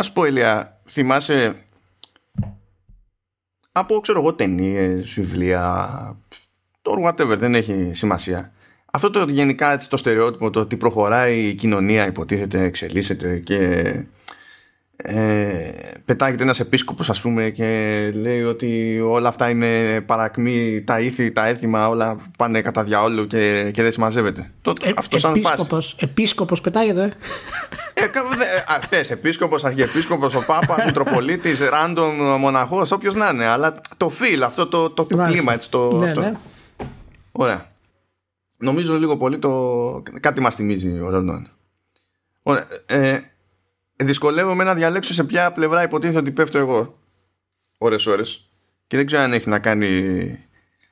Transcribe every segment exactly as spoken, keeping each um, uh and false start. να σου πω, Ηλία, θυμάσαι από, ξέρω εγώ, ταινίες, βιβλία, το whatever, δεν έχει σημασία. Αυτό το γενικά έτσι, το στερεότυπο, το ότι προχωράει η κοινωνία, υποτίθεται, εξελίσσεται και ε, πετάγεται ένας επίσκοπος, ας πούμε, και λέει ότι όλα αυτά είναι παρακμή, τα ήθη, τα έθιμα, όλα πάνε κατά διαόλου και, και δεν συμμαζεύεται. Τότε, ε, αυτό σαν επίσκοπος, επίσκοπος πετάγεται. Ε, θες επίσκοπος, αρχιεπίσκοπος, ο Πάπας, Μητροπολίτης, random μοναχός, όποιος να είναι. Αλλά το feel, αυτό το, το, το κλίμα, έτσι, το, ναι, αυτό. Ναι. Ωραία. Νομίζω λίγο πολύ το... κάτι μας θυμίζει ο Ροντών. Ε, δυσκολεύομαι να διαλέξω σε ποια πλευρά υποτίθεται ότι πέφτω εγώ ώρες ώρες. Και δεν ξέρω αν έχει να κάνει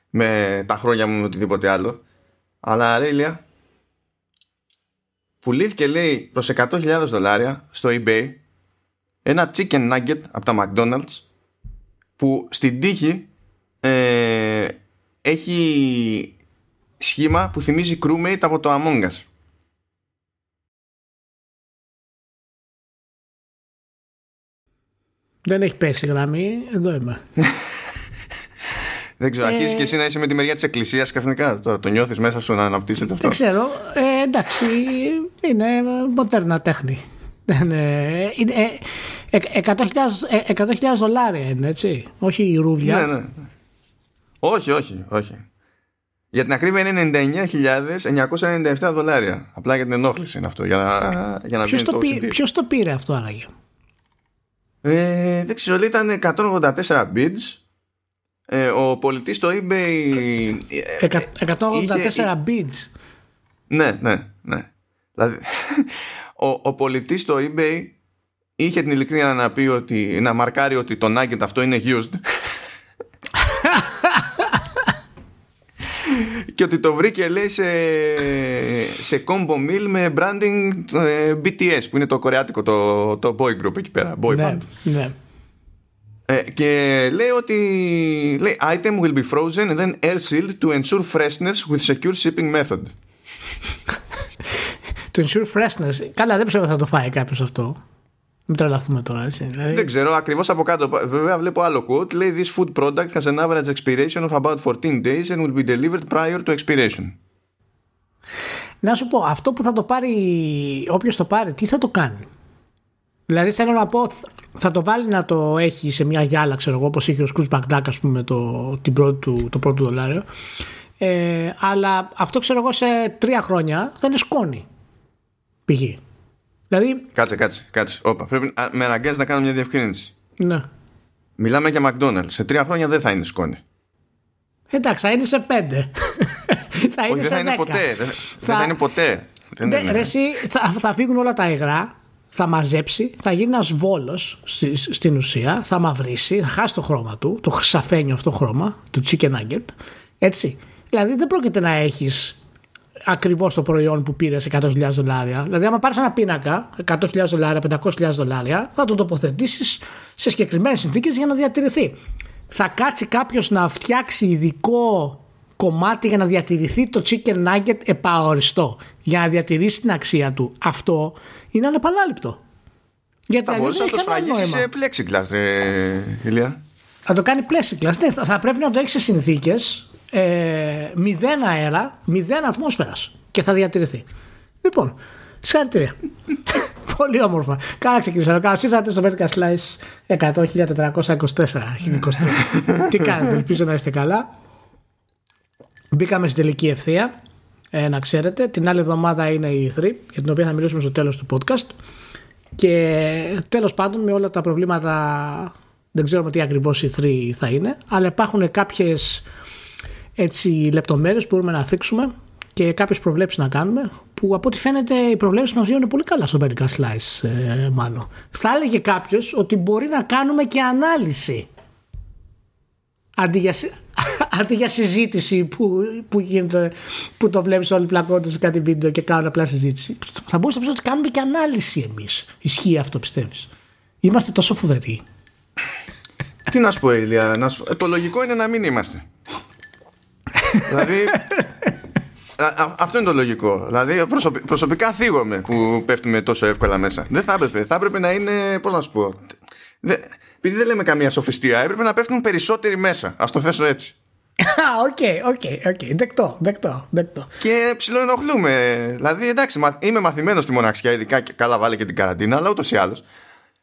με τα χρόνια μου ή οτιδήποτε άλλο. Αλλά ρε Ηλία, πουλήθηκε, λέει, προς εκατό χιλιάδες δολάρια στο eBay ένα chicken nugget από τα McDonald's που στην τύχη ε, έχει... σχήμα που θυμίζει crewmate από το Among Us. Δεν έχει πέσει γραμμή, εδώ είμαι. Δεν ξέρω, ε... αρχίζεις και εσύ να είσαι με τη μεριά της εκκλησίας ξαφνικά. Το, το νιώθεις μέσα σου να αναπτύσσεται αυτό. Δεν ξέρω, ε, εντάξει, είναι μοντέρνα τέχνη. Ε, εκατό χιλιάδες δολάρια είναι, έτσι, όχι ρούβλια. Ναι, ναι. Όχι, όχι, όχι. Για την ακρίβεια είναι ενενήντα εννιά χιλιάδες εννιακόσια ενενήντα επτά δολάρια. Απλά για την ενόχληση είναι αυτό. Για να, για να ποιος, το πή, ποιος το πήρε αυτό άραγε? Ε, δεν ξέρω, ήταν εκατόν ογδόντα τέσσερα bids. Ε, ο πολιτής στο eBay... Ε, ε, εκατόν ογδόντα τέσσερα είχε, bids. Ναι, ναι, ναι. Δηλαδή, ο, ο πολιτής στο eBay είχε την ειλικρίνεια να πει ότι, να μαρκάρει ότι το nugget αυτό είναι used. Και ότι το βρήκε, λέει, σε, σε combo meal με branding ε, μπι τι ες, που είναι το κορεάτικο, το, το boy group εκεί πέρα, boy band. Ναι. Ε, και λέει ότι, λέει, item will be frozen and then air sealed to ensure freshness with secure shipping method. To ensure freshness. Καλά, δεν πιστεύω θα το φάει κάποιος αυτό. Μην τρελαθούμε τώρα, έτσι. Δηλαδή... Δεν ξέρω, ακριβώς από κάτω. Βέβαια, βλέπω άλλο quote. Λέει: This food product has an average expiration of about fourteen days and will be delivered prior to expiration. Να σου πω, αυτό που θα το πάρει, όποιος το πάρει, τι θα το κάνει? Δηλαδή, θέλω να πω, θα το βάλει να το έχει σε μια γυάλα, ξέρω εγώ, όπως είχε ο Σκουτς Μπακντάκ, ας πούμε, το, την πρώτη, το πρώτο δολάριο. Ε, αλλά αυτό, ξέρω εγώ, σε τρία χρόνια θα είναι σκόνη. Πηγή. Δηλαδή... Κάτσε, κάτσε, κάτσε. Όπα, πρέπει α, με αναγκάζει να κάνω μια διευκρίνηση. Ναι. Μιλάμε για McDonald's. Σε τρία χρόνια δεν θα είναι σκόνη. Εντάξει, θα είναι σε πέντε. θα είναι Όχι, σε δεν θα είναι ποτέ. Δεν θα, θα είναι ποτέ. Δεν δε, είναι. Ρε, εσύ, θα, θα φύγουν όλα τα υγρά, θα μαζέψει, θα γίνει ένας βόλος στη, στην ουσία, θα μαυρίσει, θα χάσει το χρώμα του, το χρυσαφένιο αυτό χρώμα, του chicken nugget. Έτσι. Δηλαδή δεν πρόκειται να έχεις ακριβώς το προϊόν που πήρες εκατό χιλιάδες δολάρια. Δηλαδή, άμα πάρεις ένα πίνακα εκατό χιλιάδες δολάρια, πεντακόσια χιλιάδες δολάρια, θα τον τοποθετήσεις σε συγκεκριμένες συνθήκες για να διατηρηθεί. Θα κάτσει κάποιος να φτιάξει ειδικό κομμάτι για να διατηρηθεί το chicken nugget επαοριστό, για να διατηρήσει την αξία του. Αυτό είναι ανεπανάληπτο. Γιατί θα μπορούσε να το σφραγίσει σε plexiglass, Ηλία. Θα το κάνει plexiglass. Ναι, θα, θα πρέπει να το έχει σε συνθήκες. Ε, μηδέν αέρα, μηδέν ατμόσφαιρας και θα διατηρηθεί. Λοιπόν, συγχαρητήρια. Πολύ όμορφα. Καλά ξεκινήσαμε. Καλώς ήρθατε στο Vertical Slice εκατό χιλιάδες τετρακόσια είκοσι τέσσερα. Τι κάνετε, ελπίζω να είστε καλά. Μπήκαμε στην τελική ευθεία, ε, να ξέρετε. Την άλλη εβδομάδα είναι η ι θρι, για την οποία θα μιλήσουμε στο τέλος του podcast. Και τέλος πάντων, με όλα τα προβλήματα, δεν ξέρουμε τι ακριβώς η ι θρι θα είναι, αλλά υπάρχουν κάποιες, έτσι, λεπτομέρειες που μπορούμε να θίξουμε και κάποιες προβλέψεις να κάνουμε, που από ό,τι φαίνεται οι προβλέψεις μας βγαίνουν πολύ καλά στο Vertical Slice, ε, μάλλον. Θα έλεγε κάποιος ότι μπορεί να κάνουμε και ανάλυση αντί για, αντί για συζήτηση που, που, γίνεται, που το βλέπεις όλοι πλακώντας σε κάτι βίντεο και κάνουν απλά συζήτηση. Θα μπορούσα να πιστεύω ότι κάνουμε και ανάλυση εμείς. Ισχύει αυτό, πιστεύεις? Είμαστε τόσο φοβεροί. Τι να σου πω, Ηλία, να σου... Το λογικό είναι να μην είμαστε. Δηλαδή α, αυτό είναι το λογικό. Δηλαδή προσωπ, προσωπικά θίγομαι που πέφτουμε τόσο εύκολα μέσα. Δεν θα έπρεπε. Θα έπρεπε να είναι, πώς να σου πω. Δε, επειδή δεν λέμε καμία σοφιστία, έπρεπε να πέφτουν περισσότεροι μέσα. Ας το θέσω έτσι. Οκ, οκ, οκ. Δεκτό, δεκτό, δεκτό. Και ψιλοενοχλούμε. Δηλαδή, εντάξει, είμαι μαθημένος στη μοναξιά, ειδικά και καλά βάλε και την καραντίνα, αλλά ούτως ή άλλως.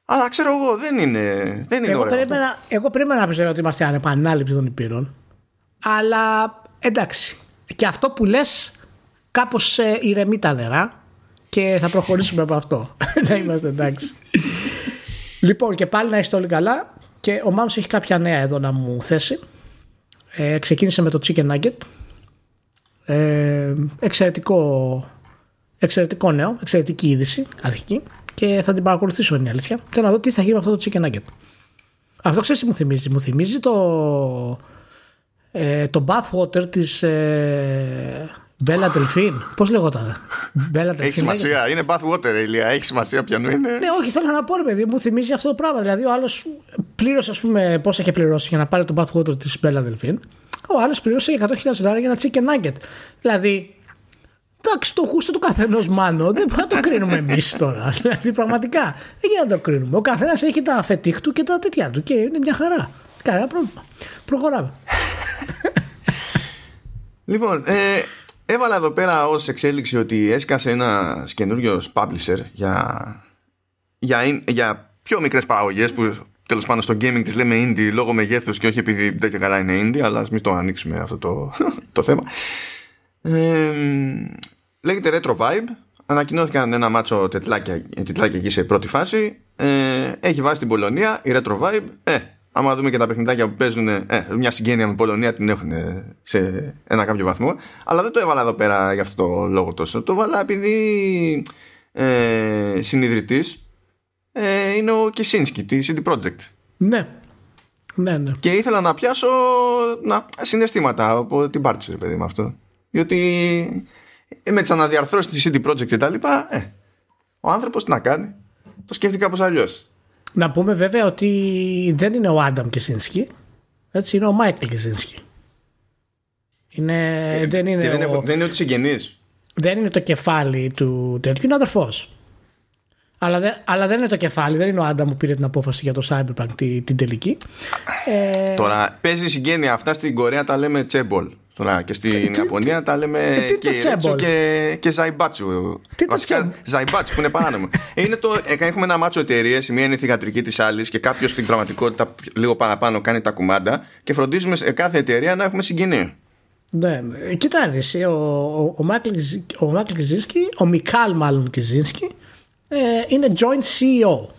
Αλλά ξέρω εγώ, δεν είναι, δεν είναι εγώ ωραίο. Πρέπει να, εγώ πρέπει να πιστεύω ότι είμαστε ανεπανάληπτοι των υπήρων. Αλλά εντάξει. Και αυτό που λες, κάπως ε, ηρεμεί τα νερά και θα προχωρήσουμε από αυτό. Να είμαστε εντάξει. Λοιπόν, και πάλι να είστε όλοι καλά. Και ο Μάνος έχει κάποια νέα εδώ να μου θέσει. Ε, ξεκίνησε με το Chicken Nugget. Ε, εξαιρετικό, εξαιρετικό νέο, εξαιρετική είδηση αρχική. Και θα την παρακολουθήσω, είναι η αλήθεια. Θέλω να δω τι θα γίνει με αυτό το Chicken Nugget. Αυτό ξέρεις τι μου θυμίζει. Μου θυμίζει το, ε, το Bathwater της ε, Bella Delphine. Πώς λεγόταν? Έχει σημασία. Είναι Bathwater, Ηλία. Έχει σημασία ποιανού είναι. Ναι, όχι, θέλω να πω, ρε παιδί, μου θυμίζει αυτό το πράγμα. Δηλαδή, ο άλλος πλήρωσε, ας πούμε, πόσα είχε πληρώσει για να πάρει το Bathwater της Bella Delphine. Ο άλλος πλήρωσε εκατό χιλιάδες δολάρια για ένα Chicken Nugget. Δηλαδή. Εντάξει, το γούστο του καθενός, μάλλον δεν μπορούμε να το κρίνουμε εμείς τώρα. Δηλαδή, πραγματικά δεν γίνεται να το κρίνουμε. Ο καθένας έχει τα φετίχ του και τα τέτοια του και είναι μια χαρά. Κανένα πρόβλημα. Προχωράμε. Λοιπόν, ε, έβαλα εδώ πέρα ως εξέλιξη ότι έσκασε ένας καινούριος publisher για, για, για πιο μικρές παραγωγές που τέλος πάντων στο gaming τις λέμε indie λόγω μεγέθους και όχι επειδή δεν και καλά είναι indie, αλλά ας μην το ανοίξουμε αυτό το, το θέμα. Ε, λέγεται Retro Vibe. Ανακοινώθηκαν ένα μάτσο τετλάκια, τετλάκια εκεί σε πρώτη φάση. ε, Έχει βάσει την Πολωνία η Retro Vibe. Ε, άμα δούμε και τα παιχνιδάκια που παίζουν, ε, μια συγγένεια με Πολωνία την έχουν σε ένα κάποιο βαθμό. Αλλά δεν το έβαλα εδώ πέρα για αυτό το λόγο τόσο. Το έβαλα επειδή ε, συνειδητής ε, είναι ο Κισίνσκι τη σι ντι Projekt. Ναι. Ναι, ναι. Και ήθελα να πιάσω να, συναισθήματα από την πάρτι σου, παιδί, με αυτό. Διότι με τις αναδιαρθρώσεις της σι ντι Projekt και τα λοιπά, ε, ο άνθρωπος τι να κάνει, το σκέφτηκε κάπως αλλιώς. Να πούμε βέβαια ότι δεν είναι ο Άνταμ Κεσίνσκι, έτσι, είναι ο Μάικλ Κεσίνσκι. Είναι, ε, δεν, είναι και ο, δεν είναι ούτε δεν συγγενής. Δεν είναι το κεφάλι του τέτοιου, είναι αδερφός. Αλλά δεν, αλλά δεν είναι το κεφάλι, δεν είναι ο Άνταμ που πήρε την απόφαση για το Cyberpunk την, την τελική. Ε, Τώρα παίζει συγγένεια, αυτά στην Κορέα τα λέμε τσέμπολ. Τώρα και στην Ιαπωνία τα λέμε και Ρέτσου και Ζαϊμπάτσου. Βασικά Ζαϊμπάτσου που είναι παράνομο. Έχουμε ένα μάτσο εταιρείες, η μία είναι θυγατρική της άλλης και κάποιος στην πραγματικότητα λίγο παραπάνω κάνει τα κουμάντα και φροντίζουμε σε κάθε εταιρεία να έχουμε συγγενή. Ναι, κοιτάξτε, ο Μάικλ Κιζίνσκι, ο Μικάλ μάλλον Κιζίνσκι, είναι joint σι ι ο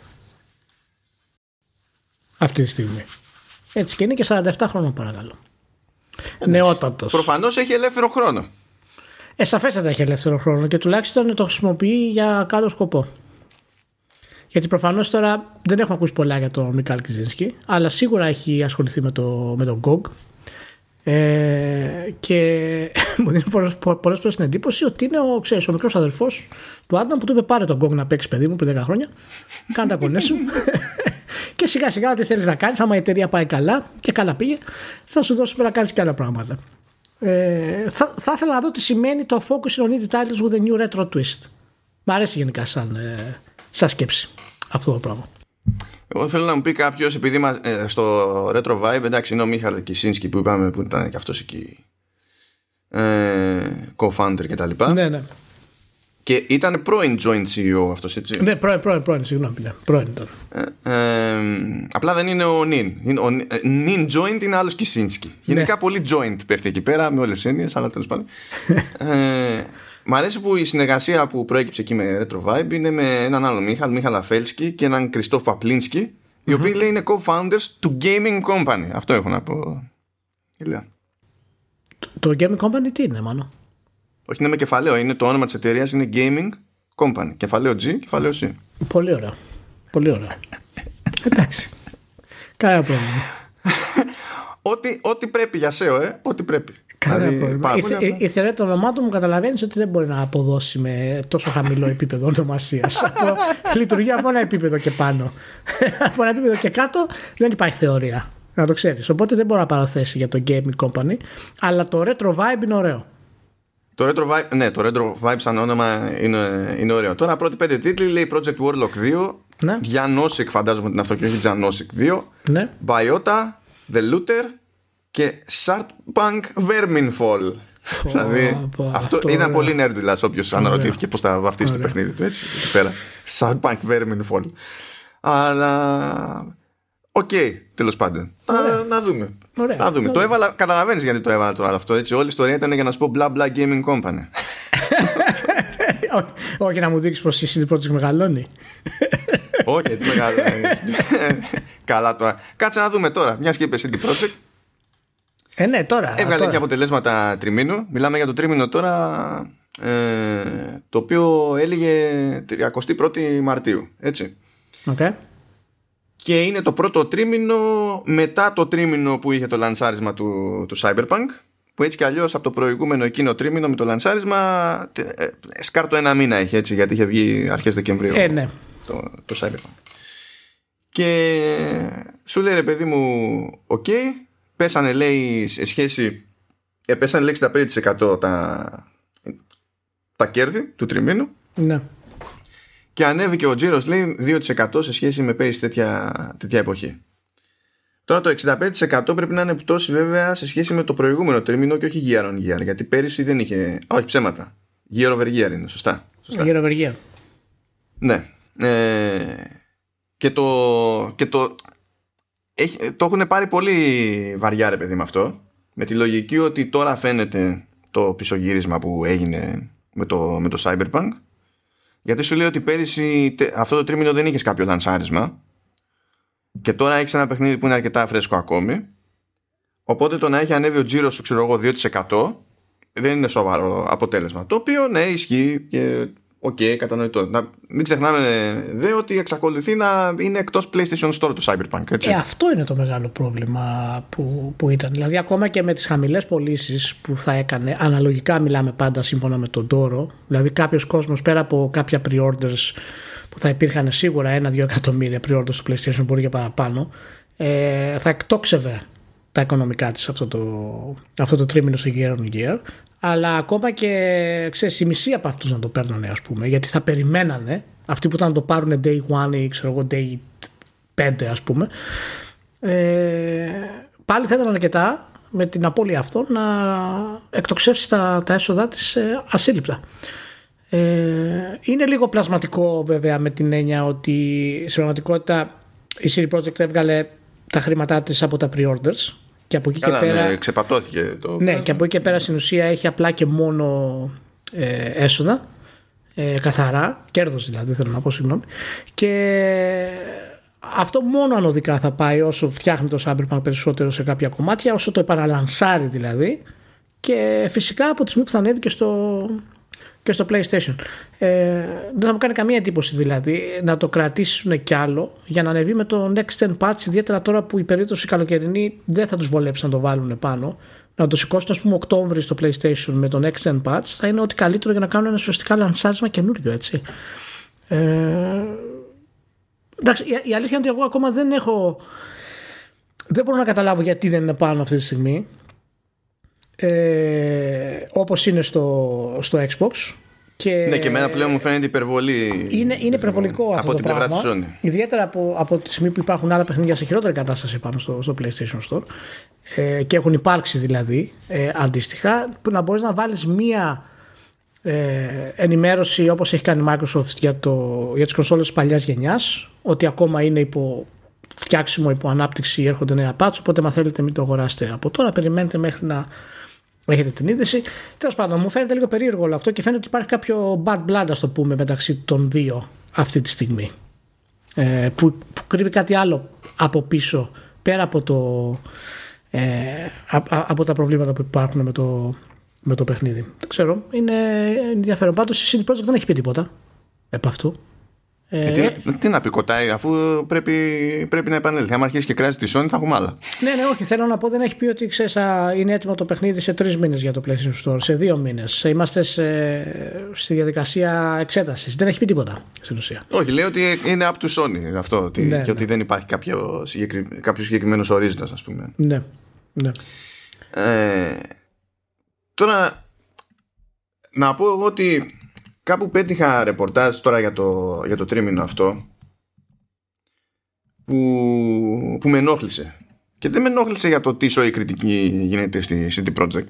αυτή τη στιγμή. Έτσι και είναι και σαράντα επτά χρόνια παρακαλώ. Νεότατος. Προφανώς έχει ελεύθερο χρόνο. Ε, σαφέστατα έχει ελεύθερο χρόνο και τουλάχιστον το χρησιμοποιεί για καλό σκοπό. Γιατί προφανώς τώρα δεν έχουμε ακούσει πολλά για τον Μικάλ Κιζίνσκι, αλλά σίγουρα έχει ασχοληθεί με, το, με τον Γκογκ. Ε, και μου δίνει πολλές φορές την εντύπωση ότι είναι ο, ξέρεις, ο μικρός αδερφός του Άνταμ που του είπε: πάρε τον Γκογκ να παίξει, παιδί μου, πριν δέκα χρόνια. Κάνε τα κονέ σου. Και σιγά σιγά ό,τι θέλεις να κάνεις, άμα η εταιρεία πάει καλά και καλά πήγε, θα σου δώσουμε να κάνεις και άλλα πράγματα. Ε, θα, θα ήθελα να δω τι σημαίνει το focus on indie titles with a new retro twist. Μ' αρέσει γενικά σαν, ε, σαν σκέψη αυτό το πράγμα. Εγώ θέλω να μου πει κάποιος, επειδή μα, ε, στο Retro Vibe, εντάξει, είναι ο Μίχαλ Κισίνσκι που είπαμε που ήταν και αυτός εκεί ε, co-founder και τα λοιπά. Ναι, ναι. Και ήταν πρώην joint σι ι ο αυτός, έτσι. Ναι, πρώην, πρώην, πρώην, συγγνώμη, ναι, πρώην ήταν. Ε, ε, απλά δεν είναι ο Νιν. Ο Νιν joint είναι άλλος Κισίνσκι. Γενικά ναι. Πολύ joint πέφτει εκεί πέρα, με όλες τις έννοιες, αλλά τέλος πάντων. ε, μ' αρέσει που η συνεργασία που προέκυψε εκεί με Retro Vibe είναι με έναν άλλο Μίχαλ, Μίχαλ Αφέλσκι και έναν Κριστόφ Παπλίνσκι, οι οποίοι mm-hmm. λέει είναι co-founders του Gaming Company. Αυτό έχω να πω. Το, το Gaming Company τι είναι, μάλλον? Όχι, είναι με κεφαλαίο. Είναι το όνομα της εταιρείας, είναι Gaming Company. Κεφαλαίο G, κεφαλαίο C. Πολύ ωραία. Πολύ ωραία. Εντάξει. Κανένα πρόβλημα. ό,τι, ό,τι πρέπει για σέο, ε. Ό,τι πρέπει. Κανένα Άρη, πρόβλημα. Η, πολύ, η, η θεωρία του ονομάτων μου καταλαβαίνεις ότι δεν μπορεί να αποδώσει με τόσο χαμηλό επίπεδο ονομασίας. Λειτουργεί από ένα επίπεδο και πάνω. Από ένα επίπεδο και κάτω δεν υπάρχει θεωρία. Να το ξέρεις. Οπότε δεν μπορώ να παραθέσει για το Gaming Company. Αλλά το Retro Vibe είναι ωραίο. Το Retro Vibe, ναι, το Retro Vibe σαν όνομα είναι, είναι ωραίο. Τώρα, πρώτη πέντε τίτλοι, λέει Project Warlock δύο, ναι. Giannosik, φαντάζομαι την αυτοκίνηση, Giannosik δύο, ναι. Biota, The Looter και Cyberpunk Verminfall. Oh, δηλαδή, oh, αυτό oh, είναι oh, πολύ nerd, δηλαδή, όποιος oh, αναρωτήθηκε oh, πώς θα βαφτίσει oh, το παιχνίδι του, έτσι, εκεί πέρα. Cyberpunk Verminfall. Αλλά... Οκ, okay, τέλος πάντων. Να, να δούμε. Ωραία, να δούμε. Ωραία. Το έβαλα, καταλαβαίνεις γιατί το έβαλα τώρα αυτό, έτσι. Όλη η ιστορία ήταν για να σου πω μπλα μπλα Gaming Company. Όχι, να μου δείξεις πως η σι ντι Projekt μεγαλώνει. Όχι, τι μεγαλώνει. Καλά τώρα. Κάτσε να δούμε τώρα. Μιας και είπε σι ντι Projekt. Ε, ναι, τώρα. Έβγαλε τώρα και αποτελέσματα τριμήνου. Μιλάμε για το τρίμηνο τώρα, ε, το οποίο έλεγε τριάντα πρώτη Μαρτίου. Έτσι. Okay. Και είναι το πρώτο τρίμηνο μετά το τρίμηνο που είχε το λανσάρισμα του, του Cyberpunk, που έτσι κι αλλιώς από το προηγούμενο εκείνο τρίμηνο με το λανσάρισμα σκάρτο ένα μήνα είχε, έτσι, γιατί είχε βγει αρχές Δεκεμβρίου ε, ναι. το, το Cyberpunk. Και σου λέει, ρε παιδί μου, οκ, okay, πέσανε, λέει, σε σχέση ε, πέσανε, λέει, εξήντα πέντε τοις εκατό τα, τα κέρδη του τριμήνου. Ναι. Και ανέβηκε ο τζίρος, λέει, δύο τοις εκατό σε σχέση με πέρυσι τέτοια, τέτοια εποχή. Τώρα το εξήντα πέντε τοις εκατό πρέπει να είναι πτώση, βέβαια, σε σχέση με το προηγούμενο τρίμηνο και όχι year on year. Γιατί πέρυσι δεν είχε. Όχι, ψέματα. Year over year είναι, σωστά. Σωστά. Year over year. Ναι. Ε, και το. Και το, έχει, το έχουν πάρει πολύ βαριά, ρε παιδί, με αυτό. Με τη λογική ότι τώρα φαίνεται το πισωγύρισμα που έγινε με το, με το Cyberpunk. Γιατί σου λέει ότι πέρυσι αυτό το τρίμηνο δεν είχες κάποιο λανσάρισμα και τώρα έχεις ένα παιχνίδι που είναι αρκετά φρέσκο ακόμη. Οπότε το να έχει ανέβει ο τζίρος σου, ξέρω εγώ, δύο τοις εκατό δεν είναι σοβαρό αποτέλεσμα. Το οποίο, ναι, ισχύει και οκ, okay, κατανοητό. Να μην ξεχνάμε, δε, ότι εξακολουθεί να είναι εκτός PlayStation Store του Cyberpunk, έτσι. Ε, αυτό είναι το μεγάλο πρόβλημα που, που ήταν. Δηλαδή, ακόμα και με τις χαμηλές πωλήσεις που θα έκανε, αναλογικά μιλάμε πάντα σύμφωνα με τον τόρο. Δηλαδή, κάποιος κόσμος πέρα από κάποια pre-orders που θα υπήρχαν σίγουρα ένα δύο εκατομμύρια pre-orders του PlayStation, μπορεί και παραπάνω, ε, θα εκτόξευε τα οικονομικά της αυτό το, αυτό το τρίμηνο στο year on year. Αλλά ακόμα και, ξέρεις, η μισή από αυτούς να το παίρνανε, ας πούμε, γιατί θα περιμένανε αυτοί που ήταν να το πάρουν day one ή, ξέρω εγώ, day πέντε, ας πούμε, ε, πάλι θα ήταν αρκετά με την απώλεια αυτό να εκτοξεύσει τα, τα έσοδα της ε, ασύλληπτα. Ε, είναι λίγο πλασματικό, βέβαια, με την έννοια ότι στην πραγματικότητα η σι ντι Projekt έβγαλε τα χρήματά της από τα pre-orders. Και από εκεί Καλά, και πέρα. Ναι, ξεπατώθηκε το. Ναι, και από εκεί και πέρα στην ουσία έχει απλά και μόνο ε, έσοδα. Ε, καθαρά. Κέρδος δηλαδή, θέλω να πω, συγγνώμη. Και αυτό μόνο ανωδικά θα πάει όσο φτιάχνει το Cyberpunk περισσότερο σε κάποια κομμάτια, όσο το επαναλανσάρει δηλαδή. Και φυσικά από τη στιγμή που θα ανέβει και στο, και στο PlayStation. Ε, δεν θα μου κάνει καμία εντύπωση δηλαδή να το κρατήσουν κι άλλο για να ανεβεί με το next gen patch, ιδιαίτερα τώρα που η περίπτωση καλοκαιρινή δεν θα τους βολέψει να το βάλουν πάνω. Να το σηκώσουν, ας πούμε, Οκτώβρη στο PlayStation με το next gen patch θα είναι ό,τι καλύτερο για να κάνουν ένα σωστικά λανσάρισμα καινούριο, έτσι. Ε, εντάξει, η αλήθεια είναι ότι εγώ ακόμα δεν έχω δεν μπορώ να καταλάβω γιατί δεν είναι πάνω αυτή τη στιγμή. Ε, όπως είναι στο, στο Xbox. Και ναι, και εμένα πλέον μου φαίνεται υπερβολή. Είναι, είναι υπερβολικό αυτό από το την πράγμα, πλευρά της Sony. Ιδιαίτερα από, από τη στιγμή που υπάρχουν άλλα παιχνίδια σε χειρότερη κατάσταση πάνω στο, στο PlayStation Store, ε, και έχουν υπάρξει δηλαδή ε, αντίστοιχα, που να μπορείς να βάλεις μία ε, ενημέρωση όπως έχει κάνει η Microsoft για, το, για τις κονσόλες της παλιάς γενιάς, ότι ακόμα είναι υπό φτιάξιμο, υπό ανάπτυξη, έρχονται νέα patch, οπότε μα θέλετε μην το αγοράσετε από τώρα, περιμένετε μέχρι να έχετε την είδηση. Τέλος πάντων, μου φαίνεται λίγο περίεργο όλο αυτό και φαίνεται ότι υπάρχει κάποιο bad blood, ας το πούμε, μεταξύ των δύο αυτή τη στιγμή, ε, που, που κρύβει κάτι άλλο από πίσω, πέρα από, το, ε, α, α, από τα προβλήματα που υπάρχουν με το, με το παιχνίδι. Δεν ξέρω, είναι ενδιαφέρον. Πάντως η σι ντι Projekt δεν έχει πει τίποτα επ' αυτού. Ε, ε, τι, τι να πει, κοτάει, αφού πρέπει, πρέπει να επανέλθει. Αν αρχίσει και κράζει τη Sony, θα έχουμε άλλα. Ναι, ναι, όχι. Θέλω να πω, δεν έχει πει ότι, ξέρεις, είναι έτοιμο το παιχνίδι σε τρεις μήνες για το PlayStation Store, σε δύο μήνες. Είμαστε σε, στη διαδικασία εξέτασης. Δεν έχει πει τίποτα στην ουσία. Όχι, λέει ότι είναι up to Sony αυτό. Ότι, ναι, και ναι. ότι δεν υπάρχει κάποιο συγκεκριμένο ορίζοντα, ας πούμε. Ναι. ναι. Ε, τώρα. να πω εγώ ότι κάπου πέτυχα ρεπορτάζ τώρα για το, για το τρίμηνο αυτό που, που με ενόχλησε. Και δεν με ενόχλησε για το τι σοϊ κριτική γίνεται στη σι ντι Projekt.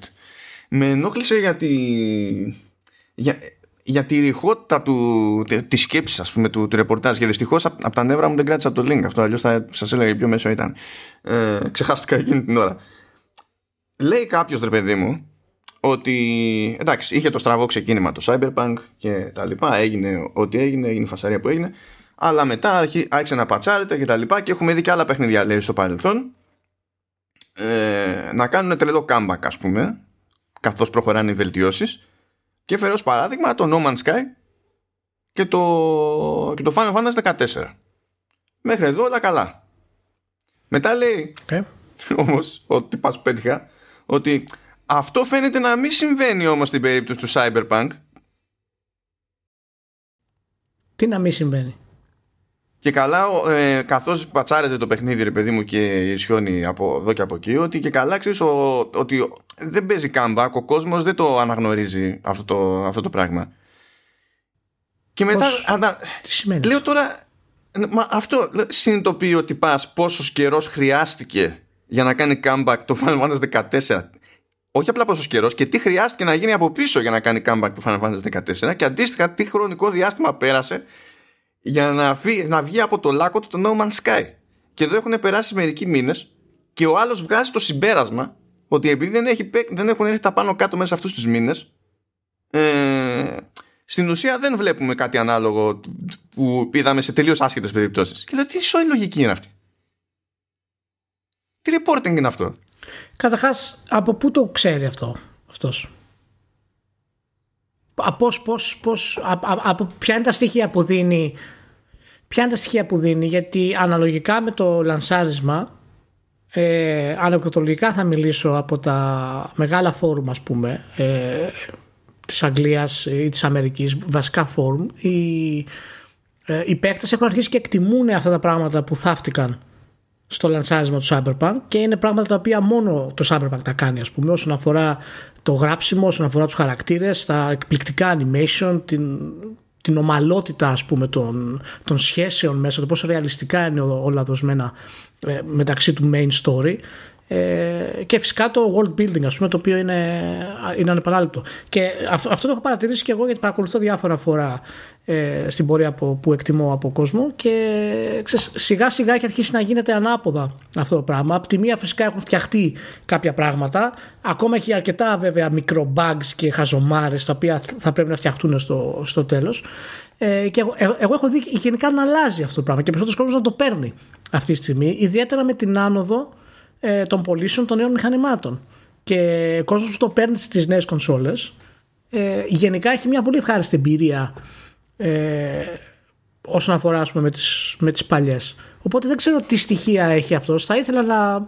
Με ενόχλησε για τη, για, για τη ρηχότητα του, της σκέψης, ας πούμε, του, του ρεπορτάζ. Και δυστυχώς από απ τα νεύρα μου δεν κράτησα το link αυτό, αλλιώς θα σας έλεγα ποιο μέσο ήταν. Ε, ξεχάστηκα εκείνη την ώρα. Λέει κάποιος, ρε παιδί μου, ότι εντάξει, είχε το στραβό ξεκίνημα το Cyberpunk και τα λοιπά, έγινε ό,τι έγινε, έγινε η φασαρία που έγινε, αλλά μετά άρχισε να πατσάρεται και τα λοιπά και έχουμε δει και άλλα παιχνίδια, λέει, στο παρελθόν ε, να κάνουν τρελό comeback, ας πούμε, καθώς προχωράνε οι βελτιώσεις, και φέρω ως παράδειγμα το No Man's Sky και το, και το Final Fantasy δεκατέσσερα. Μέχρι εδώ όλα καλά. Μετά λέει okay. όμως ότι πας πέτυχα ότι αυτό φαίνεται να μην συμβαίνει όμως στην περίπτωση του Cyberpunk. Τι να μην συμβαίνει? Και καλά, ε, καθώς πατσάρεται το παιχνίδι, ρε παιδί μου, και ισιώνει από εδώ και από εκεί, ότι και καλά ξέρεις ο, ότι δεν παίζει comeback, ο κόσμος δεν το αναγνωρίζει αυτό το, αυτό το πράγμα. Και μετά Πώς, ανα, τι σημαίνει? Λέω τώρα, μα αυτό συνειδητοποιεί ότι πας πόσος καιρός χρειάστηκε για να κάνει comeback το Final Fantasy δεκατέσσερα. Όχι απλά πόσο καιρό, και τι χρειάστηκε να γίνει από πίσω για να κάνει comeback του Final Fantasy δεκατέσσερα, και αντίστοιχα τι χρονικό διάστημα πέρασε για να, φύ, να βγει από το λάκκο του το No Man's Sky. Και εδώ έχουν περάσει μερικοί μήνες και ο άλλος βγάζει το συμπέρασμα ότι επειδή δεν, έχει, δεν έχουν έρθει τα πάνω κάτω μέσα αυτούς τους μήνες, ε, στην ουσία δεν βλέπουμε κάτι ανάλογο που είδαμε σε τελείως άσχετες περιπτώσεις. Και λέω, τι σοϊ λογική είναι αυτή? Τι reporting είναι αυτό? Καταρχάς, από πού το ξέρει αυτό, αυτός? Από, πώς, πώς, από, από ποια είναι τα στοιχεία που δίνει? Ποια είναι τα στοιχεία που δίνει? Γιατί αναλογικά με το λανσάρισμα, ε, ανακριτολογικά θα μιλήσω από τα μεγάλα φόρουμ, ας πούμε, ε, της Αγγλίας ή της Αμερικής, βασικά φόρουμ, οι, ε, οι παίκτες έχουν αρχίσει και εκτιμούν αυτά τα πράγματα που θαύτηκαν στο λανσάρισμα του Cyberpunk, και είναι πράγματα τα οποία μόνο το Cyberpunk τα κάνει, ας πούμε, όσον αφορά το γράψιμο, όσον αφορά τους χαρακτήρες, τα εκπληκτικά animation, την, την ομαλότητα, ας πούμε, των, των σχέσεων μέσα, το πόσο ρεαλιστικά είναι όλα δοσμένα ε, μεταξύ του main story, ε, και φυσικά το world building, ας πούμε, το οποίο είναι, είναι ανεπανάληπτο. Και αυτό το έχω παρατηρήσει και εγώ, γιατί παρακολουθώ διάφορα φορά Ε, στην πορεία που, που εκτιμώ από κόσμο, και ξέρεις, σιγά σιγά έχει αρχίσει να γίνεται ανάποδα αυτό το πράγμα. Από τη μία φυσικά έχουν φτιαχτεί κάποια πράγματα, ακόμα έχει αρκετά βέβαια μικρο bugs και χαζομάρες τα οποία θα πρέπει να φτιαχτούν στο, στο τέλος, ε, και εγώ, ε, εγώ έχω δει γενικά να αλλάζει αυτό το πράγμα και περισσότερος κόσμος να το παίρνει αυτή τη στιγμή, ιδιαίτερα με την άνοδο ε, των πωλήσεων των νέων μηχανημάτων, και ο κόσμος που το παίρνει στις νέες κονσόλες ε, γενικά έχει μια πολύ ευχάριστη εμπειρία Ε, όσον αφορά, ας πούμε, με τις, με τις παλιές. Οπότε δεν ξέρω τι στοιχεία έχει αυτός. Θα ήθελα να,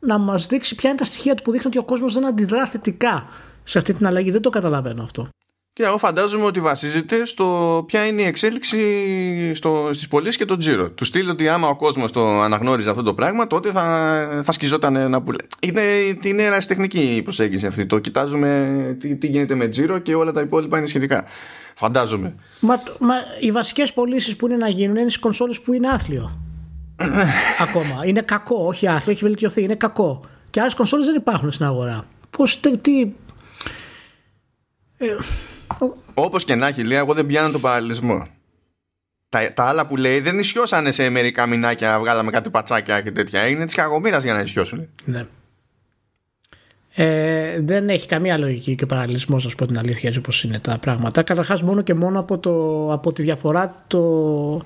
να μας δείξει ποια είναι τα στοιχεία του που δείχνουν ότι ο κόσμος δεν αντιδρά θετικά σε αυτή την αλλαγή. Δεν το καταλαβαίνω αυτό. Και εγώ φαντάζομαι ότι βασίζεται στο ποια είναι η εξέλιξη στο, στις πωλήσεις και το τζίρο. Του στείλει ότι άμα ο κόσμος το αναγνώριζε αυτό το πράγμα, τότε θα, θα σκιζόταν να πουλε. Είναι, είναι ερασιτεχνική η προσέγγιση αυτή. Το κοιτάζουμε τι, τι γίνεται με τζίρο και όλα τα υπόλοιπα είναι σχετικά. Φαντάζομαι. Μα, μα οι βασικές πωλήσεις που είναι να γίνουν είναι στις κονσόλες που είναι άθλιο. Ακόμα. Είναι κακό, όχι άθλιο, έχει βελτιωθεί. Είναι κακό. Και άλλες κονσόλες δεν υπάρχουν στην αγορά. Πώς, τι. Ε... Όπως και να έχει, λέει, εγώ δεν πιάνω τον παραλληλισμό. Τα, τα άλλα που λέει δεν ισιώσανε σε μερικά μηνάκια, βγάλαμε κάτι πατσάκια και τέτοια. Είναι της κακομοίρας για να ισιώσουν. Ναι. Ε, δεν έχει καμία λογική και παραλληλισμός, να σου πω την αλήθεια, έτσι όπως είναι τα πράγματα. Καταρχάς, μόνο και μόνο από, το, από τη διαφορά το,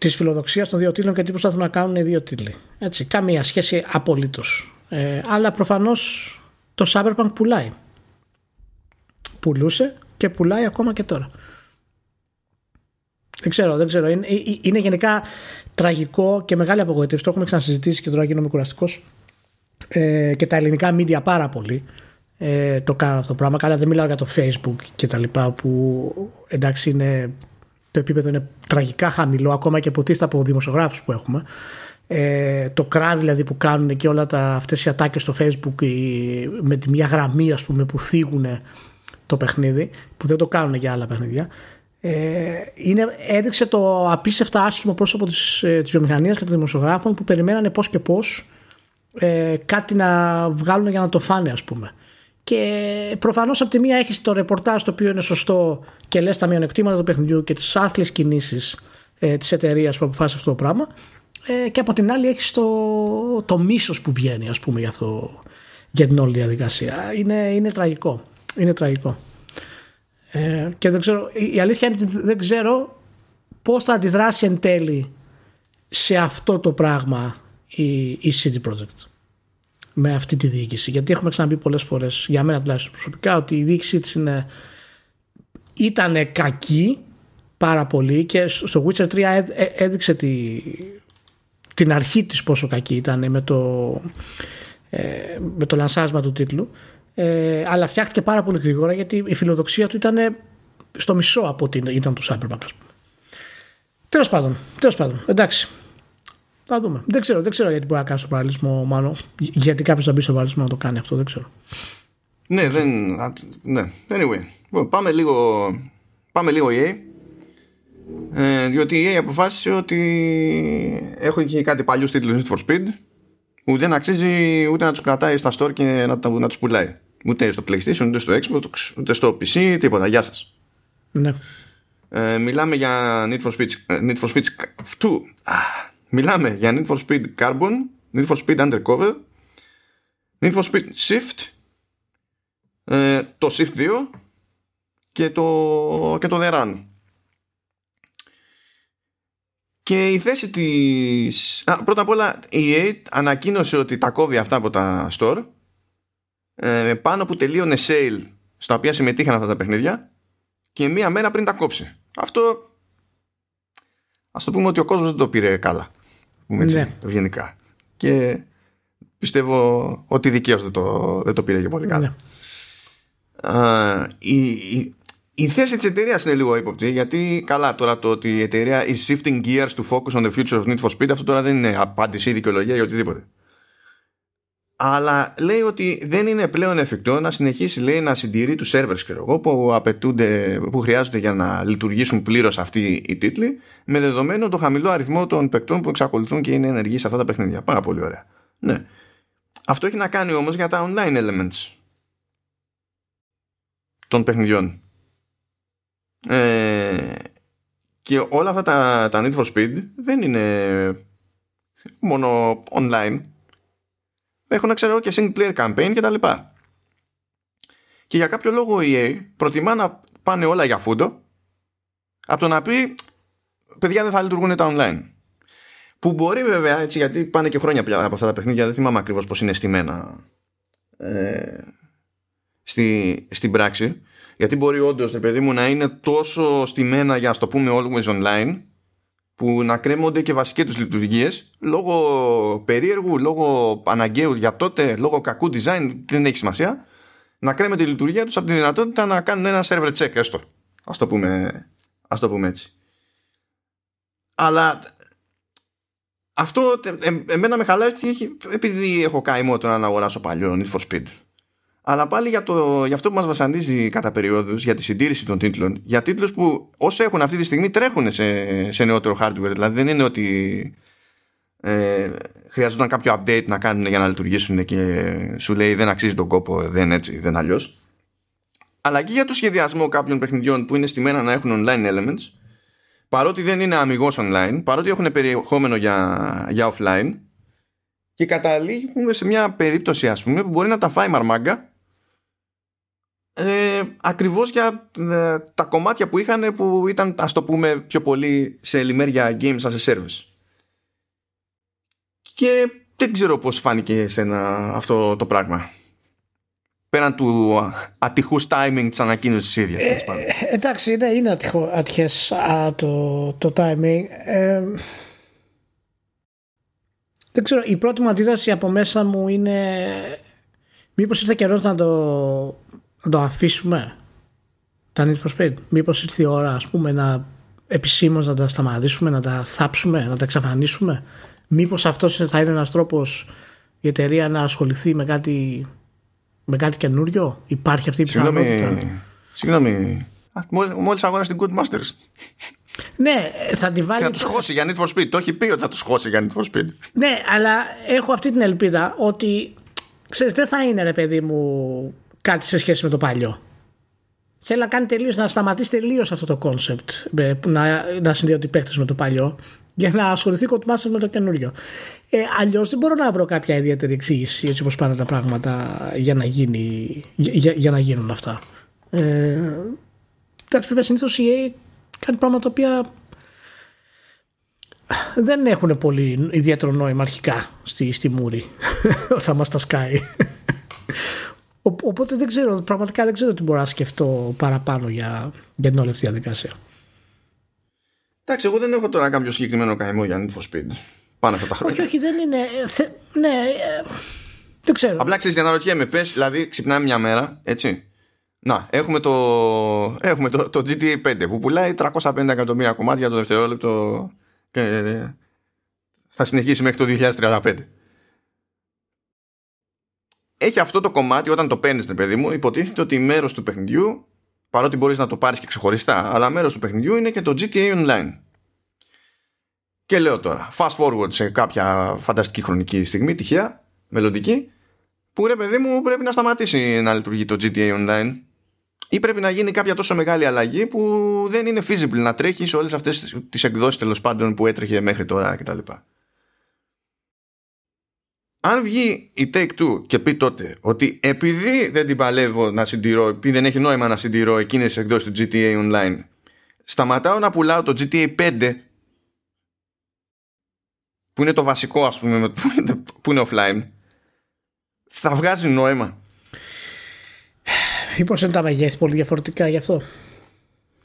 της φιλοδοξίας των δύο τίτλων και τι προσπαθούν να κάνουν οι δύο τίτλοι. Έτσι, καμία σχέση απολύτως. Ε, αλλά προφανώς το Cyberpunk πουλάει. Πουλούσε και πουλάει ακόμα και τώρα. Δεν ξέρω, δεν ξέρω. Είναι, είναι γενικά τραγικό και μεγάλη απογοήτευση. Το έχουμε ξανασυζητήσει και τώρα γίνομαι κουραστικός. Ε, και τα ελληνικά media πάρα πολύ ε, το κάνουν αυτό το πράγμα. Καλά, δεν μιλάω για το Facebook και τα λοιπά, που εντάξει, είναι, το επίπεδο είναι τραγικά χαμηλό, ακόμα και υποτίθεται από δημοσιογράφους που έχουμε. Ε, το κράτ δηλαδή που κάνουν και όλα τα, αυτές οι ατάκες στο Facebook, η, με τη μια γραμμή, ας πούμε, που θίγουν το παιχνίδι, που δεν το κάνουν για άλλα παιχνίδια. Ε, είναι, έδειξε το απίστευτα άσχημο πρόσωπο της, της βιομηχανίας και των δημοσιογράφων που περιμένανε πώς και πώς ε, κάτι να βγάλουν για να το φάνε, ας πούμε. Και προφανώς από τη μία έχεις το ρεπορτάζ το οποίο είναι σωστό και λες τα μειονεκτήματα του παιχνιδιού και τις άθλιες κινήσεις ε, της εταιρείας που αποφάσισε αυτό το πράγμα, ε, και από την άλλη έχεις το, το μίσος που βγαίνει, ας πούμε, για, αυτό, για την όλη διαδικασία. Είναι, είναι τραγικό. Είναι τραγικό. Ε, και δεν ξέρω, η αλήθεια είναι ότι δεν ξέρω πώς θα αντιδράσει εν τέλει σε αυτό το πράγμα η, η σι ντι Projekt με αυτή τη διοίκηση, γιατί έχουμε ξαναπεί πολλές φορές, για μένα τουλάχιστον προσωπικά, ότι η διοίκησή της είναι, ήτανε κακή πάρα πολύ, και στο Witcher τρία έδειξε τη, την αρχή της πόσο κακή ήτανε με το, με το λανσάσμα του τίτλου. Ε, αλλά φτιάχτηκε πάρα πολύ γρήγορα, γιατί η φιλοδοξία του ήταν στο μισό από ό,τι ήταν του Cyberpunk, ας πούμε. Τέλος πάντων, τέλος πάντων, εντάξει. Θα δούμε. Δεν ξέρω, δεν ξέρω γιατί μπορεί να κάνει στον παραλυσμό, μάλλον. Γιατί κάποιος θα μπει στον παραλυσμό να το κάνει αυτό, δεν ξέρω. Ναι, δεν. Ναι. Anyway, πάμε λίγο. Πάμε λίγο E A. Ε, διότι η EA αποφάσισε ότι έχουν και κάτι παλιούς τίτλους Need for Speed που δεν αξίζει ούτε να τους κρατάει στα store και να, να τους πουλάει. Ούτε στο PlayStation, ούτε στο Xbox, ούτε στο πι σι, τίποτα. Γεια σας. Ναι. Ε, μιλάμε για Need for Speed. Need for Speed αυτού. Μιλάμε για Need for Speed Carbon, Need for Speed Undercover, Need for Speed Shift, ε, το Shift δύο και το, και το The Run. Και η θέση της... Α, πρώτα απ' όλα η EA ανακοίνωσε ότι τα κόβει αυτά από τα store, ε, πάνω που τελείωνε sale στα οποία συμμετείχαν αυτά τα παιχνίδια, και μία μέρα πριν τα κόψει. Αυτό ας το πούμε ότι ο κόσμος δεν το πήρε καλά. Πούμε έτσι, ναι, ευγενικά. Και πιστεύω ότι δικαίως δεν το, δεν το πήρε και πολύ καλά. Ναι. Α, η, η, η θέση της εταιρείας είναι λίγο ύποπτη, γιατί καλά, τώρα το ότι η εταιρεία is shifting gears to focus on the future of Need for Speed, αυτό τώρα δεν είναι απάντηση ή δικαιολογία για οτιδήποτε. Αλλά λέει ότι δεν είναι πλέον εφικτό να συνεχίσει, λέει, να συντηρεί τους servers, ξέρω εγώ, που απαιτούνται, που χρειάζονται για να λειτουργήσουν πλήρως αυτοί οι τίτλοι, με δεδομένο το χαμηλό αριθμό των παικτών που εξακολουθούν και είναι ενεργοί σε αυτά τα παιχνίδια. Πάρα πολύ ωραία. Ναι. Αυτό έχει να κάνει όμως για τα online elements των παιχνιδιών. Ε, και όλα αυτά τα, τα Need for Speed δεν είναι μόνο online. Έχουν, ξέρω, και single player campaign και τα λοιπά. Και για κάποιο λόγο η EA προτιμά να πάνε όλα για φούντο από το να πει παιδιά δεν θα λειτουργούν τα online. Που μπορεί βέβαια έτσι, γιατί πάνε και χρόνια πια από αυτά τα παιχνίδια, δεν θυμάμαι ακριβώς πώς είναι στημένα ε, στη, στην πράξη. Γιατί μπορεί όντως, παιδί μου, να είναι τόσο στημένα για, ας το πούμε, always online, που να κρέμονται και βασικές τους λειτουργίες λόγω περίεργου, λόγω αναγκαίου για τότε, λόγω κακού design, δεν έχει σημασία, να κρέμεται η λειτουργία τους από τη δυνατότητα να κάνουν ένα server check, έστω. Ας το πούμε, ας το πούμε έτσι. Αλλά αυτό ε, εμένα με χαλάει, επειδή έχω καημό τώρα να αγοράσω παλιό Need for Speed. Αλλά πάλι για, το, για αυτό που μας βασανίζει κατά περιόδους, για τη συντήρηση των τίτλων, για τίτλους που όσοι έχουν αυτή τη στιγμή τρέχουν σε, σε νεότερο hardware, δηλαδή δεν είναι ότι ε, χρειαζόταν κάποιο update να κάνουν για να λειτουργήσουν και σου λέει δεν αξίζει τον κόπο, δεν έτσι, δεν αλλιώς. Αλλά και για το σχεδιασμό κάποιων παιχνιδιών που είναι στημένα να έχουν online elements, παρότι δεν είναι αμιγώς online, παρότι έχουν περιεχόμενο για, για offline, και καταλήγουμε σε μια περίπτωση, ας πούμε, που μπορεί να τα φάει μαρμάγκα, Ε, ακριβώς για ε, τα κομμάτια που είχαν, που ήταν, ας το πούμε, πιο πολύ σε λιμέρια games as a service. Και δεν ξέρω πώς φάνηκε εσένα αυτό το πράγμα, πέραν του ατυχούς timing της ανακοίνωσης της ίδιας. ε, Εντάξει, είναι, είναι ατυχο, ατυχές α, το, το timing. ε, Δεν ξέρω, η πρώτη μου αντίδραση από μέσα μου είναι μήπως ήρθε καιρός να το να το αφήσουμε τα Need for Speed. Μήπως ήρθε η ώρα, ας πούμε, να επισήμως να τα σταματήσουμε, να τα θάψουμε, να τα εξαφανίσουμε. Μήπως αυτός θα είναι ένας τρόπος η εταιρεία να ασχοληθεί με κάτι, με κάτι καινούριο. Υπάρχει αυτή η πιθανότητα. Συγγνώμη. Μόλις αγόρασε την Good Masters. Ναι, θα τη βάλει. Θα τους χώσει για Need for Speed. Το έχει πει ότι θα τους χώσει για Need for Speed. Ναι, αλλά έχω αυτή την ελπίδα ότι ξέρεις, δεν θα είναι ρε παιδί μου κάτι σε σχέση με το παλιό. Θέλω να κάνει τελείως, να σταματήσει τελείως αυτό το κόνσεπτ να, να συνδέονται οι παίκτες με το παλιό για να ασχοληθεί κοντμάστερ με το καινούριο. Ε, αλλιώς δεν μπορώ να βρω κάποια ιδιαίτερη εξήγηση έτσι όπως πάνε τα πράγματα για να, γίνει, για, για να γίνουν αυτά. Ε, κάτι βέβαια συνήθως η ι έι κάνει πράγματα τα οποία δεν έχουν πολύ ιδιαίτερο νόημα αρχικά στη, στη μούρη όταν μας τα σκάει. Οπότε δεν ξέρω, πραγματικά δεν ξέρω τι μπορώ να σκεφτώ παραπάνω για, για την όλη αυτή διαδικασία. Εντάξει, εγώ δεν έχω τώρα κάποιο συγκεκριμένο καημό για Need for Speed. Πάνε αυτά τα χρόνια. Όχι, όχι, δεν είναι. Θε, ναι, ε, δεν ξέρω. Απλά ξέρεις, για να ρωτιέμαι, πες, δηλαδή ξυπνάμε μια μέρα, έτσι. Να, έχουμε το, έχουμε το, το τζι τι έι φάιβ που πουλάει τριακόσια πενήντα εκατομμύρια κομμάτια το δευτερόλεπτο και ε, θα συνεχίσει μέχρι το δύο χιλιάδες τριάντα πέντε. Έχει αυτό το κομμάτι όταν το παίρνεις, ναι, παιδί μου, υποτίθεται ότι μέρος του παιχνιδιού, παρότι μπορείς να το πάρεις και ξεχωριστά, αλλά μέρος του παιχνιδιού είναι και το τζι τι έι Online. Και λέω τώρα, fast forward σε κάποια φανταστική χρονική στιγμή, τυχαία, μελλοντική, που ρε παιδί μου πρέπει να σταματήσει να λειτουργεί το τζι τι έι Online ή πρέπει να γίνει κάποια τόσο μεγάλη αλλαγή που δεν είναι feasible να τρέχει σε όλες αυτές τις εκδόσεις τέλος πάντων που έτρεχε μέχρι τώρα κτλ. Αν βγει η Take-Two και πει τότε ότι επειδή δεν την παλεύω να συντηρώ, επειδή δεν έχει νόημα να συντηρώ εκείνες τις εκδόσεις του τζι τι έι Online, σταματάω να πουλάω το τζι τι έι φάιβ που είναι το βασικό, ας πούμε, που είναι offline, θα βγάζει νόημα. Μήπως είναι τα μεγέθη πολύ διαφορετικά γι' αυτό.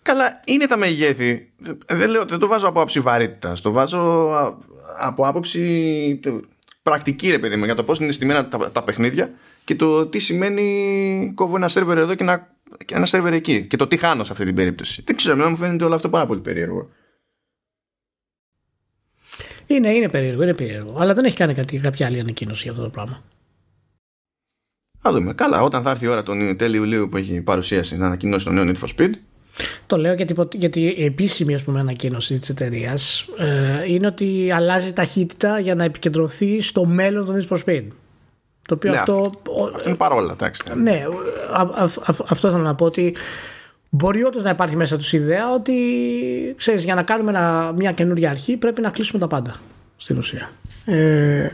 Καλά, είναι τα μεγέθη. Δεν, λέω, δεν το βάζω από άποψη βαρύτητας. Το βάζω από άποψη... πρακτική, ρε παιδί μου, για το πώς είναι στημένα τα, τα παιχνίδια και το τι σημαίνει κόβω ένα σερβερ εδώ και ένα, και ένα σερβερ εκεί και το τι χάνω σε αυτή την περίπτωση. Δεν ξέρω, εμένα μου φαίνεται όλο αυτό πάρα πολύ περίεργο. Είναι, είναι περίεργο, είναι περίεργο. Αλλά δεν έχει κάνει κάτι, κάποια άλλη ανακοίνωση για αυτό το πράγμα. Θα δούμε. Καλά, όταν θα έρθει η ώρα τον τέλη Ιουλίου που έχει παρουσίαση να ανακοινώσει το νέο Need for Speed. Το λέω γιατί, γιατί η επίσημη, ας πούμε, ανακοίνωση της εταιρείας ε, είναι ότι αλλάζει ταχύτητα για να επικεντρωθεί στο μέλλον των Need for Speed. Το οποίο ναι, αυτό, αυτό είναι παρόλα, εντάξει. Ναι, α, α, α, αυτό θέλω να πω ότι μπορεί όντως να υπάρχει μέσα τους ιδέα ότι ξέρεις, για να κάνουμε ένα, μια καινούργια αρχή πρέπει να κλείσουμε τα πάντα στην ουσία. Ε,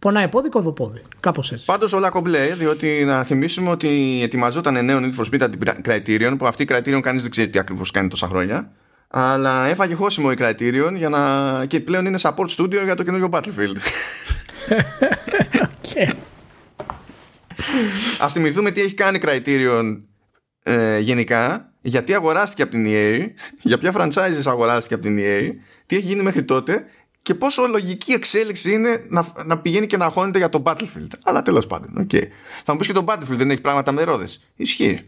Πονάει πόδι, κοδοπόδι. Κάπως έτσι. Πάντως όλα κομπλέ, διότι να θυμίσουμε ότι ετοιμαζόταν νέο Need for Speed από την Criterion, που αυτή η Criterion κανείς δεν ξέρει τι ακριβώς κάνει τόσα χρόνια. Αλλά έφαγε χώσιμο η Criterion για να... και πλέον είναι support studio για το καινούριο Battlefield. Okay. Ας θυμηθούμε τι έχει κάνει η Criterion ε, γενικά, γιατί αγοράστηκε από την ι έι, για ποια franchises αγοράστηκε από την ι έι, τι έχει γίνει μέχρι τότε. Και πόσο λογική εξέλιξη είναι να, να πηγαίνει και να χώνεται για το Battlefield. Αλλά τέλος πάντων, okay. Θα μου πεις και το Battlefield δεν έχει πράγματα μερόδες. Ισχύει.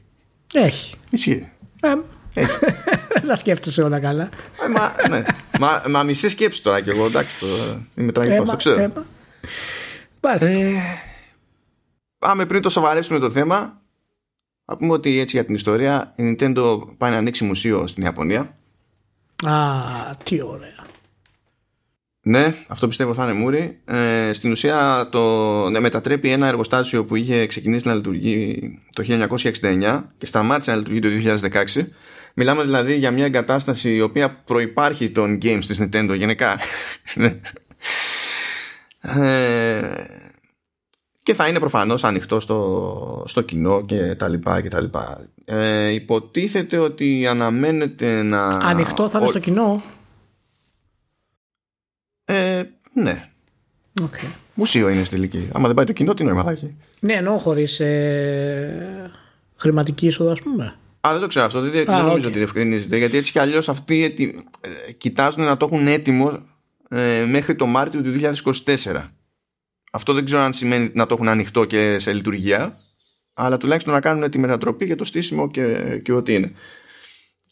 Έχει. Ισχύει. Ε, έχει. Να σκέφτεσαι όλα καλά. Ε, μα, ναι. μα, μα μισή σκέψη τώρα κι εγώ, εντάξει. Το, είμαι τραγικός, ε, το ξέρω. Ε, ε, πάμε πριν το σοβαρέψουμε το θέμα. Θα πούμε ότι έτσι για την ιστορία η Nintendo πάει να ανοίξει μουσείο στην Ιαπωνία. Α, τι ωραία. Ναι, αυτό πιστεύω θα είναι μούρι. Ε, στην ουσία το, ναι, μετατρέπει ένα εργοστάσιο που είχε ξεκινήσει να λειτουργεί το χίλια εννιακόσια εξήντα εννιά και σταμάτησε να λειτουργεί το δύο χιλιάδες δεκαέξι. Μιλάμε δηλαδή για μια εγκατάσταση η οποία προϋπάρχει των games της Nintendo γενικά. ε, και θα είναι προφανώς ανοιχτό στο, στο κοινό και τα λοιπά και τα λοιπά. Ε, υποτίθεται ότι αναμένεται να... Ανοιχτό θα είναι στο κοινό. Ε, ναι. Okay. Μουσείο είναι στην τελική. Άμα δεν πάει το κοινό, τι νόημα θα έχει. Ναι, εννοώ χωρίς ε, χρηματική είσοδο, ας πούμε. Α, δεν το ξέρω αυτό. Δεν, δεν ah, νομίζω okay. ότι διευκρινίζεται. Γιατί έτσι κι αλλιώς αυτοί ετι... ε, κοιτάζουν να το έχουν έτοιμο ε, μέχρι το Μάρτιο του δύο χιλιάδες είκοσι τέσσερα. Αυτό δεν ξέρω αν σημαίνει να το έχουν ανοιχτό και σε λειτουργία. Αλλά τουλάχιστον να κάνουν τη μετατροπή για το στήσιμο και, και ό,τι είναι.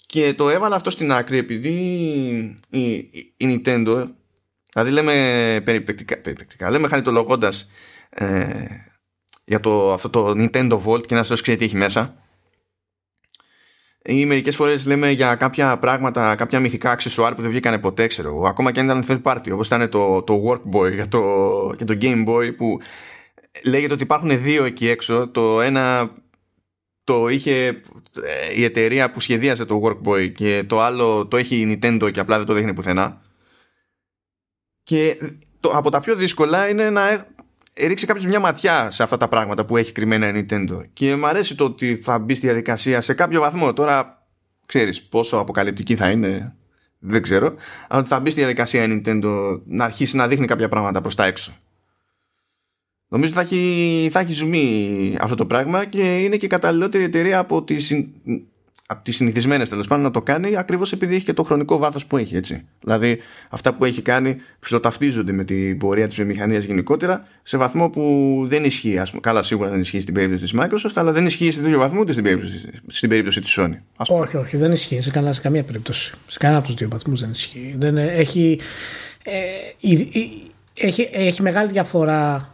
Και το έβαλα αυτό στην άκρη επειδή η, η, η Nintendo. Δηλαδή λέμε περιπεκτικά, περιπεκτικά. λέμε χαριτολογώντας ε, για το, αυτό το Nintendo Vault και να σας ξέρει τι έχει μέσα. ή μερικές φορές λέμε για κάποια πράγματα, κάποια μυθικά αξεσουάρ που δεν βγήκανε ποτέ, ξέρω, ακόμα και αν ήταν third party, όπως ήταν το, το Workboy και το, και το Game Boy, που λέγεται ότι υπάρχουν δύο εκεί έξω. Το ένα το είχε η εταιρεία που σχεδίασε το Workboy και το άλλο το έχει η Nintendo και απλά δεν το δείχνει πουθενά. Και το, από τα πιο δύσκολα είναι να ρίξει κάποιος μια ματιά σε αυτά τα πράγματα που έχει κρυμμένα η Nintendo. Και μου αρέσει το ότι θα μπει στη διαδικασία σε κάποιο βαθμό. Τώρα ξέρεις πόσο αποκαλυπτική θα είναι, δεν ξέρω. Αλλά θα μπει στη διαδικασία η Nintendo να αρχίσει να δείχνει κάποια πράγματα προς τα έξω. Νομίζω θα έχει, θα έχει ζουμί αυτό το πράγμα και είναι και καταλληλότερη εταιρεία από τις, από τις συνηθισμένες, τέλος πάντων, να το κάνει, ακριβώς επειδή έχει και το χρονικό βάθος που έχει, έτσι. Δηλαδή αυτά που έχει κάνει ψηλοταυτίζονται με την πορεία της βιομηχανίας γενικότερα, σε βαθμό που δεν ισχύει, ας πούμε. Καλά, σίγουρα δεν ισχύει στην περίπτωση της Microsoft, αλλά δεν ισχύει σε τέτοιο βαθμό ούτε στην περίπτωση, στην περίπτωση της Sony. Ας πούμε. Όχι, όχι, δεν ισχύει σε, κανά, σε καμία περίπτωση. Σε κανένα από τους δύο βαθμούς δεν ισχύει. Δεν, έχει, ε, έχει, έχει, έχει μεγάλη διαφορά.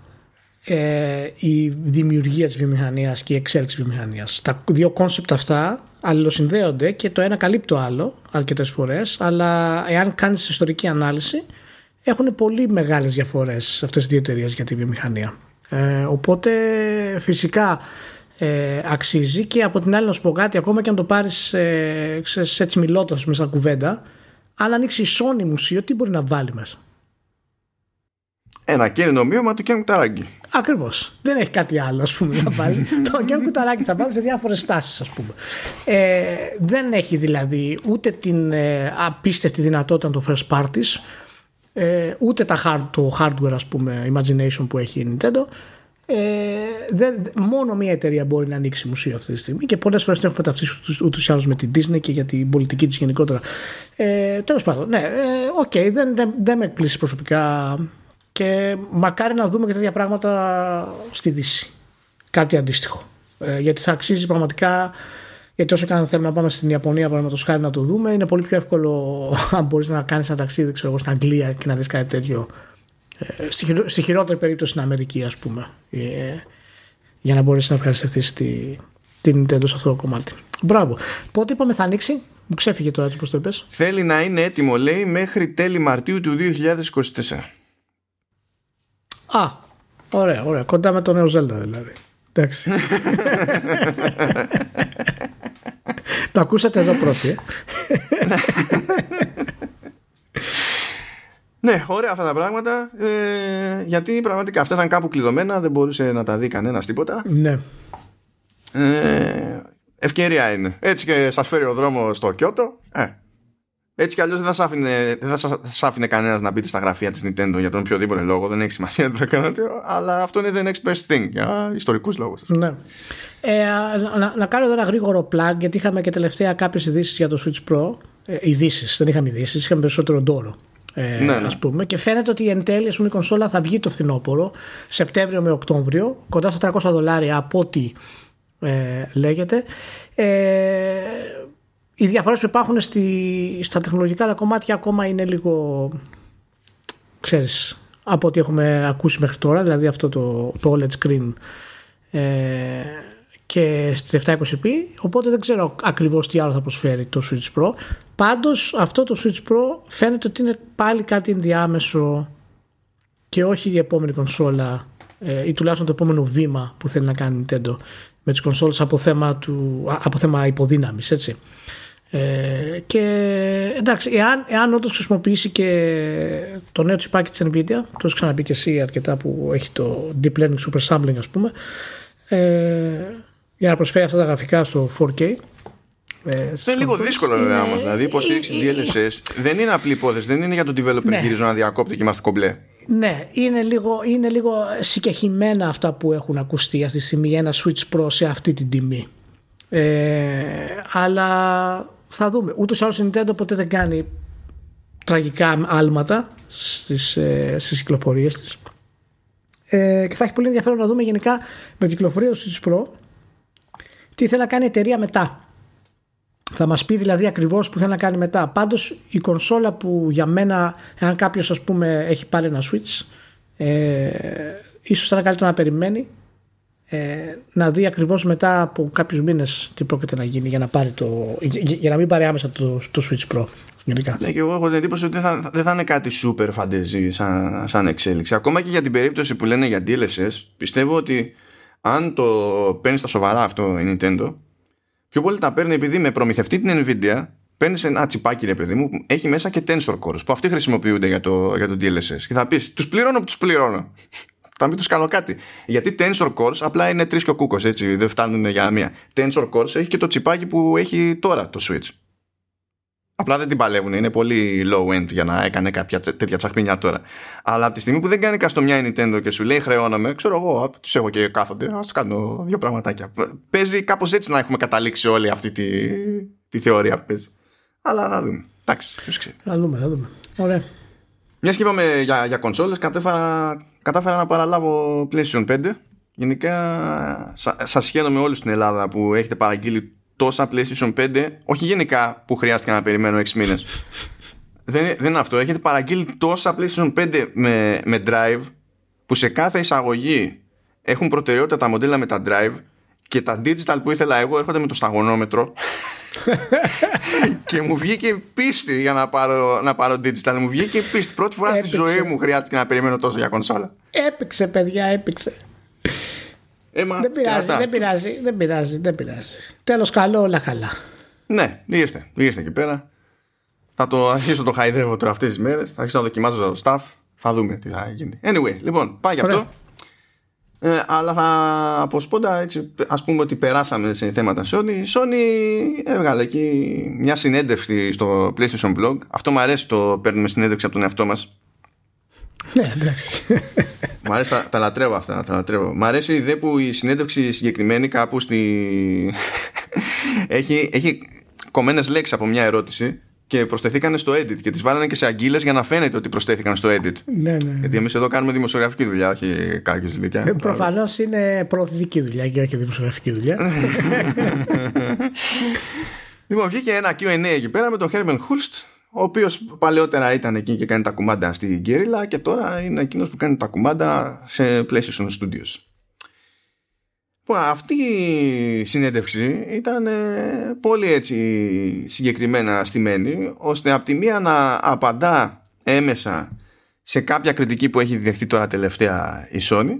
Ε, η δημιουργία της βιομηχανίας και η εξέλιξη της βιομηχανίας. Τα δύο κόνσεπτ αυτά αλληλοσυνδέονται και το ένα καλύπτει το άλλο αρκετές φορές, αλλά εάν κάνεις ιστορική ανάλυση έχουν πολύ μεγάλες διαφορές αυτές οι δύο εταιρείες για τη βιομηχανία, ε, οπότε φυσικά ε, αξίζει. Και από την άλλη να σου πω κάτι, ακόμα και αν το πάρεις ε, ξέρεις, έτσι μιλώντας μέσα κουβέντα, αν ανοίξει η Sony μουσείο, τι μπορεί να βάλει μέσα? Ένα κέρινο μείωμα του Κιάνου Κουταράκη. Ακριβώς. Δεν έχει κάτι άλλο, ας πούμε, να βάλει. Το Κιάνου Κουταράκη θα βάλει σε διάφορες τάσεις, ας πούμε. Ε, δεν έχει δηλαδή ούτε την ε, απίστευτη δυνατότητα των first parties, ε, ούτε τα hard, το hardware, ας πούμε, imagination που έχει η Nintendo. Ε, δεν, μόνο μία εταιρεία μπορεί να ανοίξει μουσείο αυτή τη στιγμή και πολλές φορές την έχουμε ταυτίσει ούτως ή άλλως με την Disney και για την πολιτική της γενικότερα. Ε, τέλος πάντων, ναι, οκ, ε, okay, δεν, δεν, δεν με εκπλήσει προσωπικά. Και μακάρι να δούμε και τέτοια πράγματα στη Δύση. Κάτι αντίστοιχο. Ε, γιατί θα αξίζει πραγματικά. Γιατί όσο και αν θέλουμε να πάμε στην Ιαπωνία, παραδείγματος χάρη, να το δούμε, είναι πολύ πιο εύκολο αν μπορείς να κάνεις ένα ταξίδι, ξέρω εγώ, στην Αγγλία και να δεις κάτι τέτοιο. Ε, στη, χειρο, στη χειρότερη περίπτωση στην Αμερική, ας πούμε. Ε, για να μπορείς να ευχαριστηθείς την τη Nintendo σε αυτό το κομμάτι. Μπράβο. Πότε είπαμε θα ανοίξει? Μου ξέφυγε τώρα, έτσι όπως το είπες. Θέλει να είναι έτοιμο, λέει, μέχρι τέλη Μαρτίου του δύο χιλιάδες είκοσι τέσσερα. Α, ωραία, ωραία. Κοντά με το νέο Zelda δηλαδή. Εντάξει. Το ακούσατε εδώ πρώτοι, ε? Ναι, ωραία αυτά τα πράγματα, ε, γιατί πραγματικά αυτά ήταν κάπου κλειδωμένα, δεν μπορούσε να τα δει κανένας τίποτα. Ναι. Ε, ευκαιρία είναι. Έτσι και σας φέρει ο δρόμος στο Κιώτο. Ε. Έτσι κι αλλιώς δεν θα σας άφηνε, άφηνε κανένας να μπείτε στα γραφεία της Nintendo για τον οποιοδήποτε λόγο. Δεν έχει σημασία να το κάνετε, αλλά αυτό είναι the next best thing για ιστορικούς λόγους. Ναι. Ε, να, να κάνω εδώ ένα γρήγορο plug, γιατί είχαμε και τελευταία κάποιες ειδήσεις για το Switch Pro. Ε, ειδήσεις, δεν είχαμε ειδήσεις, είχαμε περισσότερο ντόρο. Ε, ναι, ναι. Ας πούμε. Και φαίνεται ότι εν τέλει, ας πούμε, η κονσόλα θα βγει το φθινόπωρο, Σεπτέμβριο με Οκτώβριο, κοντά στα τριακόσια δολάρια από ό,τι ε, λέγεται. Ε, Οι διαφορές που υπάρχουν στη, στα τεχνολογικά τα κομμάτια ακόμα είναι λίγο, ξέρεις, από ό,τι έχουμε ακούσει μέχρι τώρα. Δηλαδή αυτό το, το ο ελ ι ντι screen ε, και στη επτακόσια είκοσι πι. Οπότε δεν ξέρω ακριβώς τι άλλο θα προσφέρει το Switch Pro. Πάντως αυτό το Switch Pro φαίνεται ότι είναι πάλι κάτι ενδιάμεσο και όχι η επόμενη κονσόλα, ε, ή τουλάχιστον το επόμενο βήμα που θέλει να κάνει Nintendo με τις κονσόλες από θέμα, του, από θέμα υποδύναμης, έτσι. Ε, και εντάξει, εάν, εάν όντως χρησιμοποιήσει και το νέο τσιπάκι της Nvidia, το έχεις ξαναπεί και εσύ αρκετά, που έχει το deep learning super sampling, ας πούμε, ε, για να προσφέρει αυτά τα γραφικά στο φορ κέι. Ε, είναι λίγο δύσκολο βέβαια όμως, δηλαδή η υποστήριξη ντι ελ ες ες δεν είναι απλή υπόθεση, δεν είναι για τον developer, ναι, γυρίζω να διακόπτει και είμαστε κομπλέ. Ναι, είναι λίγο, είναι λίγο συγκεχημένα αυτά που έχουν ακουστεί αυτή τη στιγμή για ένα Switch Pro σε αυτή την τιμή. Ε, αλλά θα δούμε. Ούτως ή άλλως η Nintendo ποτέ δεν κάνει τραγικά άλματα στις, ε, στις κυκλοφορίες της. Ε, και θα έχει πολύ ενδιαφέρον να δούμε γενικά με κυκλοφορία του Switch Pro τι θέλει να κάνει η εταιρεία μετά. Θα μας πει δηλαδή ακριβώς που θέλει να κάνει μετά. Πάντως η κονσόλα που για μένα, αν κάποιος, ας πούμε, έχει πάρει ένα Switch, ε, ίσως θα είναι καλύτερο να περιμένει Ε, να δει ακριβώς μετά από κάποιους μήνες τι πρόκειται να γίνει για να, πάρει το, για, για να μην πάρει άμεσα το, το Switch Pro. Ναι, και εγώ έχω την εντύπωση ότι δεν θα, δεν θα είναι κάτι super fantasy σαν, σαν εξέλιξη. Ακόμα και για την περίπτωση που λένε για ντι ελ ες ες, πιστεύω ότι αν το παίρνει στα σοβαρά αυτό η Nintendo, πιο πολύ τα παίρνει επειδή με προμηθευτεί την Nvidia, παίρνει ένα τσιπάκι, ρε παιδί μου, έχει μέσα και Tensor Cores που αυτοί χρησιμοποιούνται για το, για το ντι ελ ες ες. Και θα πεις, τους πληρώνω που τους πληρώνω. Θα μην τους κάνω κάτι. Γιατί Tensor Cores απλά είναι τρεις και ο κούκος, έτσι, δεν φτάνουν για μία. Tensor Cores έχει και το τσιπάκι που έχει τώρα το Switch. Απλά δεν την παλεύουν, είναι πολύ low-end για να έκανε κάποια τέτοια τσαχμινιά τώρα. Αλλά από τη στιγμή που δεν κάνει καστομιά η Nintendo και σου λέει χρεώνομαι, ξέρω εγώ, τους έχω και κάθονται, ας κάνω δύο πραγματάκια. Παίζει κάπως έτσι να έχουμε καταλήξει όλη αυτή τη, τη θεωρία που παίζει. Αλλά θα δούμε. Εντάξει, ποιος ξέρει. Θα δούμε, θα δούμε. Ωραία. Μιας και είπαμε για, για κονσόλες, κατέφερα, κατάφερα να παραλάβω PlayStation πέντε. Γενικά σα, σας σχαίνομαι όλους στην Ελλάδα που έχετε παραγγείλει τόσα PlayStation πέντε, όχι γενικά που χρειάστηκε να περιμένω έξι μήνες. δεν, δεν είναι αυτό. Έχετε παραγγείλει τόσα PlayStation πέντε με, με drive που σε κάθε εισαγωγή έχουν προτεραιότητα τα μοντέλα με τα drive και τα digital που ήθελα εγώ έρχονται με το σταγονόμετρο. Και μου βγήκε πίστη για να πάρω, να πάρω digital. Μου βγήκε πίστη. Πρώτη φορά έπαιξε. Στη ζωή μου χρειάστηκε να περιμένω τόσο για κονσόλα. Έπαιξε, παιδιά, έπαιξε. Έμα, δεν, πειράζει, δεν πειράζει, δεν πειράζει, δεν πειράζει. Τέλος καλό, όλα καλά. Ναι, ήρθε, ήρθε εκεί πέρα. Θα το αρχίσω το χαϊδεύω τώρα αυτές τις μέρες. Θα αρχίσω να δοκιμάζω το staff. Θα δούμε τι θα γίνει. Anyway, λοιπόν, πάει γι' αυτό. Ε, αλλά θα αποσπώντα, έτσι, ας πούμε ότι περάσαμε σε θέματα Sony. Η Sony έβγαλε εκεί μια συνέντευξη στο PlayStation Blog. Αυτό μου αρέσει, το παίρνουμε συνέντευξη από τον εαυτό μας. Ναι, εντάξει. Μ' αρέσει, τα, τα λατρεύω αυτά, τα λατρεύω. Μ' αρέσει η ιδέα που η συνέντευξη συγκεκριμένη κάπου στη... έχει, έχει κομμένες λέξεις από μια ερώτηση και προσθεθήκανε στο edit και τις βάλανε και σε αγγείλες για να φαίνεται ότι προσθέθηκαν στο edit. Ναι, ναι, ναι. Γιατί εμείς εδώ κάνουμε δημοσιογραφική δουλειά, όχι κάποιες δικιά. Ε, προφανώς είναι προωθητική δουλειά και όχι δημοσιογραφική δουλειά. Λοιπόν, βγήκε ένα κιου εντ έι εκεί πέρα με τον Herman Hulst, ο οποίος παλαιότερα ήταν εκεί και κάνει τα κουμάντα στη Guerrilla και τώρα είναι εκείνος που κάνει τα κουμάντα σε PlayStation Studios. Αυτή η συνέντευξη ήταν πολύ έτσι συγκεκριμένα στημένη, ώστε από τη μία να απαντά έμεσα σε κάποια κριτική που έχει δεχτεί τώρα τελευταία η Sony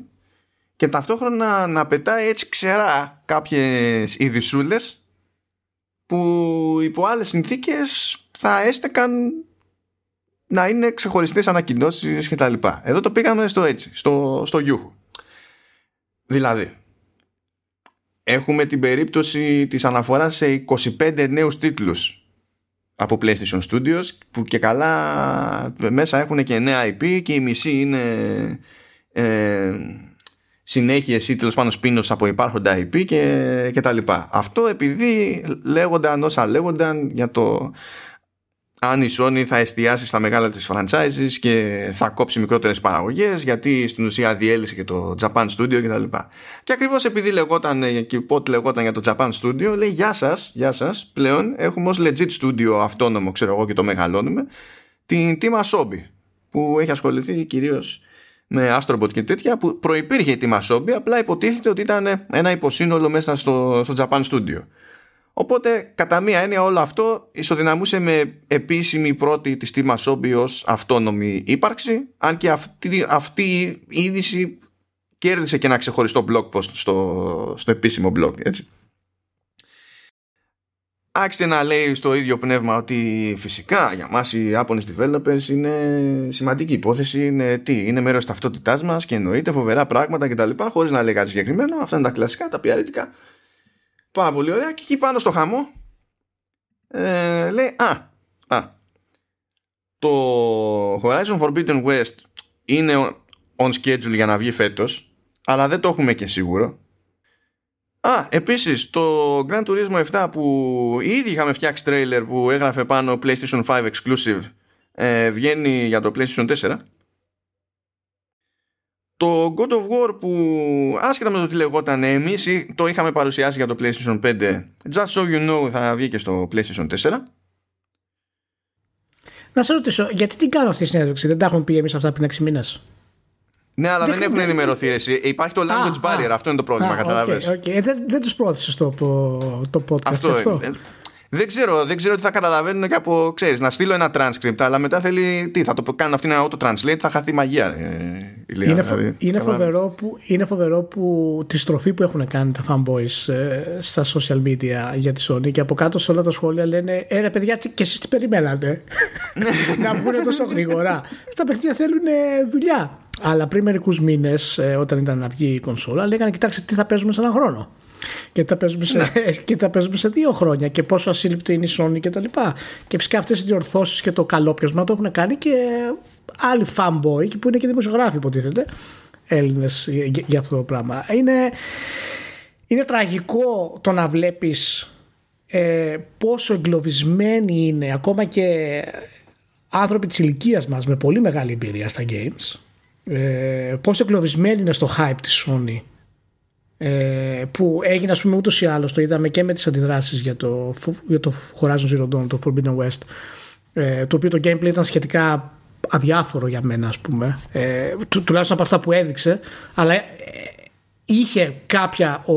και ταυτόχρονα να πετάει έτσι ξερά κάποιες ειδισούλες που υπό άλλες συνθήκες θα έστεκαν να είναι ξεχωριστές ανακοινώσεις και τα λοιπά. Εδώ το πήγαμε στο έτσι, στο, στο γιούχου. Δηλαδή, έχουμε την περίπτωση της αναφοράς σε είκοσι πέντε νέους τίτλους από PlayStation Studios, που και καλά μέσα έχουν και νέα άι πι και η μισή είναι ε, συνέχειες ή τέλος πάντων σπίνος από υπάρχοντα άι πι και, και τα λοιπά. Αυτό επειδή λέγονταν όσα λέγονταν για το... αν η Sony θα εστιάσει στα μεγάλα της franchises και θα κόψει μικρότερες παραγωγές, γιατί στην ουσία διέλυσε και το Japan Studio κτλ. Και, και ακριβώς επειδή λεγόταν και πότε λεγόταν για το Japan Studio, λέει γεια σας, γεια σας, πλέον έχουμε ως legit studio αυτόνομο, ξέρω εγώ, και το μεγαλώνουμε, την Team Asobi, που έχει ασχοληθεί κυρίως με Astro Bot και τέτοια, που προϋπήρχε η Team Asobi, απλά υποτίθεται ότι ήταν ένα υποσύνολο μέσα στο, στο Japan Studio. Οπότε κατά μία έννοια όλο αυτό ισοδυναμούσε με επίσημη πρώτη της Team Asobi ως αυτόνομη ύπαρξη, αν και αυτή, αυτή η είδηση κέρδισε και ένα ξεχωριστό blog post στο, στο επίσημο blog, έτσι. Άξιζε να λέει στο ίδιο πνεύμα ότι φυσικά για μας οι άπονες developers είναι σημαντική υπόθεση, είναι, τι, είναι μέρος ταυτότητάς μας και εννοείται φοβερά πράγματα κτλ, χωρίς να λέει κάτι συγκεκριμένο. Αυτά είναι τα κλασικά, τα πιαρίτικα. Πάρα πολύ ωραία. Και εκεί πάνω στο χαμό ε, λέει α, α, το Horizon Forbidden West είναι on schedule για να βγει φέτος, αλλά δεν το έχουμε και σίγουρο. Α, επίσης το Gran Turismo επτά που ήδη είχαμε φτιάξει trailer που έγραφε πάνω PlayStation πέντε exclusive ε, βγαίνει για το PlayStation τέσσερα. Το God of War που άσχετα με το τι λεγόταν εμείς το είχαμε παρουσιάσει για το PlayStation πέντε, just so you know, θα βγει και στο PlayStation τέσσερα. Να σε ρωτήσω, γιατί την κάνω αυτή η συνέντευξη, δεν τα έχουμε πει εμείς αυτά πριν έξι μήνες? Ναι, αλλά δεν, δεν έχουν ενημερωθεί εσύ. Υπάρχει το language barrier, αυτό είναι το πρόβλημα, καταλάβες. Okay, okay. Δεν, δεν τους πρόθεσες το, το podcast. Αυτό, αυτό. Ε, δεν, ξέρω, δεν ξέρω τι θα καταλαβαίνουν και από, ξέρεις, να στείλω ένα transcript, αλλά μετά θέλει, τι, θα το κάνουν αυτήν ένα auto-translate, θα χαθεί η μαγεία. Ε, ηλία, είναι, δηλαδή, φο, είναι, φοβερό που, είναι φοβερό που τη στροφή που έχουν κάνει τα fanboys ε, στα social media για τη Sony, και από κάτω σε όλα τα σχόλια λένε, ε, ρε παιδιά, και εσείς τι περιμένατε? Να βγουν τόσο γρήγορα? Αυτά τα παιδιά θέλουν δουλειά. Αλλά πριν μερικούς μήνες, όταν ήταν να βγει η κονσόλα, λέγανε, κοιτάξτε τι θα παίζουμε σε έναν χρόνο και τι θα παίζουμε σε, και θα παίζουμε σε δύο χρόνια και πόσο ασύλληπτη είναι η Sony και τα λοιπά. Και φυσικά αυτές οι διορθώσεις και το καλόπιασμα το έχουν κάνει και άλλοι fanboy που είναι και δημοσιογράφοι, υποτίθεται Έλληνες, για αυτό το πράγμα. Είναι, είναι τραγικό το να βλέπεις ε, πόσο εγκλωβισμένοι είναι ακόμα και άνθρωποι της ηλικίας μας με πολύ μεγάλη εμπειρία στα games. Ε, πόσο εγκλωβισμένοι είναι στο hype της Sony, ε, που έγινε, ας πούμε, ούτως ή άλλως, το είδαμε και με τις αντιδράσεις για το, για το Horizon Zero Dawn, το Forbidden West, ε, το οποίο το gameplay ήταν σχετικά αδιάφορο για μένα, ας πούμε, ε, του, τουλάχιστον από αυτά που έδειξε, αλλά ε, είχε κάποια, ο,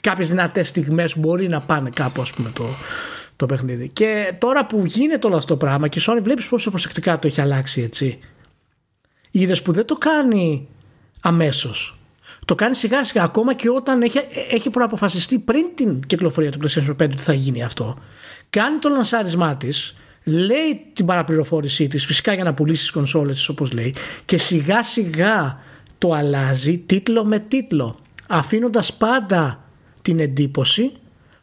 κάποιες δυνατές στιγμές που μπορεί να πάνε κάπου, ας πούμε, το, το παιχνίδι. Και τώρα που γίνεται όλο αυτό το πράγμα και η Sony βλέπεις πόσο προσεκτικά το έχει αλλάξει, έτσι. Είδες που δεν το κάνει αμέσως. Το κάνει σιγά σιγά, ακόμα και όταν έχει, έχει προαποφασιστεί πριν την κυκλοφορία του PlayStation πέντε ότι θα γίνει αυτό. Κάνει το λανσάρισμά της, λέει την παραπληροφόρησή της, φυσικά για να πουλήσει τις κονσόλες της, όπως λέει, και σιγά σιγά το αλλάζει τίτλο με τίτλο, αφήνοντας πάντα την εντύπωση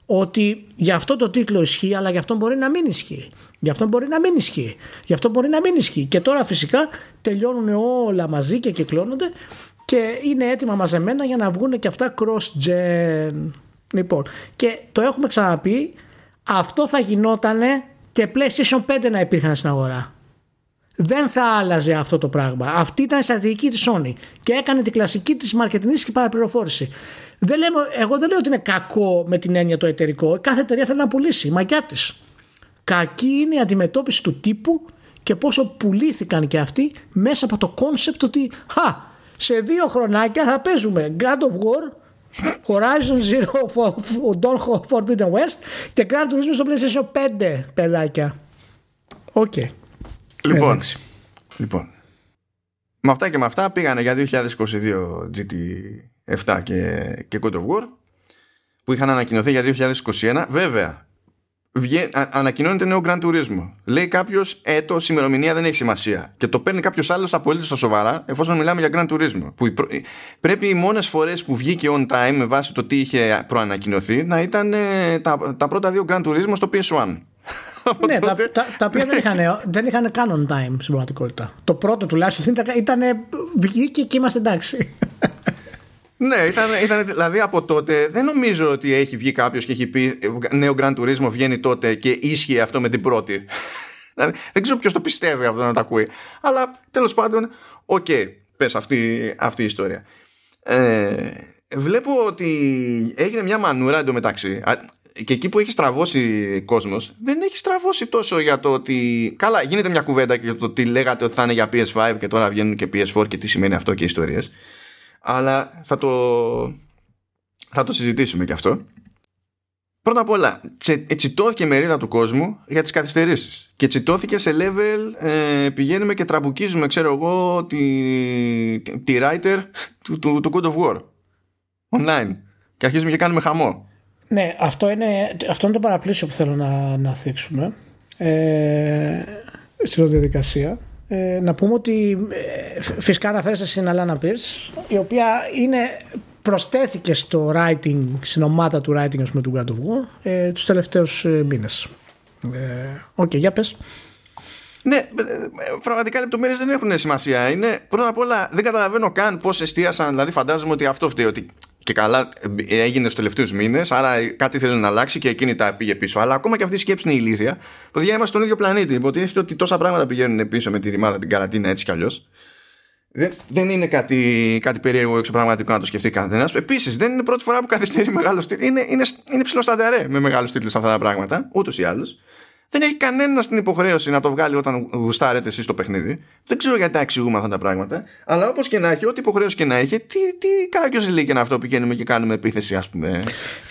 ότι για αυτό το τίτλο ισχύει, αλλά για αυτό μπορεί να μην ισχύει. Γι' αυτό μπορεί να μην ισχύει. Γι' αυτό μπορεί να μην ισχύει. Και τώρα φυσικά τελειώνουν όλα μαζί και κυκλώνονται και είναι έτοιμα μαζεμένα για να βγουν και αυτά cross-gen. Λοιπόν, και το έχουμε ξαναπεί, αυτό θα γινότανε και PlayStation πέντε να υπήρχαν στην αγορά. Δεν θα άλλαζε αυτό το πράγμα. Αυτή ήταν η στρατηγική της Sony και έκανε την κλασική της μαρκετινής και παραπληροφόρηση. Δεν λέμε, εγώ δεν λέω ότι είναι κακό με την έννοια το εταιρικό. Κάθε εταιρεία θέλει να πουλήσει, η μαγιά της. Κακή είναι η αντιμετώπιση του τύπου και πόσο πουλήθηκαν και αυτοί μέσα από το κόνσεπτ ότι «Χα, σε δύο χρονάκια θα παίζουμε God of War, Horizon Zero Dawn Forbidden West και Gran Turismo στο PlayStation πέντε, παιδάκια». Οκ. Okay. Λοιπόν, λοιπόν, με αυτά και με αυτά πήγανε για δύο χιλιάδες είκοσι δύο τζι τι επτά και, και God of War που είχαν ανακοινωθεί για δύο χιλιάδες είκοσι ένα. Βέβαια, Βγε, α, ανακοινώνεται νέο Gran Turismo. Λέει κάποιος, ε, το σημερομηνία δεν έχει σημασία. Και το παίρνει κάποιος άλλος απολύτως στα σοβαρά, εφόσον μιλάμε για Gran Turismo. Που η, πρέπει οι μόνες φορές που βγήκε on time με βάση το τι είχε προανακοινωθεί να ήταν ε, τα, τα πρώτα δύο Gran Turismo στο πι ες ένα. Ναι, τα, τα, τα οποία δεν είχαν, δεν είχαν καν on time στην πραγματικότητα. Το πρώτο τουλάχιστον ήταν, ήταν βγήκε και είμαστε εντάξει. Ναι, ήταν, ήταν, δηλαδή από τότε δεν νομίζω ότι έχει βγει κάποιος και έχει πει νέο Gran Turismo βγαίνει τότε και ίσχυε αυτό με την πρώτη. Δεν ξέρω ποιος το πιστεύει αυτό να τα ακούει. Αλλά τέλος πάντων, οκ, okay, πες αυτή, αυτή η ιστορία. Ε, βλέπω ότι έγινε μια μανούρα εντωμεταξύ. Και εκεί που έχει στραβώσει κόσμος, δεν έχει στραβώσει τόσο για το ότι. Καλά, γίνεται μια κουβέντα και για το ότι λέγατε ότι θα είναι για πι ες φάιβ και τώρα βγαίνουν και πι ες φορ και τι σημαίνει αυτό και ιστορίες. Αλλά θα το, θα το συζητήσουμε και αυτό. Πρώτα απ' όλα, τσι, τσιτώθηκε η μερίδα του κόσμου για τις καθυστερήσεις. Και τσιτώθηκε σε level, ε, πηγαίνουμε και τραμπουκίζουμε, ξέρω εγώ, τη, τη writer του, του, του God of War online. Και αρχίζουμε και κάνουμε χαμό. Ναι, αυτό είναι, αυτό είναι το παραπλήσιο που θέλω να, να θίξουμε ε, στην διαδικασία. Ε, να πούμε ότι ε, φυσικά αναφέρεσαι στην Alanah Pearce, η οποία είναι, προστέθηκε στο writing, στην ομάδα του writing, ας πούμε, του God of War ε, τους τελευταίους ε, μήνες. Οκ, ε, okay, για πες. Ναι, πραγματικά λεπτομέρειες δεν έχουν σημασία. Είναι, πρώτα απ' όλα δεν καταλαβαίνω καν πώς εστίασαν. Δηλαδή φαντάζομαι ότι αυτό φταίει, ότι και καλά έγινε στους τελευταίους μήνες, άρα κάτι θέλει να αλλάξει και εκείνη τα πήγε πίσω. Αλλά ακόμα και αυτή η σκέψη είναι ηλίθια. Παιδιά, είμαστε στον ίδιο πλανήτη. Υποτίθεται ότι τόσα πράγματα πηγαίνουν πίσω με τη ρημάδα, την καραντίνα, έτσι κι αλλιώς. Δεν, δεν είναι κάτι, κάτι περίεργο εξωπραγματικό να το σκεφτεί κανένας. Επίσης, δεν είναι πρώτη φορά που καθυστερεί μεγάλο τίτλο. Είναι, είναι, είναι ψηλοστανταρέ με μεγάλους τίτλους αυτά τα πράγματα, ούτως ή άλλως. δεν έχει κανένα την υποχρέωση να το βγάλει όταν γουστάρετε εσείς το παιχνίδι. Δεν ξέρω γιατί εξηγούμε αυτά τα πράγματα. Αλλά όπως και να έχει, ό,τι υποχρέωση και να έχει, τι, τι κάρακιο ζηλίκι είναι αυτό που πηγαίνουμε και κάνουμε επίθεση, ας πούμε.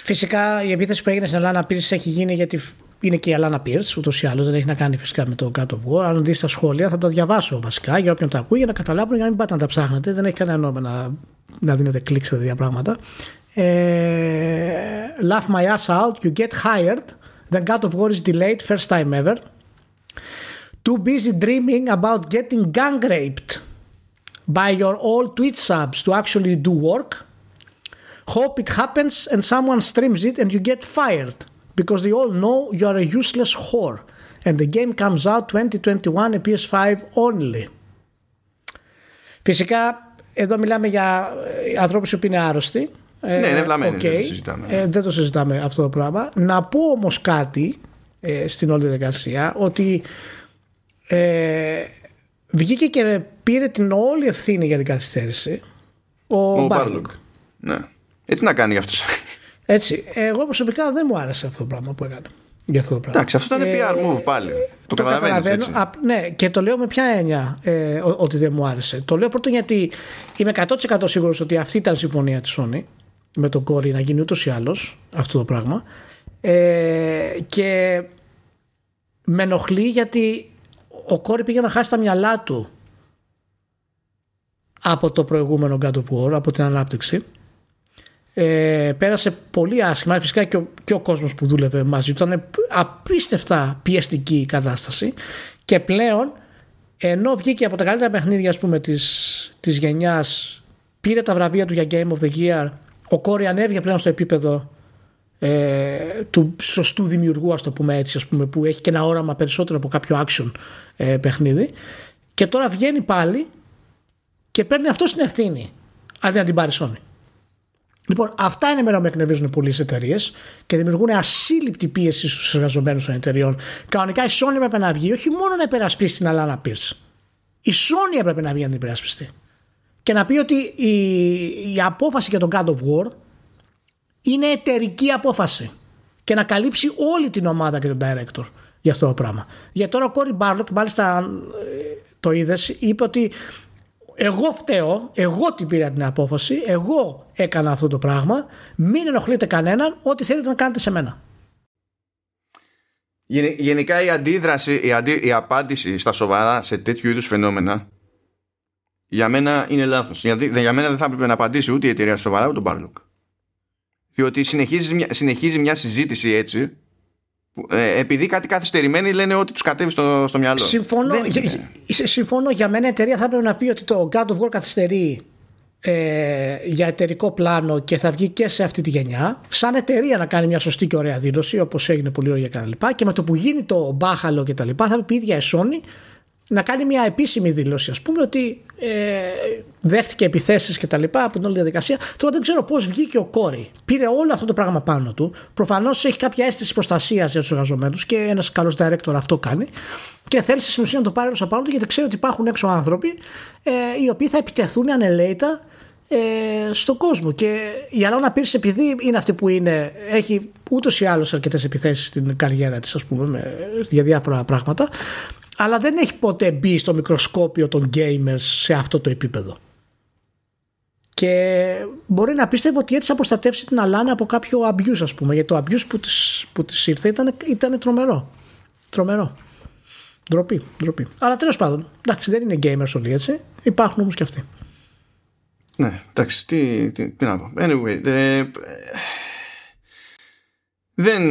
Φυσικά η επίθεση που έγινε στην Alanah Pearce έχει γίνει γιατί είναι και η Alanah Pearce, ούτως ή άλλως δεν έχει να κάνει φυσικά με το God of War. Αν δεις τα σχόλια, θα τα διαβάσω βασικά για όποιον τα ακούει, για να καταλάβουν, για να μην πάτε να τα ψάχνετε. Δεν έχει κανένα νόημα να, να δίνετε κλικ σε τέτοια πράγματα. Ε, laugh my ass out, you get hired. The God of War is delayed, first time ever. Too busy dreaming about getting gang raped by your old Twitch subs to actually do work. Hope it happens and someone streams it and you get fired because they all know you are a useless whore. And the game comes out twenty twenty-one, a P S five only. Φυσικά, εδώ μιλάμε για ανθρώπους που είναι άρρωστοι. Ε, ναι, είναι βλαμμένοι, okay. δεν το συζητάμε. Ε, δεν το συζητάμε αυτό το πράγμα. Να πω όμως κάτι ε, στην όλη διαδικασία, ότι ε, βγήκε και πήρε την όλη ευθύνη για την καθυστέρηση ο Barlog. Ναι. Ε, τι να κάνει γι' αυτό. Έτσι. Εγώ προσωπικά δεν μου άρεσε αυτό το πράγμα που έκανε. Για αυτό το πράγμα. Εντάξει, αυτό ήταν ε, πι αρ move πάλι. Ε, το καταλαβαίνω. Α, ναι, και το λέω με ποια έννοια ε, ό, ότι δεν μου άρεσε. Το λέω πρώτον γιατί είμαι εκατό τοις εκατό σίγουρος ότι αυτή ήταν η συμφωνία της Sony με τον Cory να γίνει ούτως ή άλλως αυτό το πράγμα. Ε, και με ενοχλεί γιατί ο Cory πήγε να χάσει τα μυαλά του από το προηγούμενο God of War, από την ανάπτυξη. Ε, πέρασε πολύ άσχημα. Φυσικά και ο, και ο κόσμος που δούλευε μαζί του ήταν απίστευτα πιεστική η κατάσταση. Και πλέον, ενώ βγήκε από τα καλύτερα παιχνίδια, ας πούμε, της, της γενιάς, πήρε τα βραβεία του για Game of the Year, ο Cory ανέβηκε πλέον στο επίπεδο ε, του σωστού δημιουργού, ας το πούμε έτσι, ας πούμε, που έχει και ένα όραμα περισσότερο από κάποιο action ε, παιχνίδι. Και τώρα βγαίνει πάλι και παίρνει αυτό στην ευθύνη αντί να την πάρει Sony. Λοιπόν, αυτά είναι μέρα που με εκνευρίζουν πολλές εταιρείες και δημιουργούν ασύλληπτη πίεση στους εργαζομένους των εταιρεών. Κανονικά η Sony έπρεπε να βγει, όχι μόνο να υπερασπίσει την Alanah Pearce. Η Sony έπρεπε να βγει να την υπερασπιστεί. Και να πει ότι η, η απόφαση για τον God of War είναι εταιρική απόφαση. Και να καλύψει όλη την ομάδα και τον director για αυτό το πράγμα. Γιατί τώρα ο Cory Barlog, μάλιστα το είδες, είπε ότι. Εγώ φταίω, εγώ την πήρα την απόφαση, εγώ έκανα αυτό το πράγμα, μην ενοχλείτε κανέναν, ό,τι θέλετε να κάνετε σε μένα. Γενικά η αντίδραση, η, αντί, η απάντηση στα σοβαρά σε τέτοιου είδους φαινόμενα για μένα είναι λάθος. Γιατί για μένα δεν θα έπρεπε να απαντήσει ούτε η εταιρεία σοβαρά ούτε ο Barlog. Διότι συνεχίζει μια, συνεχίζει μια συζήτηση έτσι, επειδή κάτι καθυστερημένοι λένε ότι τους κατέβει στο, στο μυαλό. Συμφωνώ. Για, συμφωνώ. Για μένα η εταιρεία θα πρέπει να πει ότι το God of War καθυστερεί ε, για εταιρικό πλάνο και θα βγει και σε αυτή τη γενιά. Σαν εταιρεία να κάνει μια σωστή και ωραία δήλωση, όπως έγινε πολύ ωραία κτλ. Και, και με το που γίνει το μπάχαλο κτλ., θα πει η ίδια η Sony να κάνει μια επίσημη δήλωση, ας πούμε, ότι ε, δέχτηκε επιθέσεις και τα λοιπά από την όλη διαδικασία. Τώρα δεν ξέρω πώς βγήκε ο Cory. Πήρε όλο αυτό το πράγμα πάνω του. Προφανώς έχει κάποια αίσθηση προστασίας για τους εργαζομένους και ένας καλός director αυτό κάνει. Και θέλει στην ουσία να το πάρει όλο πάνω του, γιατί ξέρει ότι υπάρχουν έξω άνθρωποι ε, οι οποίοι θα επιτεθούν ανελέητα ε, στον κόσμο. Και η Alanah Pearce, επειδή είναι αυτή που είναι, έχει ούτως ή άλλως αρκετές επιθέσεις στην καριέρα της, ας πούμε, με, για διάφορα πράγματα. Αλλά δεν έχει ποτέ μπει στο μικροσκόπιο των gamers σε αυτό το επίπεδο. Και μπορεί να πιστεύω ότι έτσι θα προστατεύσει την Alanah από κάποιο abuse, ας πούμε. Γιατί το abuse που της, που της ήρθε ήταν, ήταν τρομερό. Τρομερό. Ντροπή, ντροπή. Αλλά τέλος πάντων, εντάξει, δεν είναι gamers όλοι έτσι. Υπάρχουν όμως και αυτοί. Ναι, εντάξει, τι, τι, τι να πω. Anyway, ε, δεν...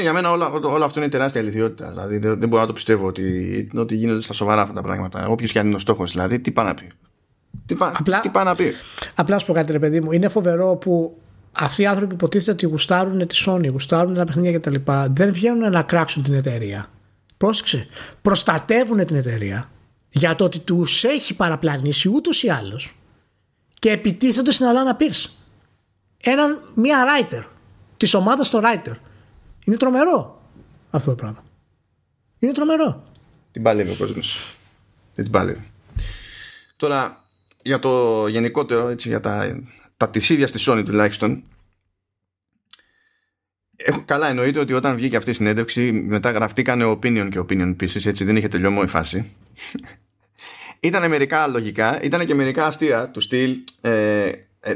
Για μένα όλα, όλα αυτό είναι τεράστια αληθιότητα. Δηλαδή δεν, δεν μπορώ να το πιστεύω ότι, ότι γίνονται στα σοβαρά αυτά τα πράγματα. Όποιος και αν είναι ο στόχος, δηλαδή, τι πάει να πει. Τι πάει να πει. Απλά σου πω κάτι, ρε παιδί μου. Είναι φοβερό που αυτοί οι άνθρωποι που υποτίθεται ότι γουστάρουν τη Sony, γουστάρουν τα παιχνίδια κτλ., δεν βγαίνουν να κράξουν την εταιρεία. Πρόσεξε. Προστατεύουν την εταιρεία για το ότι τους έχει παραπλανήσει ούτως ή άλλως και επιτίθονται στην Alanah Pearce. Έναν, μία writer της ομάδας των writer. Είναι τρομερό αυτό το πράγμα. Είναι τρομερό. Την παλεύει ο κόσμος. Δεν την παλεύει. Τώρα για το γενικότερο, έτσι, για τα, τα της ίδιας της Sony τουλάχιστον, Έχω, καλά, εννοείται ότι όταν βγήκε αυτή η συνέντευξη, μετά γραφτήκανε opinion και opinion pieces, έτσι δεν είχε τελειωμό η φάση. Ήτανε μερικά λογικά, ήτανε και μερικά αστεία του στυλ. Ε,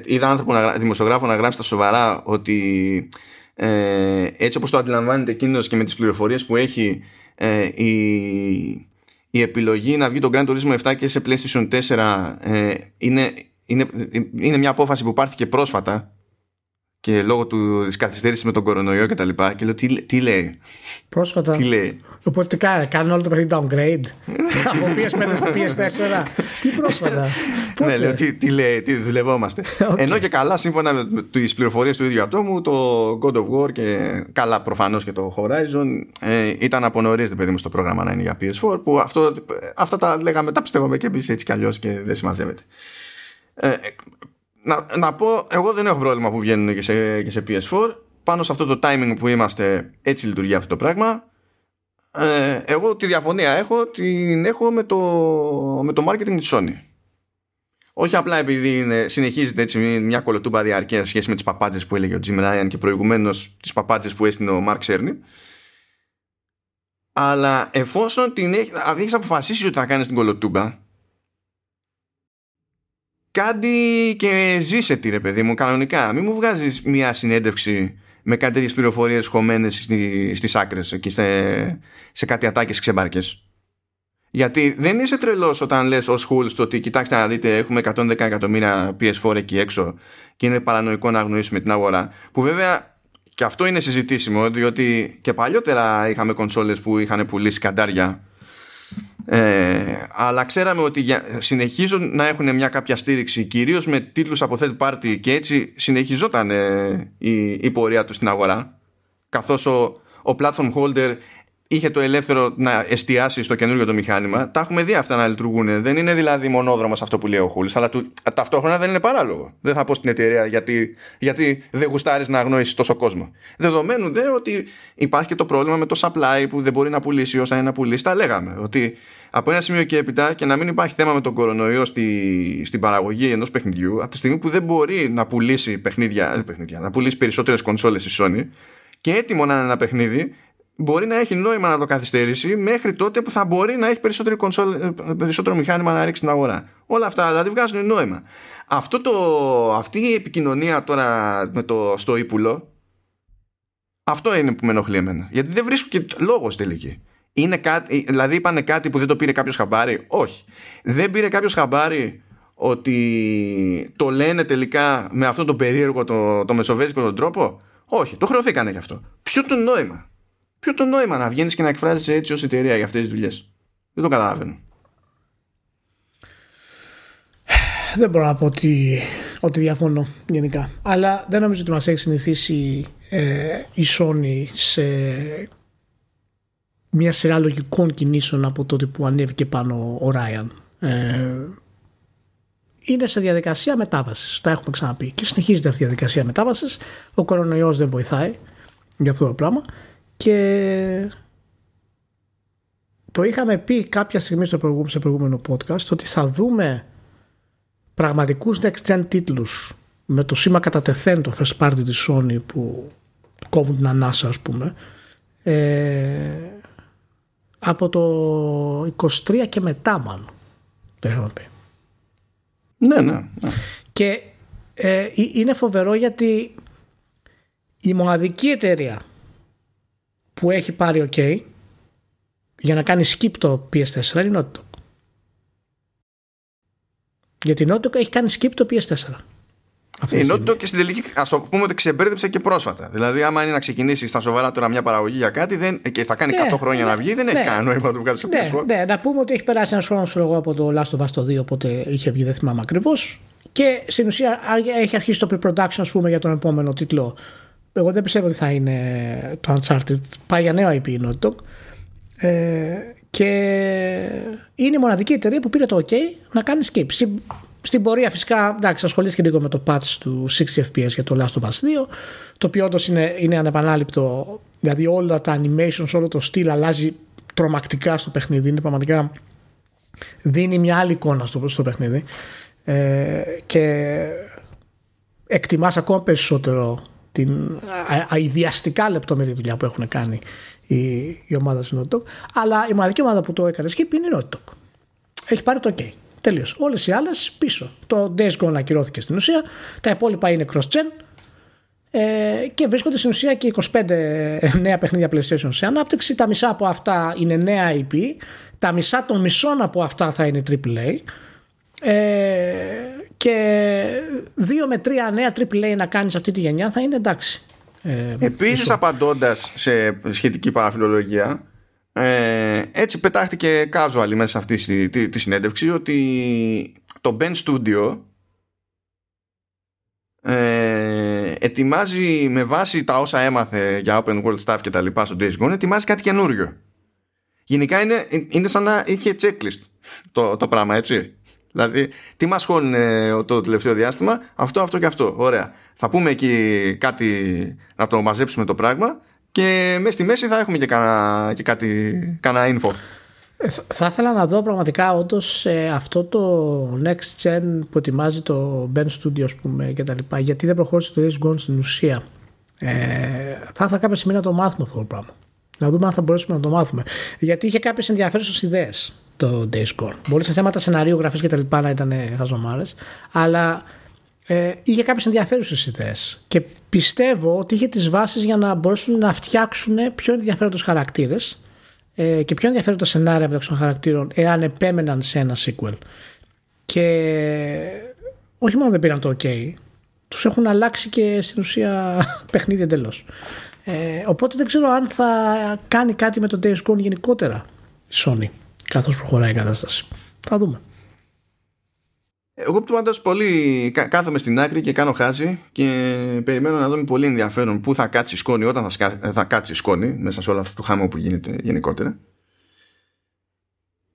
είδα άνθρωπο να, δημοσιογράφο να γράψει τα σοβαρά ότι ε, έτσι όπως το αντιλαμβάνεται εκείνος και με τις πληροφορίες που έχει, ε, η, η επιλογή να βγει το Gran Turismo επτά και σε PlayStation τέσσερα ε, είναι, είναι, είναι μια απόφαση που πάρθηκε πρόσφατα και λόγω του, της καθυστέρησης με τον κορονοϊό και τα λοιπά, και λέω τι, τι λέει πρόσφατα, τι λέει. Οπότε κάνουν όλο το παιχνίδι downgrade από πι ες πέντε στο πι ες τέσσερα. Τι πρόσφατα. Ναι, λέω τι, τι λέει, τι δουλευόμαστε. Okay. Ενώ και καλά, σύμφωνα με τις πληροφορίες του ίδιου ατόμου, το God of War και καλά προφανώς και το Horizon ε, ήταν από νωρίς, παιδί μου, στο πρόγραμμα να είναι για πι ες φορ, που αυτό, αυτά τα λέγαμε, τα πιστεύαμε και εμείς έτσι κι αλλιώς και δεν συμμαζεύεται. Ε, να, να πω, εγώ δεν έχω πρόβλημα που βγαίνουν και σε, και σε πι ες φορ. Πάνω σε αυτό το timing που είμαστε, έτσι λειτουργεί αυτό το πράγμα. Ε, εγώ τη διαφωνία έχω, την έχω με το, με το marketing της Sony. Όχι απλά επειδή είναι, συνεχίζεται έτσι μια κολοτούμπα διαρκεία σχέση με τις παπάτσες που έλεγε ο Jim Ryan και προηγουμένως τις παπάτσες που έστεινε ο Mark Cerny, αλλά εφόσον την έχεις, αν έχεις αποφασίσει ότι θα κάνεις την κολοτούμπα, κάντε και ζήσε τη, ρε παιδί μου, κανονικά. Μην μου βγάζεις μια συνέντευξη με κάτι τέτοιες πληροφορίες χωμένες στι, στις άκρες εκεί σε, σε κάτι ατάκες ξεμπάρκες. Γιατί δεν είσαι τρελός όταν λες ως Hulls το ότι κοιτάξτε να δείτε, έχουμε εκατόν δέκα εκατομμύρια πι ες φορ εκεί έξω και είναι παρανοϊκό να αγνοήσουμε την αγορά. Που βέβαια και αυτό είναι συζητήσιμο, διότι και παλιότερα είχαμε κονσόλες που είχαν πουλήσει καντάρια. Ε, αλλά ξέραμε ότι για, συνεχίζουν να έχουν μια κάποια στήριξη κυρίως με τίτλους από third party και έτσι συνεχιζόταν ε, η, η πορεία του στην αγορά, καθώς ο, ο platform holder είχε το ελεύθερο να εστιάσει στο καινούργιο το μηχάνημα. Τα έχουμε δει αυτά να λειτουργούν, δεν είναι δηλαδή μονόδρομος αυτό που λέει ο Χούλης, αλλά του, ταυτόχρονα δεν είναι παράλογο. Δεν θα πω στην εταιρεία γιατί, γιατί δεν γουστάρεις να αγνοήσεις τόσο κόσμο, δεδομένου δε ότι υπάρχει και το πρόβλημα με το supply που δεν μπορεί να πουλήσει όσα είναι να πουλήσει. Τα λέγαμε ότι από ένα σημείο και έπειτα, και να μην υπάρχει θέμα με τον κορονοϊό στη, στην παραγωγή ενός παιχνιδιού, από τη στιγμή που δεν μπορεί να πουλήσει παιχνίδια, παιχνίδια να πουλήσει περισσότερες κονσόλες η Sony και έτοιμο να είναι ένα παιχνίδι, μπορεί να έχει νόημα να το καθυστερήσει μέχρι τότε που θα μπορεί να έχει περισσότερο, κονσόλ, περισσότερο μηχάνημα να ρίξει την αγορά. Όλα αυτά δηλαδή βγάζουν νόημα. Αυτό το, αυτή η επικοινωνία τώρα με το, στο ύπουλο, αυτό είναι που με ενοχλεί εμένα. Γιατί δεν βρίσκω και λόγος τελική. Είναι κάτι, δηλαδή είπανε κάτι που δεν το πήρε κάποιος χαμπάρι. Όχι. Δεν πήρε κάποιος χαμπάρι ότι το λένε τελικά με αυτόν τον περίεργο, το, το μεσοβέζικο τον τρόπο. Όχι. Το χρεωθήκανε γι' αυτό. Ποιο το νόημα. Ποιο το νόημα να βγαίνεις και να εκφράζεσαι έτσι ως εταιρεία για αυτές τις δουλειές. Δεν το καταλαβαίνω. Δεν μπορώ να πω ότι, ότι διαφωνώ γενικά. Αλλά δεν νομίζω ότι μας έχει συνηθίσει ε, η Sony σε μια σειρά λογικών κινήσεων από τότε που ανέβηκε πάνω ο Ryan. Ε, είναι σε διαδικασία μετάβασης. Τα έχουμε ξαναπεί. Και συνεχίζεται αυτή η διαδικασία μετάβασης. Ο κορονοϊός δεν βοηθάει για αυτό το πράγμα. Και το είχαμε πει κάποια στιγμή στο προηγούμενο, σε προηγούμενο podcast, ότι θα δούμε πραγματικούς next gen τίτλους με το σήμα κατατεθέν το first party της Sony που κόβουν την ανάσα, ας πούμε, ε, από το είκοσι τρία και μετά, μάλλον το είχαμε πει. Ναι, ναι, ναι. Και ε, είναι φοβερό γιατί η μοναδική εταιρεία που έχει πάρει OK για να κάνει skip το πι ες φορ είναι η Νότιτοκ. Γιατί η Νότιτοκ έχει κάνει skip το πι ες φορ. Η Νότιτοκ και στην τελική, ας το πούμε ότι ξεμπέρδεψε και πρόσφατα. Δηλαδή, άμα είναι να ξεκινήσει στα σοβαρά τώρα μια παραγωγή για κάτι δεν, και θα κάνει ναι, εκατό χρόνια ναι, να βγει, δεν ναι, έχει κανένα νόημα να το βγάλει στο πι ες φορ. Ναι, ναι, να πούμε ότι έχει περάσει ένα χρόνο εγώ από το Last of Us το δύο, οπότε είχε βγει, δεν θυμάμαι ακριβώς. Και στην ουσία έχει αρχίσει το pre-production, ας πούμε, για τον επόμενο τίτλο. Εγώ δεν πιστεύω ότι θα είναι το Uncharted. Πάει για νέο άι πι η Naughty Dog. Ε, και είναι η μοναδική εταιρεία που πήρε το OK να κάνει skip. Συ, στην πορεία φυσικά εντάξει, ασχολήθηκε λίγο με το patch του εξήντα φρέιμς περ σέκοντ για το Last of Us δύο, το οποίο όντως είναι, είναι ανεπανάληπτο. Δηλαδή όλα τα animations, όλο το στυλ αλλάζει τρομακτικά στο παιχνίδι. Είναι πραγματικά, δίνει μια άλλη εικόνα στο, στο παιχνίδι. Ε, και εκτιμάς ακόμα περισσότερο την αειδιαστικά λεπτομερή δουλειά που έχουν κάνει η, η ομάδα της Naughty Dog, αλλά η μοναδική ομάδα που το έκανε skip είναι η Naughty Dog. Έχει πάρει το OK. Τελείως. Όλες οι άλλες πίσω. Το Days Gone ακυρώθηκε στην ουσία, τα υπόλοιπα είναι cross-gen ε, και βρίσκονται στην ουσία και είκοσι πέντε νέα παιχνίδια PlayStation σε ανάπτυξη. Τα μισά από αυτά είναι νέα άι πι, τα μισά των μισών από αυτά θα είναι έι έι έι. Ε, και δύο με τρία νέα έι έι έι να κάνεις αυτή τη γενιά θα είναι εντάξει. Ε, Επίσης πίσω. Απαντώντας σε σχετική παραφιλολογία, ε, έτσι πετάχτηκε casual μέσα σε αυτή τη, τη συνέντευξη ότι το Ben Studio ε, ετοιμάζει με βάση τα όσα έμαθε για open world stuff και τα λοιπά στο Days Gone, ετοιμάζει κάτι καινούριο. Γενικά είναι, είναι σαν να είχε checklist το, το πράγμα, έτσι. Δηλαδή, τι μας χώνει το τελευταίο διάστημα, αυτό, αυτό και αυτό. Ωραία. Θα πούμε εκεί κάτι να το μαζέψουμε το πράγμα και μέσα στη μέση θα έχουμε και κανένα, και κάτι, κανένα info. Θα ήθελα να δω πραγματικά όντως ε, αυτό το next gen που ετοιμάζει το Ben Studio, ας πούμε, και τα λοιπά. Γιατί δεν προχώρησε το Days Gone στην ουσία. Ε, θα ήθελα κάποια στιγμή να το μάθουμε αυτό το πράγμα. Να δούμε αν θα μπορέσουμε να το μάθουμε. Γιατί είχε κάποιες ενδιαφέρουσες ιδέες το Days Gone. Μπορεί σε θέματα σεναρίου, γραφής και τα λοιπά να ήταν χαζομάρες, αλλά ε, είχε κάποιες ενδιαφέρουσες ιδέες και πιστεύω ότι είχε τις βάσεις για να μπορέσουν να φτιάξουν πιο ενδιαφέροντες χαρακτήρες ε, και πιο ενδιαφέροντα σενάρια μεταξύ των χαρακτήρων εάν επέμεναν σε ένα sequel. Και όχι μόνο δεν πήραν το OK, τους έχουν αλλάξει και στην ουσία παιχνίδι εντελώς. Ε, οπότε δεν ξέρω αν θα κάνει κάτι με το Days Gone γενικότερα η Sony καθώς προχωράει η κατάσταση. Θα δούμε. Εγώ πάντως πολύ κάθομαι στην άκρη και κάνω χάζι και περιμένω να δω με πολύ ενδιαφέρον πού θα κάτσει η σκόνη, όταν θα, σκά... θα κάτσει η σκόνη μέσα σε όλο αυτό το χάμο που γίνεται γενικότερα.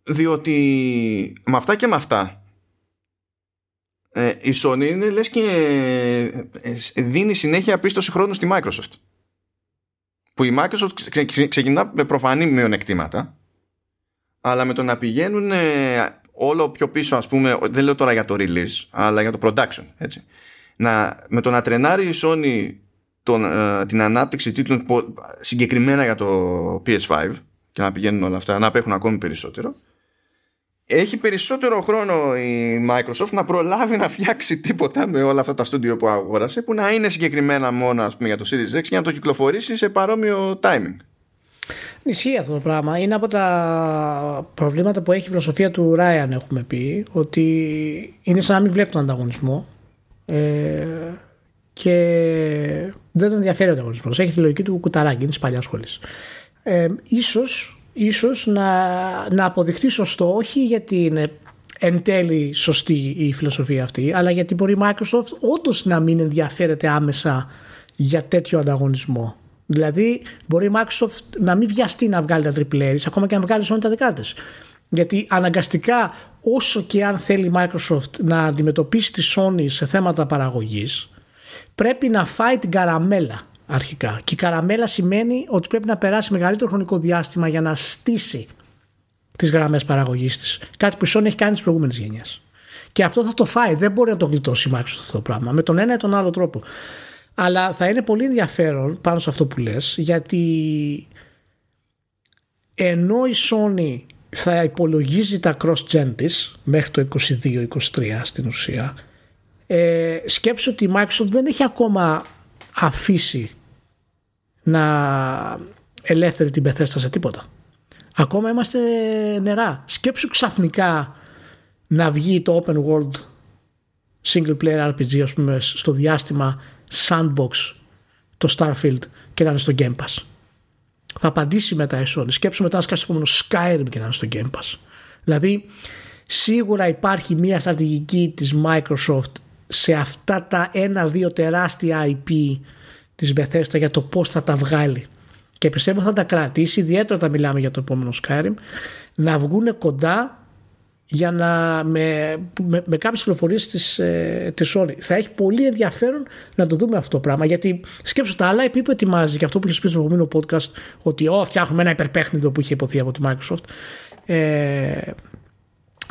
Διότι με αυτά και με αυτά ε, η Sony είναι λες και δίνει συνέχεια πίστοση χρόνου στη Microsoft. Που η Microsoft ξε... Ξε... ξεκινά με προφανή μειονεκτήματα, αλλά με το να πηγαίνουν ε, όλο πιο πίσω, ας πούμε, δεν λέω τώρα για το release, αλλά για το production, έτσι. Να, με το να τρενάρει η Sony τον, ε, την ανάπτυξη τίτλων συγκεκριμένα για το πι ες φάιβ και να πηγαίνουν όλα αυτά, να απέχουν ακόμη περισσότερο, έχει περισσότερο χρόνο η Microsoft να προλάβει να φτιάξει τίποτα με όλα αυτά τα στούντιο που αγόρασε, που να είναι συγκεκριμένα μόνο, ας πούμε, για το Series X και να το κυκλοφορήσει σε παρόμοιο timing. Ισχύει αυτό το πράγμα. Είναι από τα προβλήματα που έχει η φιλοσοφία του Ryan, έχουμε πει, ότι είναι σαν να μην βλέπει τον ανταγωνισμό ε, και δεν τον ενδιαφέρει ο ανταγωνισμός. Έχει τη λογική του κουταράκι, είναι της παλιάς σχολής. Ε, ίσως ίσως να, να αποδειχτεί σωστό, όχι γιατί είναι εν τέλει σωστή η φιλοσοφία αυτή, αλλά γιατί μπορεί η Microsoft όντως να μην ενδιαφέρεται άμεσα για τέτοιο ανταγωνισμό. Δηλαδή, μπορεί η Microsoft να μην βιαστεί να βγάλει τα έι έι έι, ακόμα και να βγάλει όλα τα δικά της. Γιατί αναγκαστικά, όσο και αν θέλει η Microsoft να αντιμετωπίσει τη Sony σε θέματα παραγωγής, πρέπει να φάει την καραμέλα αρχικά. Και η καραμέλα σημαίνει ότι πρέπει να περάσει μεγαλύτερο χρονικό διάστημα για να στήσει τις γραμμές παραγωγής της. Κάτι που η Sony έχει κάνει στις προηγούμενες γενιές. Και αυτό θα το φάει. Δεν μπορεί να το γλιτώσει η Microsoft αυτό το πράγμα. Με τον ένα ή τον άλλο τρόπο. Αλλά θα είναι πολύ ενδιαφέρον πάνω σε αυτό που λες, γιατί ενώ η Sony θα υπολογίζει τα cross-gen της μέχρι το είκοσι δύο είκοσι τρία στην ουσία, ε, σκέψου ότι η Microsoft δεν έχει ακόμα αφήσει να ελεύθερη την Bethesda σε τίποτα. Ακόμα είμαστε νερά. Σκέψου ξαφνικά να βγει το open world single player αρ πι τζι, ας πούμε, στο διάστημα sandbox το Starfield και να είναι στο Game Pass. Θα απαντήσει μετά η Sony. Σκέψου μετά να σκάσει το επόμενο Skyrim και να είναι στο Game Pass. Δηλαδή σίγουρα υπάρχει μια στρατηγική της Microsoft σε αυτά τα ένα-δύο τεράστια άι πι της Bethesda για το πώς θα τα βγάλει, και πιστεύω θα τα κρατήσει, ιδιαίτερα όταν μιλάμε για το επόμενο Skyrim, να βγουν κοντά για να, με, με, με κάποιες πληροφορίες της, ε, της Sony. Θα έχει πολύ ενδιαφέρον να το δούμε αυτό το πράγμα, γιατί σκέψου τα άλλα επίπεδα ετοιμάζει, και αυτό που είχε πει στο προηγούμενο podcast, ότι oh, φτιάχνουμε ένα υπερπέχνιδο που είχε υποθεί από τη Microsoft, ε,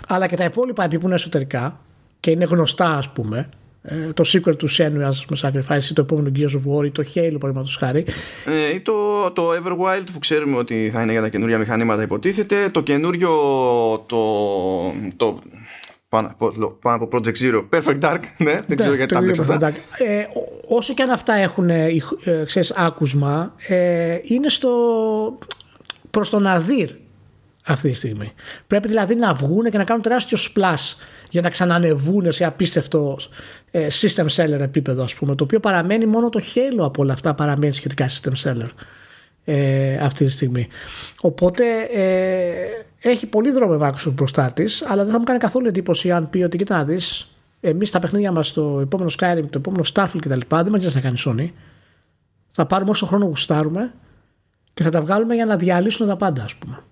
αλλά και τα υπόλοιπα επίπεδα που είναι εσωτερικά και είναι γνωστά, ας πούμε, ε, το sequel του Senua, ας πούμε, Sacrifice, ή το επόμενο Gears of War, ή το Halo, παραδείγματος χάρη. Ε, ή το, το Everwild που ξέρουμε ότι θα είναι για τα καινούργια μηχανήματα, υποτίθεται. Το καινούριο. Το, το, πάνω, πάνω από Project Zero, Perfect Dark. Ναι, δεν ξέρω γιατί τα μπλέξα αυτά. Ε, όσο και αν αυτά έχουν ε, ε, ξέρεις, άκουσμα, ε, είναι στο, προς τον Αδύρ αυτή τη στιγμή. Πρέπει δηλαδή να βγουν και να κάνουν τεράστιο splash για να ξανανεβούν σε απίστευτο ε, system seller επίπεδο, ας πούμε, το οποίο παραμένει μόνο το χέλο από όλα αυτά, παραμένει σχετικά system seller ε, αυτή τη στιγμή. Οπότε ε, έχει πολύ δρόμο η Microsoft μπροστά της, αλλά δεν θα μου κάνει καθόλου εντύπωση αν πει ότι κοίτα να δεις, εμείς τα παιχνίδια μας, το επόμενο Skyrim, το επόμενο Starfield κτλ, δεν μας νοιάζει να κάνει Sony, θα πάρουμε όσο χρόνο γουστάρουμε και θα τα βγάλουμε για να διαλύσουν τα πάντα, ας πούμε.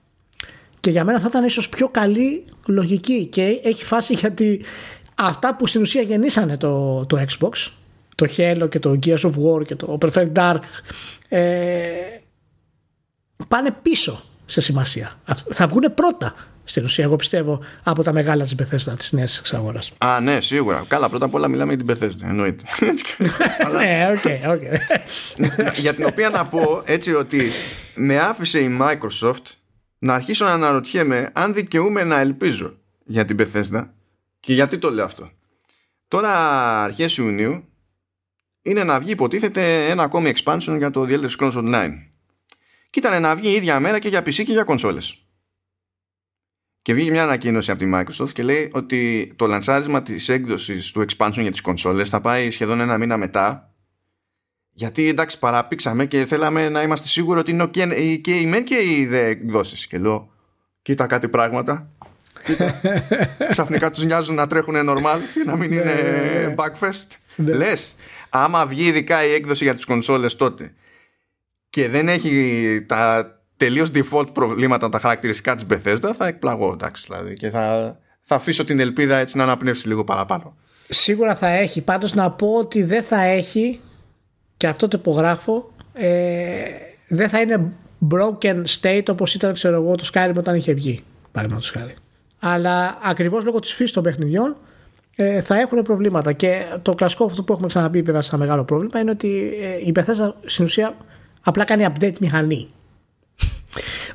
Και για μένα θα ήταν ίσως πιο καλή λογική, και έχει φάση γιατί αυτά που στην ουσία γεννήσανε το, το Xbox, το Halo και το Gears of War και το Perfect Dark, ε, πάνε πίσω σε σημασία. Θα βγουν πρώτα στην ουσία, εγώ πιστεύω, από τα μεγάλα της Bethesda, της νέας εξαγοράς. Α, ναι, σίγουρα. Καλά, πρώτα απ' όλα μιλάμε για την Bethesda, εννοείται. Ναι, οκ, οκ. Για την οποία να πω έτσι ότι με άφησε η Microsoft να αρχίσω να αναρωτιέμαι αν δικαιούμαι να ελπίζω για την Bethesda. Και γιατί το λέω αυτό. Τώρα αρχές Ιουνίου είναι να βγει, υποτίθεται, ένα ακόμη expansion για το The Elder Scrolls Online. Και ήταν να βγει η ίδια μέρα και για πι σι και για κονσόλες. Και βγήκε μια ανακοίνωση από τη Microsoft και λέει ότι το λανσάρισμα της έκδοσης του expansion για τις κονσόλες θα πάει σχεδόν ένα μήνα μετά. Γιατί, εντάξει, παραπήξαμε και θέλαμε να είμαστε σίγουροι ότι είναι και οι μεν και οι δε εκδόσεις. Και λέω, κοίτα κάτι πράγματα. Κοίτα. Ξαφνικά τους νοιάζουν να τρέχουν normal και να μην είναι backfest. Λες, άμα βγει ειδικά η έκδοση για τις κονσόλες τότε και δεν έχει τα τελείως default προβλήματα, τα χαρακτηριστικά της Bethesda, θα εκπλαγώ, εντάξει, δηλαδή, και θα, θα αφήσω την ελπίδα έτσι να αναπνεύσει λίγο παραπάνω. Σίγουρα θα έχει. Πάντως να πω ότι δεν θα έχει, και αυτό το υπογράφω, ε, δεν θα είναι broken state όπως ήταν, ξέρω εγώ, το Skyrim όταν είχε βγει, παραδείγματος χάρη. Αλλά ακριβώς λόγω της φύσης των παιχνιδιών ε, θα έχουν προβλήματα. Και το κλασικό αυτό που έχουμε ξαναπεί, βέβαια, σαν μεγάλο πρόβλημα, είναι ότι ε, η Bethesda στην ουσία απλά κάνει update μηχανή.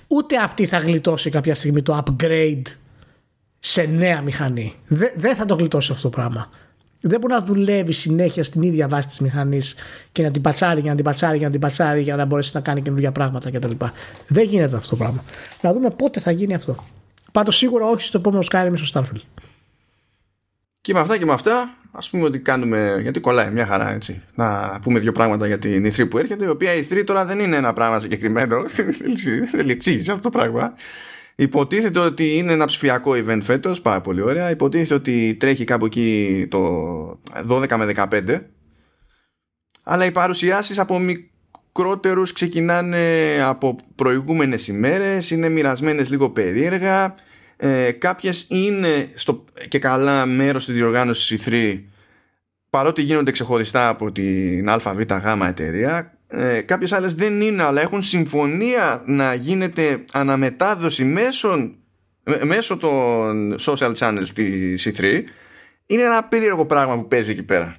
Ούτε αυτή θα γλιτώσει κάποια στιγμή το upgrade σε νέα μηχανή. Δε, δεν θα το γλιτώσει αυτό το πράγμα. Δεν μπορεί να δουλεύει συνέχεια στην ίδια βάση της μηχανής και να την πατσάρει για να την πατσάρει για να την πατσάρει για να μπορέσει να κάνει καινούργια πράγματα κτλ. Δεν γίνεται αυτό το πράγμα. Να δούμε πότε θα γίνει αυτό. Πάντως σίγουρα όχι στο επόμενο Skyrim ή στο Starfield. Και με αυτά και με αυτά, ας πούμε ότι κάνουμε, γιατί κολλάει μια χαρά έτσι, να πούμε δύο πράγματα για την ι θρι που έρχεται, η οποία ι θρι τώρα δεν είναι ένα πράγμα συγκεκριμένο, δεν εξήγησε αυτό το πράγμα. Υποτίθεται ότι είναι ένα ψηφιακό event φέτος, πάρα πολύ ωραία. Υποτίθεται ότι τρέχει κάπου εκεί το δώδεκα με δεκαπέντε. Αλλά οι παρουσιάσεις από μικρότερους ξεκινάνε από προηγούμενες ημέρες, είναι μοιρασμένες λίγο περίεργα. Ε, κάποιες είναι στο, και καλά μέρος της διοργάνωσης ι θρι, παρότι γίνονται ξεχωριστά από την ΑΒΓ εταιρεία. Ε, κάποιες άλλες δεν είναι, αλλά έχουν συμφωνία να γίνεται αναμετάδοση μέσω, μέσω των social channels της ι θρι. Είναι ένα περίεργο πράγμα που παίζει εκεί πέρα.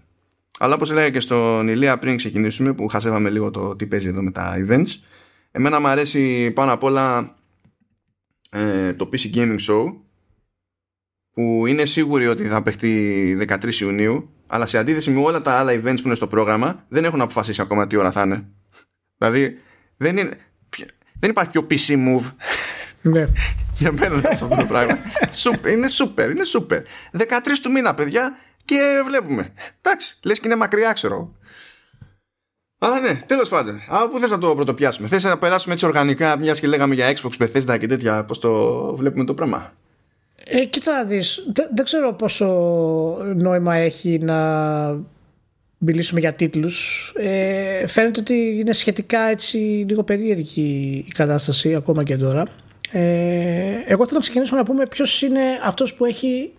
Αλλά όπως έλεγα και στον Ηλία πριν ξεκινήσουμε, που χασεύαμε λίγο το τι παίζει εδώ με τα events, εμένα μου αρέσει πάνω απ' όλα το πι σι Gaming Show, που είναι σίγουροι ότι θα παιχτεί δεκατρείς Ιουνίου, αλλά σε αντίθεση με όλα τα άλλα events που είναι στο πρόγραμμα, δεν έχουν αποφασίσει ακόμα τι ώρα θα είναι. Δηλαδή δεν, είναι, δεν υπάρχει πιο πι σι move. Ναι. Για μένα είναι αυτό το πράγμα. Είναι super, είναι super. δεκατρείς του μήνα, παιδιά, και βλέπουμε. Εντάξει, λες και είναι μακριά, ξέρω. Αλλά ναι, τέλος πάντων. Από πού θες να το πρωτοπιάσουμε? Θες να περάσουμε έτσι οργανικά, μιας και λέγαμε για Xbox, Bethesda και τέτοια, πώς το βλέπουμε το πράγμα? Ε, κοίτα να δεις. Δεν, δεν ξέρω πόσο νόημα έχει να μιλήσουμε για τίτλους. Ε, φαίνεται ότι είναι σχετικά έτσι λίγο περίεργη η κατάσταση ακόμα και τώρα. Ε, εγώ θέλω να ξεκινήσουμε να πούμε ποιος είναι αυτός που έχει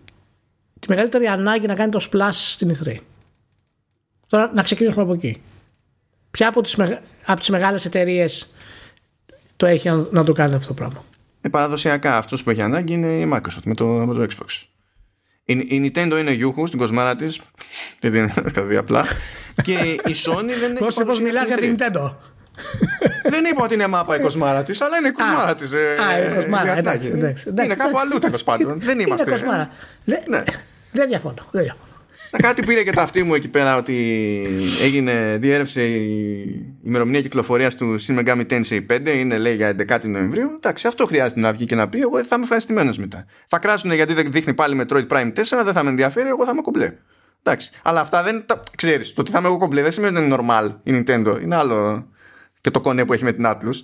τη μεγαλύτερη ανάγκη να κάνει το splash στην ι θρι. Τώρα να ξεκινήσουμε από εκεί. Ποια από τις, μεγα... από τις μεγάλες εταιρείες το έχει να το κάνει αυτό το πράγμα? Ε, παραδοσιακά αυτός που έχει ανάγκη είναι η Microsoft με το, με το Xbox. Η Nintendo είναι γιούχου στην κοσμάρα της, γιατί είναι δηλαδή απλά. Και η Sony δεν έχει παρουσία. Πώς μιλάς για την Nintendo? Δεν είπα ότι είναι μάπα η κοσμάρα της, αλλά είναι η κοσμάρα της. Α, είναι η κοσμάρα, εντάξει. Είναι κάπου αλλού τέλος πάντων. Δεν είμαστε. Είναι κοσμάρα. Δεν διαφωνώ. Κάτι πήρε και τα αυτή μου εκεί πέρα ότι έγινε, διέρευσε η ημερομηνία κυκλοφορίας του Shin Megami Tensei πέντε. Είναι λέει για έντεκα Νοεμβρίου. Εντάξει, αυτό χρειάζεται να βγει και να πει. Εγώ θα είμαι ευχαριστημένος μετά. Θα κράσουν γιατί δεν δείχνει πάλι Metroid Prime τέσσερα, δεν θα με ενδιαφέρει, εγώ θα είμαι κομπλέ. Εντάξει, αλλά αυτά δεν τα ξέρεις. Το ότι θα είμαι εγώ κομπλέ δεν σημαίνει ότι είναι normal η Nintendo. Είναι άλλο και το κονέ που έχει με την Atlus.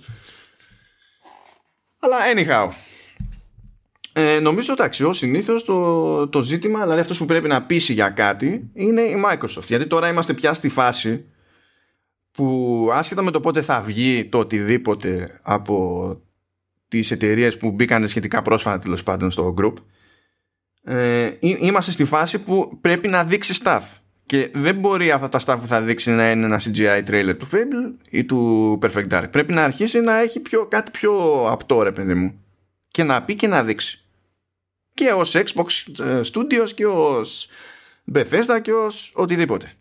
Αλλά anyhow. Ε, νομίζω εντάξει, ως συνήθως το, το ζήτημα, δηλαδή αυτός που πρέπει να πείσει για κάτι είναι η Microsoft. Γιατί τώρα είμαστε πια στη φάση που άσχετα με το πότε θα βγει το οτιδήποτε από τις εταιρείες που μπήκαν σχετικά πρόσφατα τέλος πάντων στο group, ε, είμαστε στη φάση που πρέπει να δείξει stuff. Και δεν μπορεί αυτά τα stuff που θα δείξει να είναι ένα σι τζι άι trailer του Fable ή του Perfect Dark. Πρέπει να αρχίσει να έχει πιο, κάτι πιο απτό, ρε παιδί μου, και να πει και να δείξει. Και ως Xbox Studios και ως Bethesda και ως οτιδήποτε.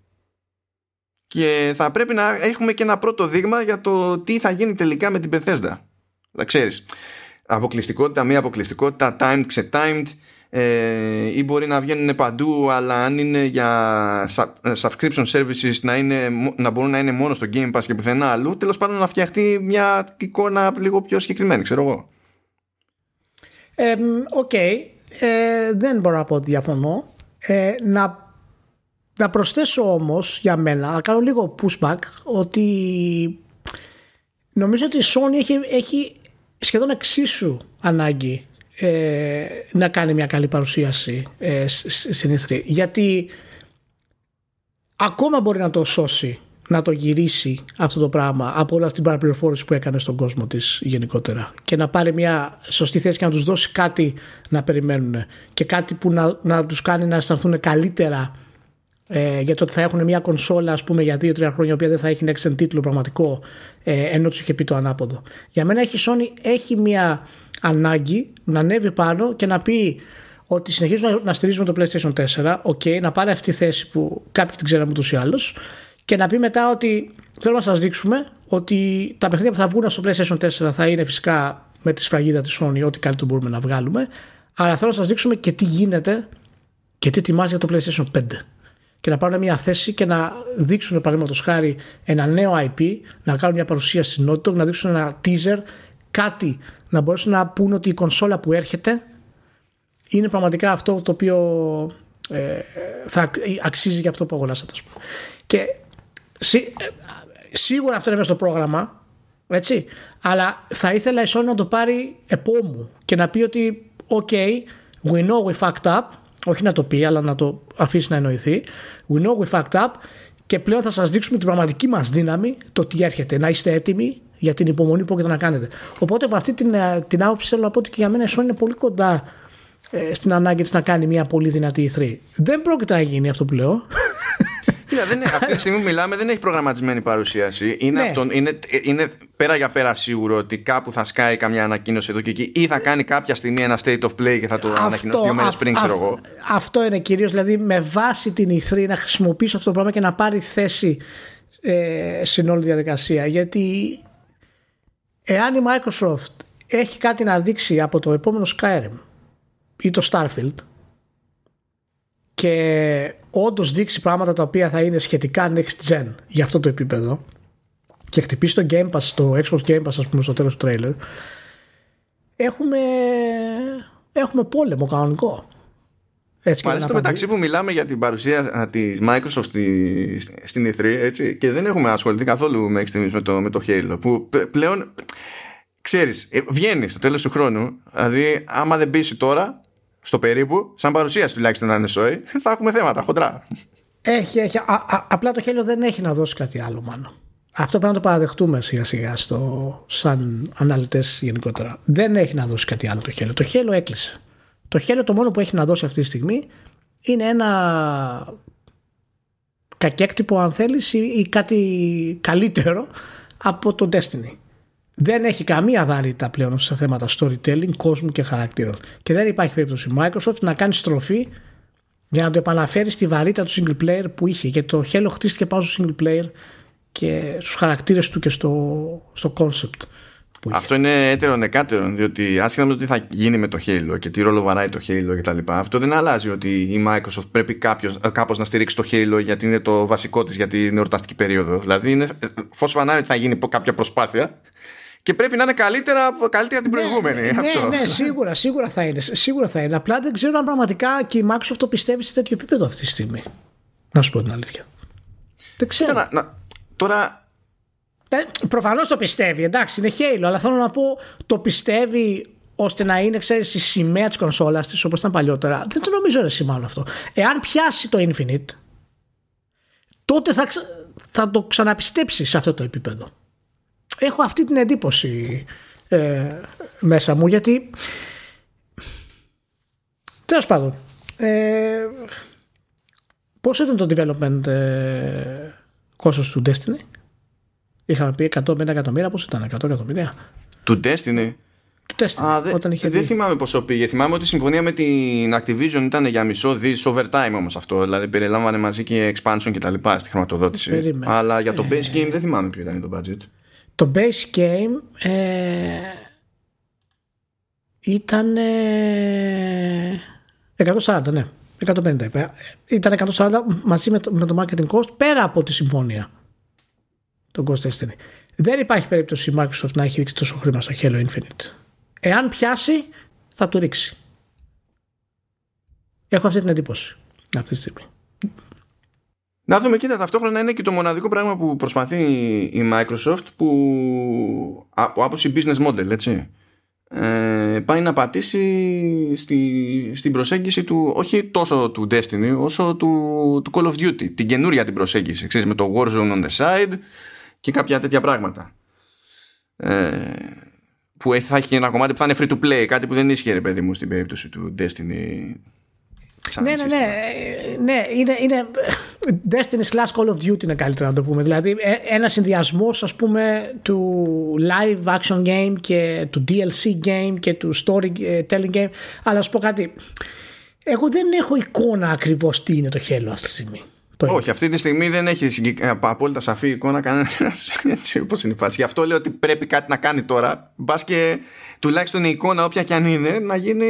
Και θα πρέπει να έχουμε και ένα πρώτο δείγμα για το τι θα γίνει τελικά με την Bethesda. Θα ξέρεις, αποκλειστικότητα, μία αποκλειστικότητα, timed, ξε-timed, ε, ή μπορεί να βγαίνουν παντού, αλλά αν είναι για subscription services να, είναι, να μπορούν να είναι μόνο στο Game Pass και πουθενά αλλού, τέλος πάντων να φτιαχτεί μια εικόνα λίγο πιο συγκεκριμένη, ξέρω εγώ. Οκ, ε, okay. ε, δεν μπορώ να πω ότι διαφωνώ. ε, να, να προσθέσω όμως για μένα, να κάνω λίγο pushback, ότι νομίζω ότι η Sony έχει, έχει σχεδόν εξίσου ανάγκη ε, να κάνει μια καλή παρουσίαση ε, στην ι θρι, γιατί ακόμα μπορεί να το σώσει, να το γυρίσει αυτό το πράγμα από όλη αυτή την παραπληροφόρηση που έκανε στον κόσμο της γενικότερα, και να πάρει μια σωστή θέση και να τους δώσει κάτι να περιμένουν και κάτι που να, να τους κάνει να αισθανθούν καλύτερα ε, για το ότι θα έχουν μια κονσόλα, ας πούμε, για δύο τρία χρόνια, η οποία δεν θα έχει next-gen τίτλο πραγματικό, ε, ενώ τους είχε πει το ανάποδο. Για μένα έχει, η Sony έχει μια ανάγκη να ανέβει πάνω και να πει ότι συνεχίζουμε να στηρίζουμε το PlayStation τέσσερα, okay, να πάρει αυτή τη θέση που κάποιοι την ξέραμε ούτως ή άλλως, και να πει μετά ότι θέλουμε να σας δείξουμε ότι τα παιχνίδια που θα βγουν στο PlayStation τέσσερα θα είναι φυσικά με τη σφραγίδα της Sony, ό,τι καλύτερο μπορούμε να βγάλουμε, αλλά θέλω να σας δείξουμε και τι γίνεται και τι ετοιμάζει για το PlayStation πέντε, και να πάρουν μια θέση και να δείξουν, παραδείγματος χάρη, ένα νέο άι πι, να κάνουν μια παρουσίαση συνότητα, να δείξουν ένα teaser, κάτι να μπορέσουν να πούν ότι η κονσόλα που έρχεται είναι πραγματικά αυτό το οποίο ε, θα αξίζει για αυτό που αγοράσατε. Και Σί, σίγουρα αυτό είναι μέσα στο πρόγραμμα, έτσι, αλλά θα ήθελα η Sony να το πάρει επόμου και να πει ότι okay, we know we fucked up, όχι να το πει αλλά να το αφήσει να εννοηθεί, we know we fucked up, και πλέον θα σας δείξουμε την πραγματική μας δύναμη, το τι έρχεται, να είστε έτοιμοι για την υπομονή που έχετε να κάνετε. Οπότε από αυτή την, την άποψη θέλω να πω ότι και για μένα η Sony είναι πολύ κοντά ε, στην ανάγκη της να κάνει μια πολύ δυνατή ι θρι. Δεν πρόκειται να γίνει αυτό που λέω. Δεν είναι, αυτή τη στιγμή που μιλάμε δεν έχει προγραμματισμένη παρουσίαση. Είναι, ναι. αυτό, είναι, είναι πέρα για πέρα σίγουρο ότι κάπου θα σκάει καμιά ανακοίνωση εδώ και εκεί, ή θα κάνει κάποια στιγμή ένα state of play και θα το αυτό, ανακοινώσει δύο μέρες πριν, ξέρω εγώ. Αυτό είναι κυρίως, δηλαδή με βάση την ι θρι να χρησιμοποιήσω αυτό το πράγμα και να πάρει θέση ε, στην όλη διαδικασία. Γιατί εάν η Microsoft έχει κάτι να δείξει από το επόμενο Skyrim ή το Starfield, και όντως δείξει πράγματα τα οποία θα είναι σχετικά next gen για αυτό το επίπεδο, και χτυπήσει το Game Pass, το Xbox Game Pass, ας πούμε, στο τέλος του trailer, Έχουμε Έχουμε πόλεμο κανονικό. Έτσι, μάλιστα, στο μεταξύ που μιλάμε για την παρουσία της Microsoft στη, στην ι θρι, έτσι, και δεν έχουμε ασχοληθεί καθόλου μέχρι στιγμής με το, με το Halo, που πλέον ξέρεις, βγαίνει στο τέλος του χρόνου. Δηλαδή άμα δεν πείσει τώρα στο περίπου, σαν παρουσίαση τουλάχιστον να είναι σόι, θα έχουμε θέματα χοντρά. Έχει, έχει. Α, α, απλά το Halo δεν έχει να δώσει κάτι άλλο, μάλλον. Αυτό πρέπει να το παραδεχτούμε σιγά σιγά στο, σαν αναλυτές γενικότερα. Δεν έχει να δώσει κάτι άλλο το Halo. Το Halo έκλεισε. Το Halo το μόνο που έχει να δώσει αυτή τη στιγμή είναι ένα κακέκτυπο, αν θέλεις, ή, ή κάτι καλύτερο από το Destiny. Δεν έχει καμία βαρύτητα πλέον σε θέματα storytelling, κόσμου και χαρακτήρων. Και δεν υπάρχει περίπτωση η Microsoft να κάνει στροφή για να το επαναφέρει στη βαρύτητα του single player που είχε, γιατί το Halo χτίστηκε πάνω στο single player και στους χαρακτήρες του και στο, στο concept. Αυτό είναι έτερον εκάτερον, διότι άσχετα με το τι θα γίνει με το Halo και τι ρόλο βαράει το Halo κτλ. Αυτό δεν αλλάζει ότι η Microsoft πρέπει κάποιος, κάπως να στηρίξει το Halo, γιατί είναι το βασικό της για την εορταστική περίοδο. Δηλαδή, είναι φως φανάρι ότι θα γίνει κάποια προσπάθεια και πρέπει να είναι καλύτερα, καλύτερα από την προηγούμενη. Ναι, ναι, αυτό. ναι, ναι σίγουρα, σίγουρα, θα είναι, σίγουρα θα είναι. Απλά δεν ξέρω αν πραγματικά και η Microsoft το πιστεύει σε τέτοιο επίπεδο αυτή τη στιγμή. Να σου πω την αλήθεια. Δεν ξέρω. Τώρα. Να, τώρα... Προφανώς το πιστεύει, εντάξει, είναι Halo, αλλά θέλω να πω, το πιστεύει ώστε να είναι, ξέρεις, η σημαία της κονσόλας της όπως ήταν παλιότερα. Δεν το νομίζω, ρε σημάνο αυτό. Εάν πιάσει το Infinite, τότε θα, ξα... θα το ξαναπιστέψει σε αυτό το επίπεδο. Έχω αυτή την εντύπωση ε, μέσα μου, γιατί τέλος πάντων ε, πόσο ήταν το development ε, κόστος του Destiny? Είχαμε πει εκατόν πενήντα εκατομμύρια, πόσο ήταν, εκατό εκατομμύρια. Του Destiny. Του Destiny. Δεν δε θυμάμαι πόσο πήγε. Θυμάμαι ότι η συμφωνία με την Activision ήταν για μισό δις overtime όμως αυτό. Δηλαδή περιλάμβανε μαζί και expansion και τα λοιπά στη χρηματοδότηση. Περίμενε. Αλλά για το base game ε... δεν θυμάμαι ποιο ήταν το budget. Το base game ε... ήταν εκατόν σαράντα, ναι. εκατόν πενήντα ήταν εκατόν σαράντα μαζί με το, με το marketing cost πέρα από τη συμφωνία. Τον Ghost Destiny. Δεν υπάρχει περίπτωση η Microsoft να έχει ρίξει τόσο χρήμα στο Halo Infinite. Εάν πιάσει, θα του ρίξει. Έχω αυτή την εντύπωση αυτή τη στιγμή. Να δούμε, κοίτα, ταυτόχρονα είναι και το μοναδικό πράγμα που προσπαθεί η Microsoft που από άποψη business model, έτσι, ε, πάει να πατήσει στη, στην προσέγγιση του, όχι τόσο του Destiny όσο του, του Call of Duty, την καινούρια την προσέγγιση, ξέρεις, με το Warzone on the side και κάποια τέτοια πράγματα ε, που θα έχει ένα κομμάτι που θα είναι free to play, κάτι που δεν ίσχυε, ρε παιδί μου, στην περίπτωση του Destiny. Ναι, ναι, ναι, ναι, είναι, είναι Destiny slash Call of Duty είναι καλύτερα να το πούμε. Δηλαδή ένα συνδυασμός, ας πούμε, του live action game και του ντι ελ σι game και του story telling game. Αλλά να σου πω κάτι, εγώ δεν έχω εικόνα ακριβώς τι είναι το Halo αυτή τη στιγμή. Όχι, αυτή τη στιγμή δεν έχει απόλυτα σαφή εικόνα κανένας, έτσι όπως είναι η φάση. Γι' αυτό λέω ότι πρέπει κάτι να κάνει τώρα. Μπας και τουλάχιστον η εικόνα, όποια και αν είναι, να γίνει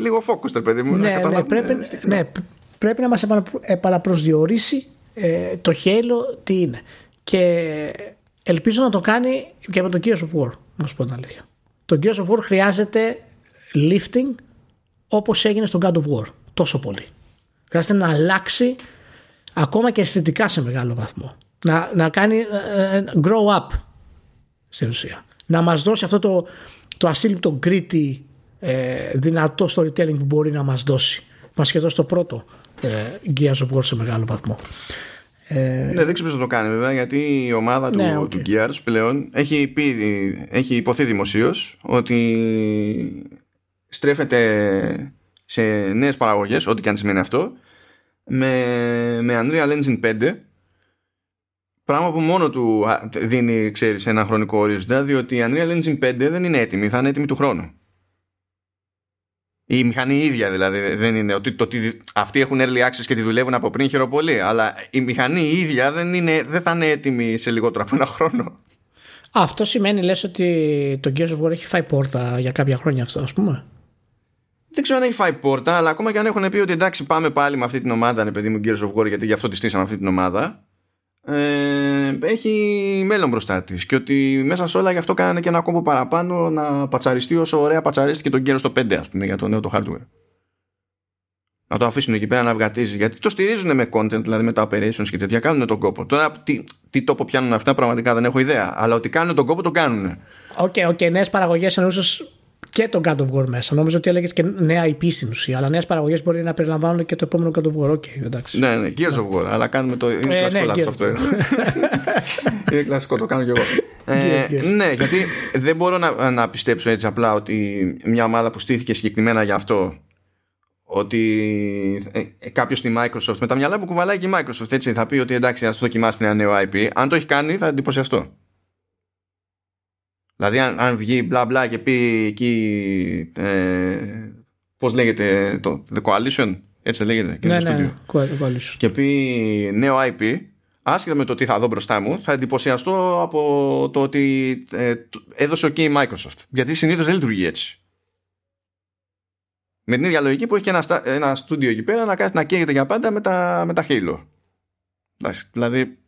λίγο focus, το παιδί μου. Ναι, να καταλάβουμε, ναι, πρέπει, ναι. Ναι, πρέπει να μας επαναπροσδιορίσει ε, το Halo τι είναι. Και ελπίζω να το κάνει και με το Gears of War, να σου πω την αλήθεια. Το Gears of War χρειάζεται lifting όπως έγινε στο God of War. Τόσο πολύ. Χρειάζεται να αλλάξει ακόμα και αισθητικά σε μεγάλο βαθμό. Να, να κάνει uh, grow up στην ουσία. Να μας δώσει αυτό το, το ασύλληπτο gritty ε, δυνατό storytelling που μπορεί να μας δώσει. Μας είχε δώσει το πρώτο ε, Gears of War σε μεγάλο βαθμό. Ε, ναι, δεν ξέρω να το κάνει βέβαια, γιατί η ομάδα του, ναι, okay. του Gears πλέον έχει, πει, έχει υποθεί δημοσίως ότι στρέφεται σε νέες παραγωγές, ό,τι και αν σημαίνει αυτό, με, με Unreal Engine πέντε, πράγμα που μόνο του δίνει, ξέρεις, ένα χρονικό ορίζοντα, διότι η Unreal Engine πέντε δεν είναι έτοιμη, θα είναι έτοιμη του χρόνου. Η μηχανή ίδια δηλαδή δεν είναι, ότι το, ότι αυτοί έχουν early access και τη δουλεύουν από πριν, χειροπολί, αλλά η μηχανή ίδια δεν, είναι, δεν θα είναι έτοιμη σε λιγότερο από ένα χρόνο. Αυτό σημαίνει, λες, ότι το Gears of War έχει φάει πόρτα για κάποια χρόνια αυτό, ας πούμε. Δεν ξέρω αν έχει φάει πόρτα, αλλά ακόμα και αν έχουν πει ότι εντάξει, πάμε πάλι με αυτή την ομάδα, ναι, παιδί μου, Gears of War, γιατί γι' αυτό τη στήσαμε αυτή την ομάδα, ε, έχει μέλλον μπροστά της. Και ότι μέσα σε όλα γι' αυτό κάνανε και ένα κόμπο παραπάνω να πατσαριστεί όσο ωραία πατσαρίστηκε τον Gears το πέντε, ας πούμε, για το νέο το hardware. Να το αφήσουν εκεί πέρα να βγατίζει. Γιατί το στηρίζουν με content, δηλαδή με τα operations και τέτοια, κάνουν τον κόπο. Τώρα τι, τι τόπο πιάνουν αυτά, πραγματικά δεν έχω ιδέα. Αλλά ότι κάνουν τον κόπο, τον κάνουν. Οκ, okay, okay, νέες παραγωγές εννοούσες. Και τον God of War μέσα. Νομίζω ότι έλεγες και νέα άι πι στην ουσία. Αλλά νέες παραγωγές μπορεί να περιλαμβάνουν και το επόμενο God of War. Okay, εντάξει. Ναι, ναι, Gears of War. Αλλά κάνουμε το. Είναι ε, κλασικό, ναι, λάθος αυτό. Είναι κλασικό, το κάνω κι εγώ. ε, ναι, γιατί δεν μπορώ να, να πιστέψω έτσι απλά ότι μια ομάδα που στήθηκε συγκεκριμένα για αυτό, ότι ε, κάποιος στη Microsoft, με τα μυαλά που κουβαλάει και η Microsoft, έτσι, θα πει ότι εντάξει, ας δοκιμάσει ένα νέο άι πι. Αν το έχει κάνει, θα εντυπωσιαστώ. Δηλαδή αν, αν βγει μπλα μπλα και πει εκεί ε, πώς λέγεται το The Coalition, Έτσι δεν λέγεται. Και, ναι, ναι, ναι. και πει νέο άι πι, άσχετα με το τι θα δω μπροστά μου, θα εντυπωσιαστώ από το ότι ε, έδωσε OK η Microsoft. Γιατί συνήθως δεν λειτουργεί έτσι. Με την ίδια λογική που έχει και ένα, ένα στούντιο εκεί πέρα να κάθεται να καίγεται για πάντα με τα, με τα Halo. Εντάξει, δηλαδή.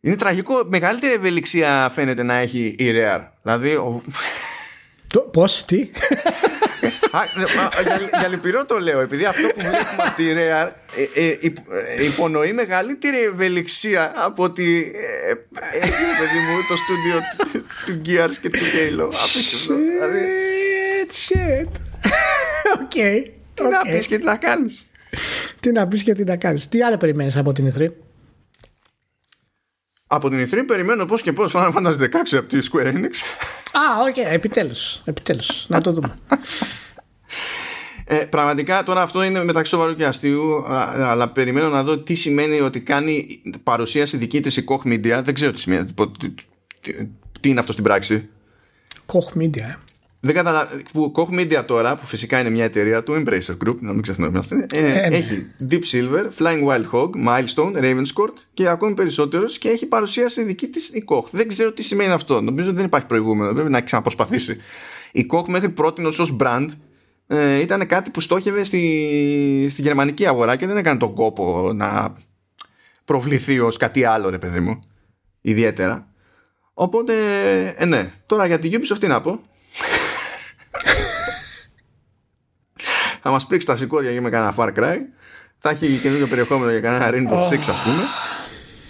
Είναι τραγικό. Μεγαλύτερη ευελιξία φαίνεται να έχει η Rare. Δηλαδή. Ο... Πώς, τι. Α, για, για λυπηρό το λέω, επειδή αυτό που βλέπουμε από τη Rare ε, ε, υπο, ε, υπονοεί μεγαλύτερη ευελιξία από ότι ε, ε, παιδί μου, το στούντιο του, του Gears και του Halo. Απίστευτο. Δηλαδή. Shit. Οκ. Okay, τι okay. να πεις και τι να κάνεις. Τι να πεις και τι να κάνεις. Τι άλλο περιμένεις από την ι θρι? Από την ι θρι περιμένω πώς και πώς Final Fantasy δεκαέξι από τη Square Enix. Α, οκ, okay. επιτέλους, επιτέλους. Να το δούμε. ε, Πραγματικά τώρα αυτό είναι μεταξύ σοβαρού και αστείου, αλλά περιμένω να δω τι σημαίνει ότι κάνει παρουσίαση δική της η Koch Media. Δεν ξέρω τι σημαίνει. Τι είναι αυτό στην πράξη Koch Media, ε? Δεν καταλα... που Koch Media τώρα, που φυσικά είναι μια εταιρεία του Embracer Group, να μην ξεχνάμε, ε, ε, έχει Deep Silver, Flying Wild Hog, Milestone, Ravenscourt και ακόμη περισσότερους, και έχει παρουσίαση δική της η Koch. Δεν ξέρω τι σημαίνει αυτό. Νομίζω ότι δεν υπάρχει προηγούμενο. Πρέπει να ξαναπροσπαθήσει. Η Koch μέχρι πρότινος ως brand ε, ήταν κάτι που στόχευε στη... στη γερμανική αγορά και δεν έκανε τον κόπο να προβληθεί ως κάτι άλλο, ρε παιδί μου. Ιδιαίτερα. Οπότε, ε, ναι. Τώρα για την Ubisoft τι να πω. Θα μας πρίξει τα σηκώρια για με κανένα Far Cry. Θα έχει καινούργιο περιεχόμενο για κανένα Rainbow Six, ας πούμε.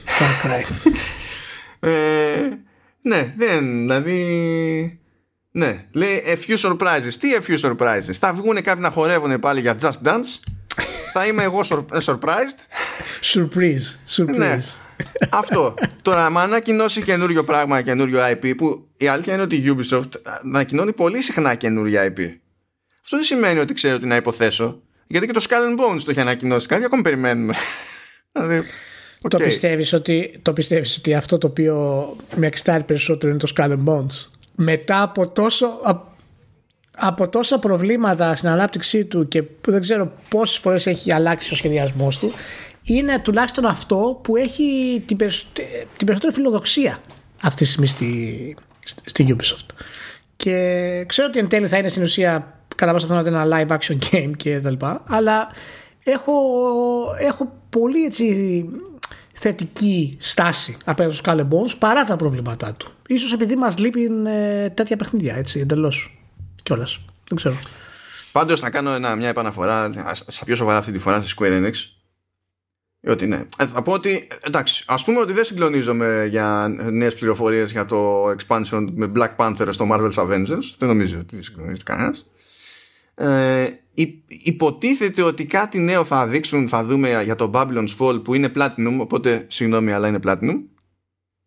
Far Cry. ε, ναι, δεν, δηλαδή. Ναι, λέει a few surprises. Τι a few surprises? Θα βγουν κάποιοι να χορεύουν πάλι για Just Dance. Θα είμαι εγώ surprised. Surprise, surprise. Ναι. Αυτό. Τώρα, μα ανακοινώσει καινούριο πράγμα, καινούριο άι πι, που η αλήθεια είναι ότι η Ubisoft ανακοινώνει πολύ συχνά καινούρια άι πι. Αυτό δεν σημαίνει ότι ξέρω τι να υποθέσω, γιατί και το Skull and Bones το έχει ανακοινώσει. Κάτι ακόμη περιμένουμε. Δηλαδή, okay. Το πιστεύεις ότι, το πιστεύεις ότι αυτό το οποίο με εξτάρει περισσότερο είναι το Skull and Bones? Μετά από, τόσο, από τόσα προβλήματα στην ανάπτυξή του και που δεν ξέρω πόσες φορές έχει αλλάξει ο σχεδιασμός του, είναι τουλάχιστον αυτό που έχει την, περισ... την περισσότερη φιλοδοξία αυτή τη στιγμή στη... στη Ubisoft. Και ξέρω ότι εν τέλει θα είναι στην ουσία κατά πάσα πιθανότητα ένα live action game και τα λοιπά, αλλά έχω, έχω πολύ έτσι θετική στάση απέναντι στους Skull and Bones παρά τα προβλήματά του. Ίσως επειδή μας λείπει τέτοια παιχνίδια, έτσι, εντελώς κιόλας. Δεν ξέρω. Πάντως να κάνω ένα, μια επαναφορά σε πιο σοβαρά αυτή τη φορά στη Square Enix. Ότι ναι. Θα πω ότι εντάξει, ας πούμε ότι δεν συγκλονίζομαι για νέες πληροφορίες για το expansion με Black Panther στο Marvel's Avengers. Δεν νομίζω ότι συγκλονίζεται κανένας. Ε, υποτίθεται ότι κάτι νέο θα δείξουν, θα δούμε για το Babylon's Fall που είναι Platinum, οπότε συγγνώμη, αλλά είναι Platinum.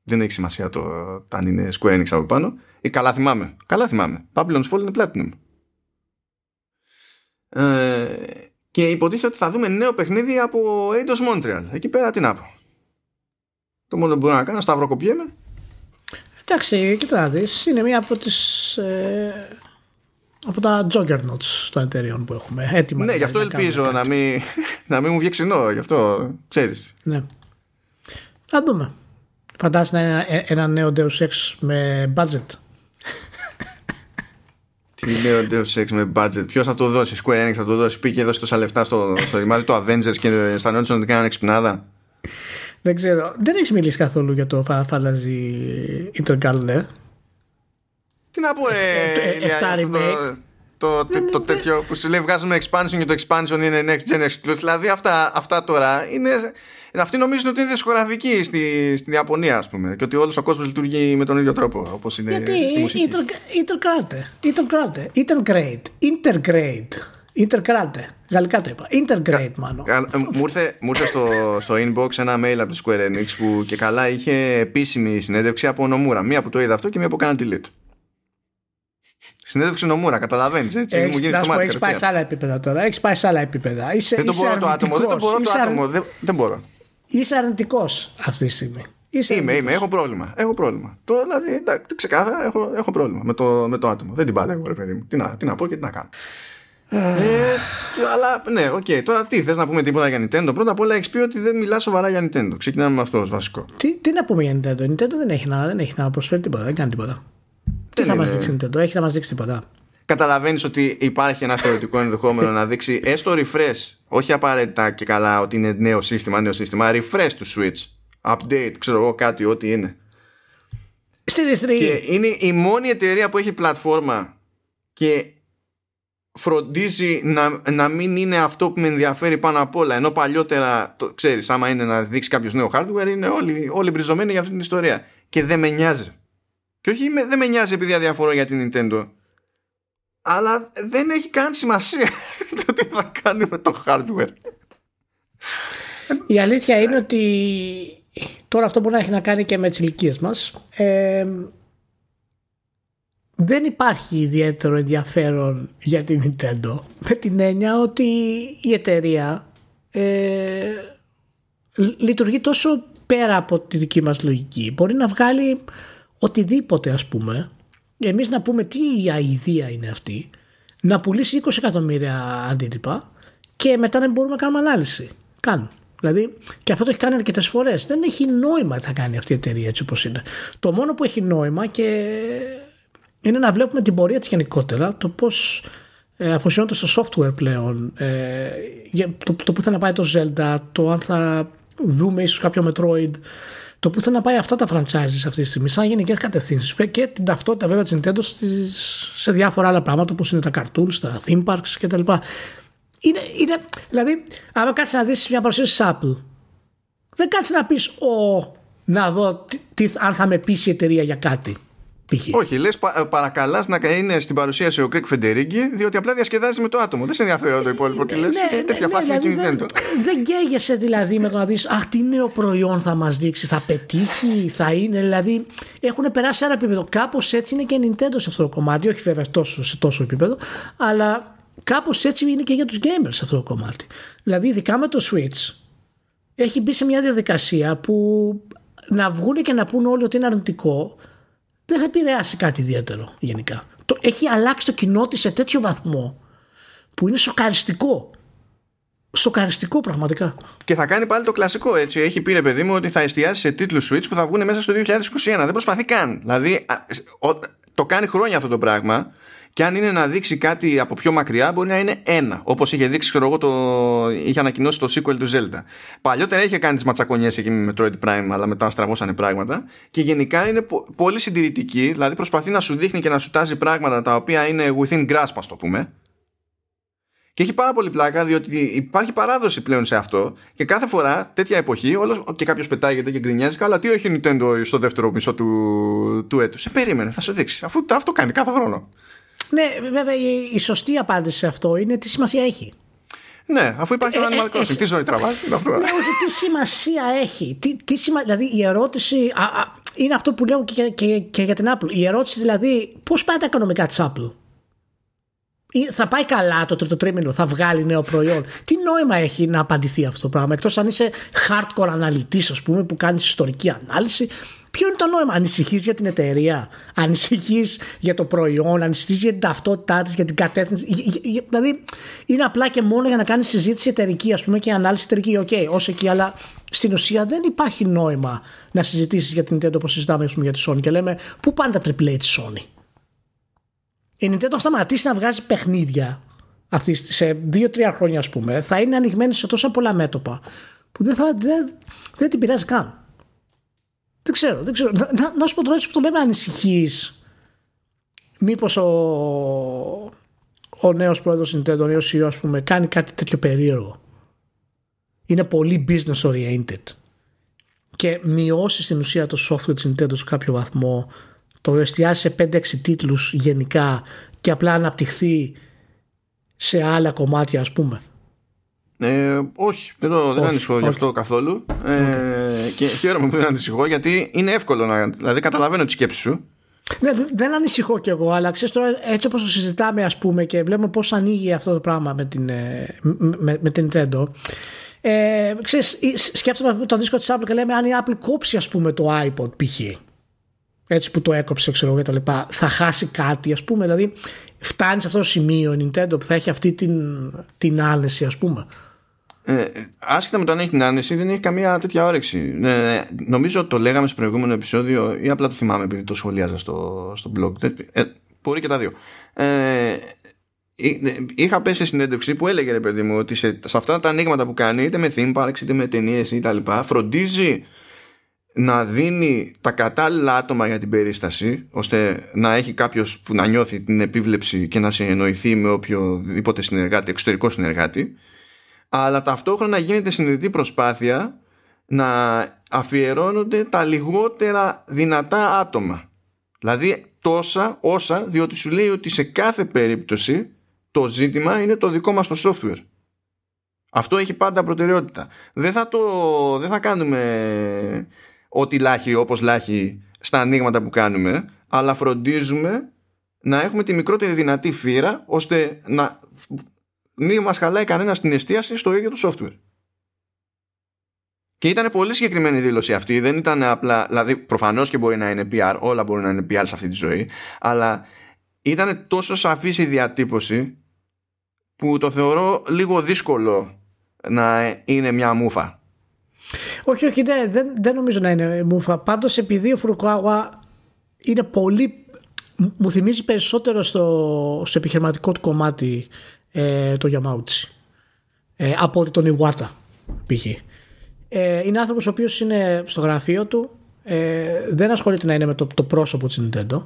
Δεν έχει σημασία το αν είναι Square Enix από πάνω. Ή καλά θυμάμαι. Καλά θυμάμαι. Babylon's Fall είναι Platinum. Ε, Και υποτίθεται ότι θα δούμε νέο παιχνίδι από Eidos Montreal. Εκεί πέρα τι να πω. Το μόνο που μπορώ να κάνω, σταυροκοπιέμαι. Εντάξει, κοίτα να δεις. Είναι μία από τις ε, από τα juggernauts των εταιρείων που έχουμε έτοιμα. Ναι, γι' αυτό να ελπίζω να, να, μην, να μην μου βγει ξινό. Γι' αυτό ξέρεις. Ναι. Θα δούμε. Φαντάζεσαι να είναι ένα, ένα νέο Deus Ex με budget? Τι νέο Deus Ex με budget? Ποιος θα το δώσει? Square Enix θα το δώσει? Πήγε και δώσει τόσα λεφτά στο ρημάδι του Avengers και αισθανόντουσαν ότι κάνανε ξυπνάδα. Δεν ξέρω. Δεν έχεις μιλήσει καθόλου για το Final Fantasy Intergalactic? Τι να πω, ρε. Το τέτοιο που σου λέει βγάζουμε expansion και το expansion είναι next gen exclusive. Δηλαδή αυτά τώρα είναι. Αυτοί νομίζουν ότι είναι δισκογραφικοί στη, στην Ιαπωνία, ας πούμε, και ότι όλος ο κόσμος λειτουργεί με τον ίδιο τρόπο, όπως είναι γιατί, στη μουσική. Intergrade, Intergrade, Intergrade, Intergrade, γαλλικά το είπα, Intergrade μάλλον. Μου ήρθε, μου ήρθε στο, στο inbox ένα mail από τη Square Enix που και καλά είχε επίσημη συνέντευξη από Νομούρα. Μία που το είδα αυτό και μία που έκανα delete. Συνέντευξη Νομούρα, καταλαβαίνεις, έτσι. Έχεις, μου γίνει το μάτι. Έχεις πάει σε άλλα επίπεδα τώρα. Έχεις πάει σε άλλα επίπεδα. Είσαι, δεν το μπορώ το άτομο. Δεν το μπορώ το άτομο. Δεν, δεν μπορώ. Είσαι αρνητικός αυτή τη στιγμή. Είσαι είμαι, αρνητικός. είμαι. Έχω πρόβλημα. Έχω πρόβλημα. Το, δηλαδή, εντάξει, ξεκάθαρα έχω, έχω πρόβλημα με το, με το άτομο. Δεν την πάλευω, ρε παιδί μου. Τι να, τι να πω και τι να κάνω. Ε, αλλά ναι, οκ. Okay. Τώρα τι, θες να πούμε τίποτα για Nintendo? Πρώτα απ' όλα έχεις πει ότι δεν μιλάς σοβαρά για Nintendo. Ξεκινάμε με αυτό ως βασικό. Τι, τι να πούμε για Nintendo? Nintendo δεν έχει να, δεν έχει να προσφέρει τίποτα, δεν κάνει τίποτα. Τι θα μας δείξει Nintendo, έχει να μας δείξει τίποτα? Καταλαβαίνεις ότι υπάρχει ένα θεωρητικό ενδεχόμενο να δείξει έστω refresh, όχι απαραίτητα και καλά ότι είναι νέο σύστημα, νέο σύστημα, refresh του Switch, update, ξέρω εγώ κάτι, ό,τι είναι. Στην ι θρι. Και είναι η μόνη εταιρεία που έχει πλατφόρμα και φροντίζει να, να μην είναι αυτό που με ενδιαφέρει πάνω απ' όλα. Ενώ παλιότερα, το, ξέρεις, άμα είναι να δείξει κάποιος νέο hardware, είναι όλοι, όλοι μπριζωμένοι για αυτή την ιστορία. Και δεν με νοιάζει. Και όχι με, δεν με νοιάζει επειδή αδιαφορώ για την Nintendo. Αλλά δεν έχει καν σημασία το τι θα κάνει με το hardware. Η αλήθεια είναι ότι τώρα αυτό μπορεί να έχει να κάνει και με τις ηλικίες μας. Ε, δεν υπάρχει ιδιαίτερο ενδιαφέρον για την Nintendo, με την έννοια ότι η εταιρεία ε, λειτουργεί τόσο πέρα από τη δική μας λογική. Μπορεί να βγάλει οτιδήποτε, ας πούμε. Εμείς να πούμε τι η αηδία είναι αυτή, να πουλήσει είκοσι εκατομμύρια αντίτυπα και μετά να μην μπορούμε να κάνουμε ανάλυση. Κάνουν. Δηλαδή, και αυτό το έχει κάνει αρκετές φορές. Δεν έχει νόημα τι θα κάνει αυτή η εταιρεία έτσι όπως είναι. Το μόνο που έχει νόημα και είναι να βλέπουμε την πορεία της γενικότερα, το πώς ε, αφοσιώνεται στο software πλέον, ε, το, το που θα να πάει το Zelda, το αν θα δούμε ίσως κάποιο Metroid, το που θα να πάει αυτά τα franchises αυτή τη στιγμή, σαν γενικές κατευθύνσεις και την ταυτότητα βέβαια της Nintendo στις, σε διάφορα άλλα πράγματα όπως είναι τα cartoons, τα theme parks κτλ. Είναι, είναι, δηλαδή, άμα κάτσεις να δεις μια παρουσίαση Apple, δεν κάτσεις να πεις ο, να δω τι, τι, αν θα με πείσει η εταιρεία για κάτι. Όχι, λες πα, παρακαλάς να είναι στην παρουσίαση ο Κρικ Φεντερίγκη, διότι απλά διασκεδάζει με το άτομο. Δεν σε ενδιαφέρει το υπόλοιπο τι λες. Ναι, ναι, τέτοια ναι, φάση ναι, δηλαδή, δεν, δεν καίγεσαι δηλαδή με το να δεις αχ, τι νέο προϊόν θα μας δείξει, θα πετύχει, θα είναι. Δηλαδή έχουν περάσει ένα επίπεδο. Κάπως έτσι είναι και η Nintendo σε αυτό το κομμάτι. Όχι βέβαια τόσο, σε τόσο επίπεδο, αλλά κάπως έτσι είναι και για τους gamers σε αυτό το κομμάτι. Δηλαδή, ειδικά με το Switch, έχει μπει σε μια διαδικασία που να βγουν και να πούν όλοι ότι είναι αρνητικό. Δεν θα επηρεάσει κάτι ιδιαίτερο γενικά. Το, έχει αλλάξει το κοινό της σε τέτοιο βαθμό που είναι σοκαριστικό. Σοκαριστικό πραγματικά. Και θα κάνει πάλι το κλασικό έτσι. Έχει πει ρε παιδί μου ότι θα εστιάσει σε τίτλους Switch που θα βγουν μέσα στο δύο χιλιάδες είκοσι ένα. Δεν προσπαθεί καν. Δηλαδή το κάνει χρόνια αυτό το πράγμα. Και αν είναι να δείξει κάτι από πιο μακριά, μπορεί να είναι ένα. Όπως είχε δείξει, ξέρω εγώ, το... είχε ανακοινώσει το sequel του Zelda. Παλιότερα είχε κάνει τις ματσακονιές εκεί με Metroid Prime, αλλά μετά στραβώσανε πράγματα. Και γενικά είναι πο... πολύ συντηρητική, δηλαδή προσπαθεί να σου δείχνει και να σου τάζει πράγματα τα οποία είναι within grasp, ας το πούμε. Και έχει πάρα πολύ πλάκα, διότι υπάρχει παράδοση πλέον σε αυτό. Και κάθε φορά, τέτοια εποχή, όλος... και κάποιος πετάγεται και γκρινιάζει, καλά, τι έχει Nintendo στο δεύτερο μισό του, του έτους. Σε περίμενε, θα σου δείξει. Αφού αυτό κάνει κάθε χρόνο. Ναι, βέβαια η σωστή απάντηση σε αυτό είναι τι σημασία έχει. Ναι, αφού υπάρχει ένα animal crossing, τι ζωή τραβάζει. Ναι, όχι, τι σημασία έχει. Τι, τι σημα... Δηλαδή η ερώτηση. Α, α, είναι αυτό που λέω και, και, και για την Apple. Η ερώτηση δηλαδή, πώς πάει τα οικονομικά της Apple? Θα πάει καλά το τρίτο τρίμηνο, θα βγάλει νέο προϊόν? Τι νόημα έχει να απαντηθεί αυτό το πράγμα? Εκτός αν είσαι hardcore αναλυτής, ας πούμε, που κάνεις ιστορική ανάλυση. Ποιο είναι το νόημα? Ανησυχείς για την εταιρεία, ανησυχείς για το προϊόν, ανησυχείς για την ταυτότητά της, για την κατεύθυνση. Δηλαδή, είναι απλά και μόνο για να κάνεις συζήτηση εταιρική, ας πούμε, και ανάλυση εταιρική. Οκ, okay, όσο εκεί, αλλά στην ουσία δεν υπάρχει νόημα να συζητήσεις για την Nintendo όπως συζητάμε, ας πούμε, για τη Sony. Και λέμε, πού πάνε τα τριπλ έι της Sony? Η Nintendo θα σταματήσει να βγάζει παιχνίδια αυτή, σε δύο τρία χρόνια, ας πούμε. Θα είναι ανοιγμένη σε τόσα πολλά μέτωπα που δεν, θα, δεν, δεν την πειράζει καν. Δεν ξέρω, δεν ξέρω. Να, να σου πω τώρα έτσι που το λέμε, ανησυχείς μήπως ο, ο νέος πρόεδρος Nintendo, ο νέος σι ι ο, ας πούμε, κάνει κάτι τέτοιο περίεργο? Είναι πολύ business oriented και μειώσει στην ουσία το software της Nintendo σε κάποιο βαθμό, το εστιάσει σε πέντε έξι τίτλους γενικά και απλά αναπτυχθεί σε άλλα κομμάτια, ας πούμε. Ε, όχι, δεν, το, δεν okay. ανησυχώ γι' αυτό okay. καθόλου. ε, okay. Και χαίρομαι που δεν ανησυχώ, γιατί είναι εύκολο να, δηλαδή καταλαβαίνω τη σκέψη σου. Ναι, δεν ανησυχώ κι εγώ, αλλά ξέρεις τώρα, έτσι όπως το συζητάμε, ας πούμε, και βλέπουμε πώς ανοίγει αυτό το πράγμα με την, με, με την Nintendo. ε, Ξέρεις, σκέφτομαι το δίσκο της Apple και λέμε, αν η Apple κόψει, ας πούμε, το iPod π.χ. έτσι που το έκοψε, ξέρω εγώ, και τα λοιπά, θα χάσει κάτι, ας πούμε. Δηλαδή, φτάνει σε αυτό το σημείο η Nintendo που θα έχει αυτή την, την άνεση, ας πούμε. Ε, άσχετα με το αν έχει την άνεση, δεν έχει καμία τέτοια όρεξη. Ε, νομίζω το λέγαμε στο προηγούμενο επεισόδιο, ή απλά το θυμάμαι επειδή το σχολιάζα στο, στο blog. Ε, μπορεί και τα δύο. Ε, είχα πέσει σε συνέντευξη που έλεγε, ρε παιδί μου, ότι σε, σε αυτά τα ανοίγματα που κάνει, είτε με theme parks, είτε με ταινίες ή τα λοιπά, φροντίζει να δίνει τα κατάλληλα άτομα για την περίσταση, ώστε να έχει κάποιος που να νιώθει την επίβλεψη και να συνεννοηθεί με οποιοδήποτε συνεργάτη, εξωτερικό συνεργάτη, αλλά ταυτόχρονα γίνεται συνειδητή προσπάθεια να αφιερώνονται τα λιγότερα δυνατά άτομα. Δηλαδή τόσα όσα, διότι σου λέει ότι σε κάθε περίπτωση το ζήτημα είναι το δικό μας το software. Αυτό έχει πάντα προτεραιότητα. Δεν θα, το, δεν θα κάνουμε ό,τι λάχει όπως λάχει στα ανοίγματα που κάνουμε, αλλά φροντίζουμε να έχουμε τη μικρότερη δυνατή φύρα, ώστε να μην μας χαλάει κανένα την εστίαση στο ίδιο το software. Και ήταν πολύ συγκεκριμένη η δήλωση αυτή. Δεν ήταν απλά, δηλαδή προφανώς και μπορεί να είναι πι αρ, όλα μπορεί να είναι πι αρ σε αυτή τη ζωή, αλλά ήταν τόσο σαφής η διατύπωση που το θεωρώ λίγο δύσκολο να είναι μια μούφα. Όχι, όχι, ναι, δεν, δεν νομίζω να είναι μούφα. Πάντως επειδή ο Φουρουκάγουα είναι πολύ, μου θυμίζει περισσότερο στο, στο επιχειρηματικό του κομμάτι ε, το Γιαμάουτσι ε, από ότι τον Ιουάτα π.χ. Ε, είναι άνθρωπος ο οποίος είναι στο γραφείο του, ε, δεν ασχολείται να είναι με το, το πρόσωπο της Nintendo.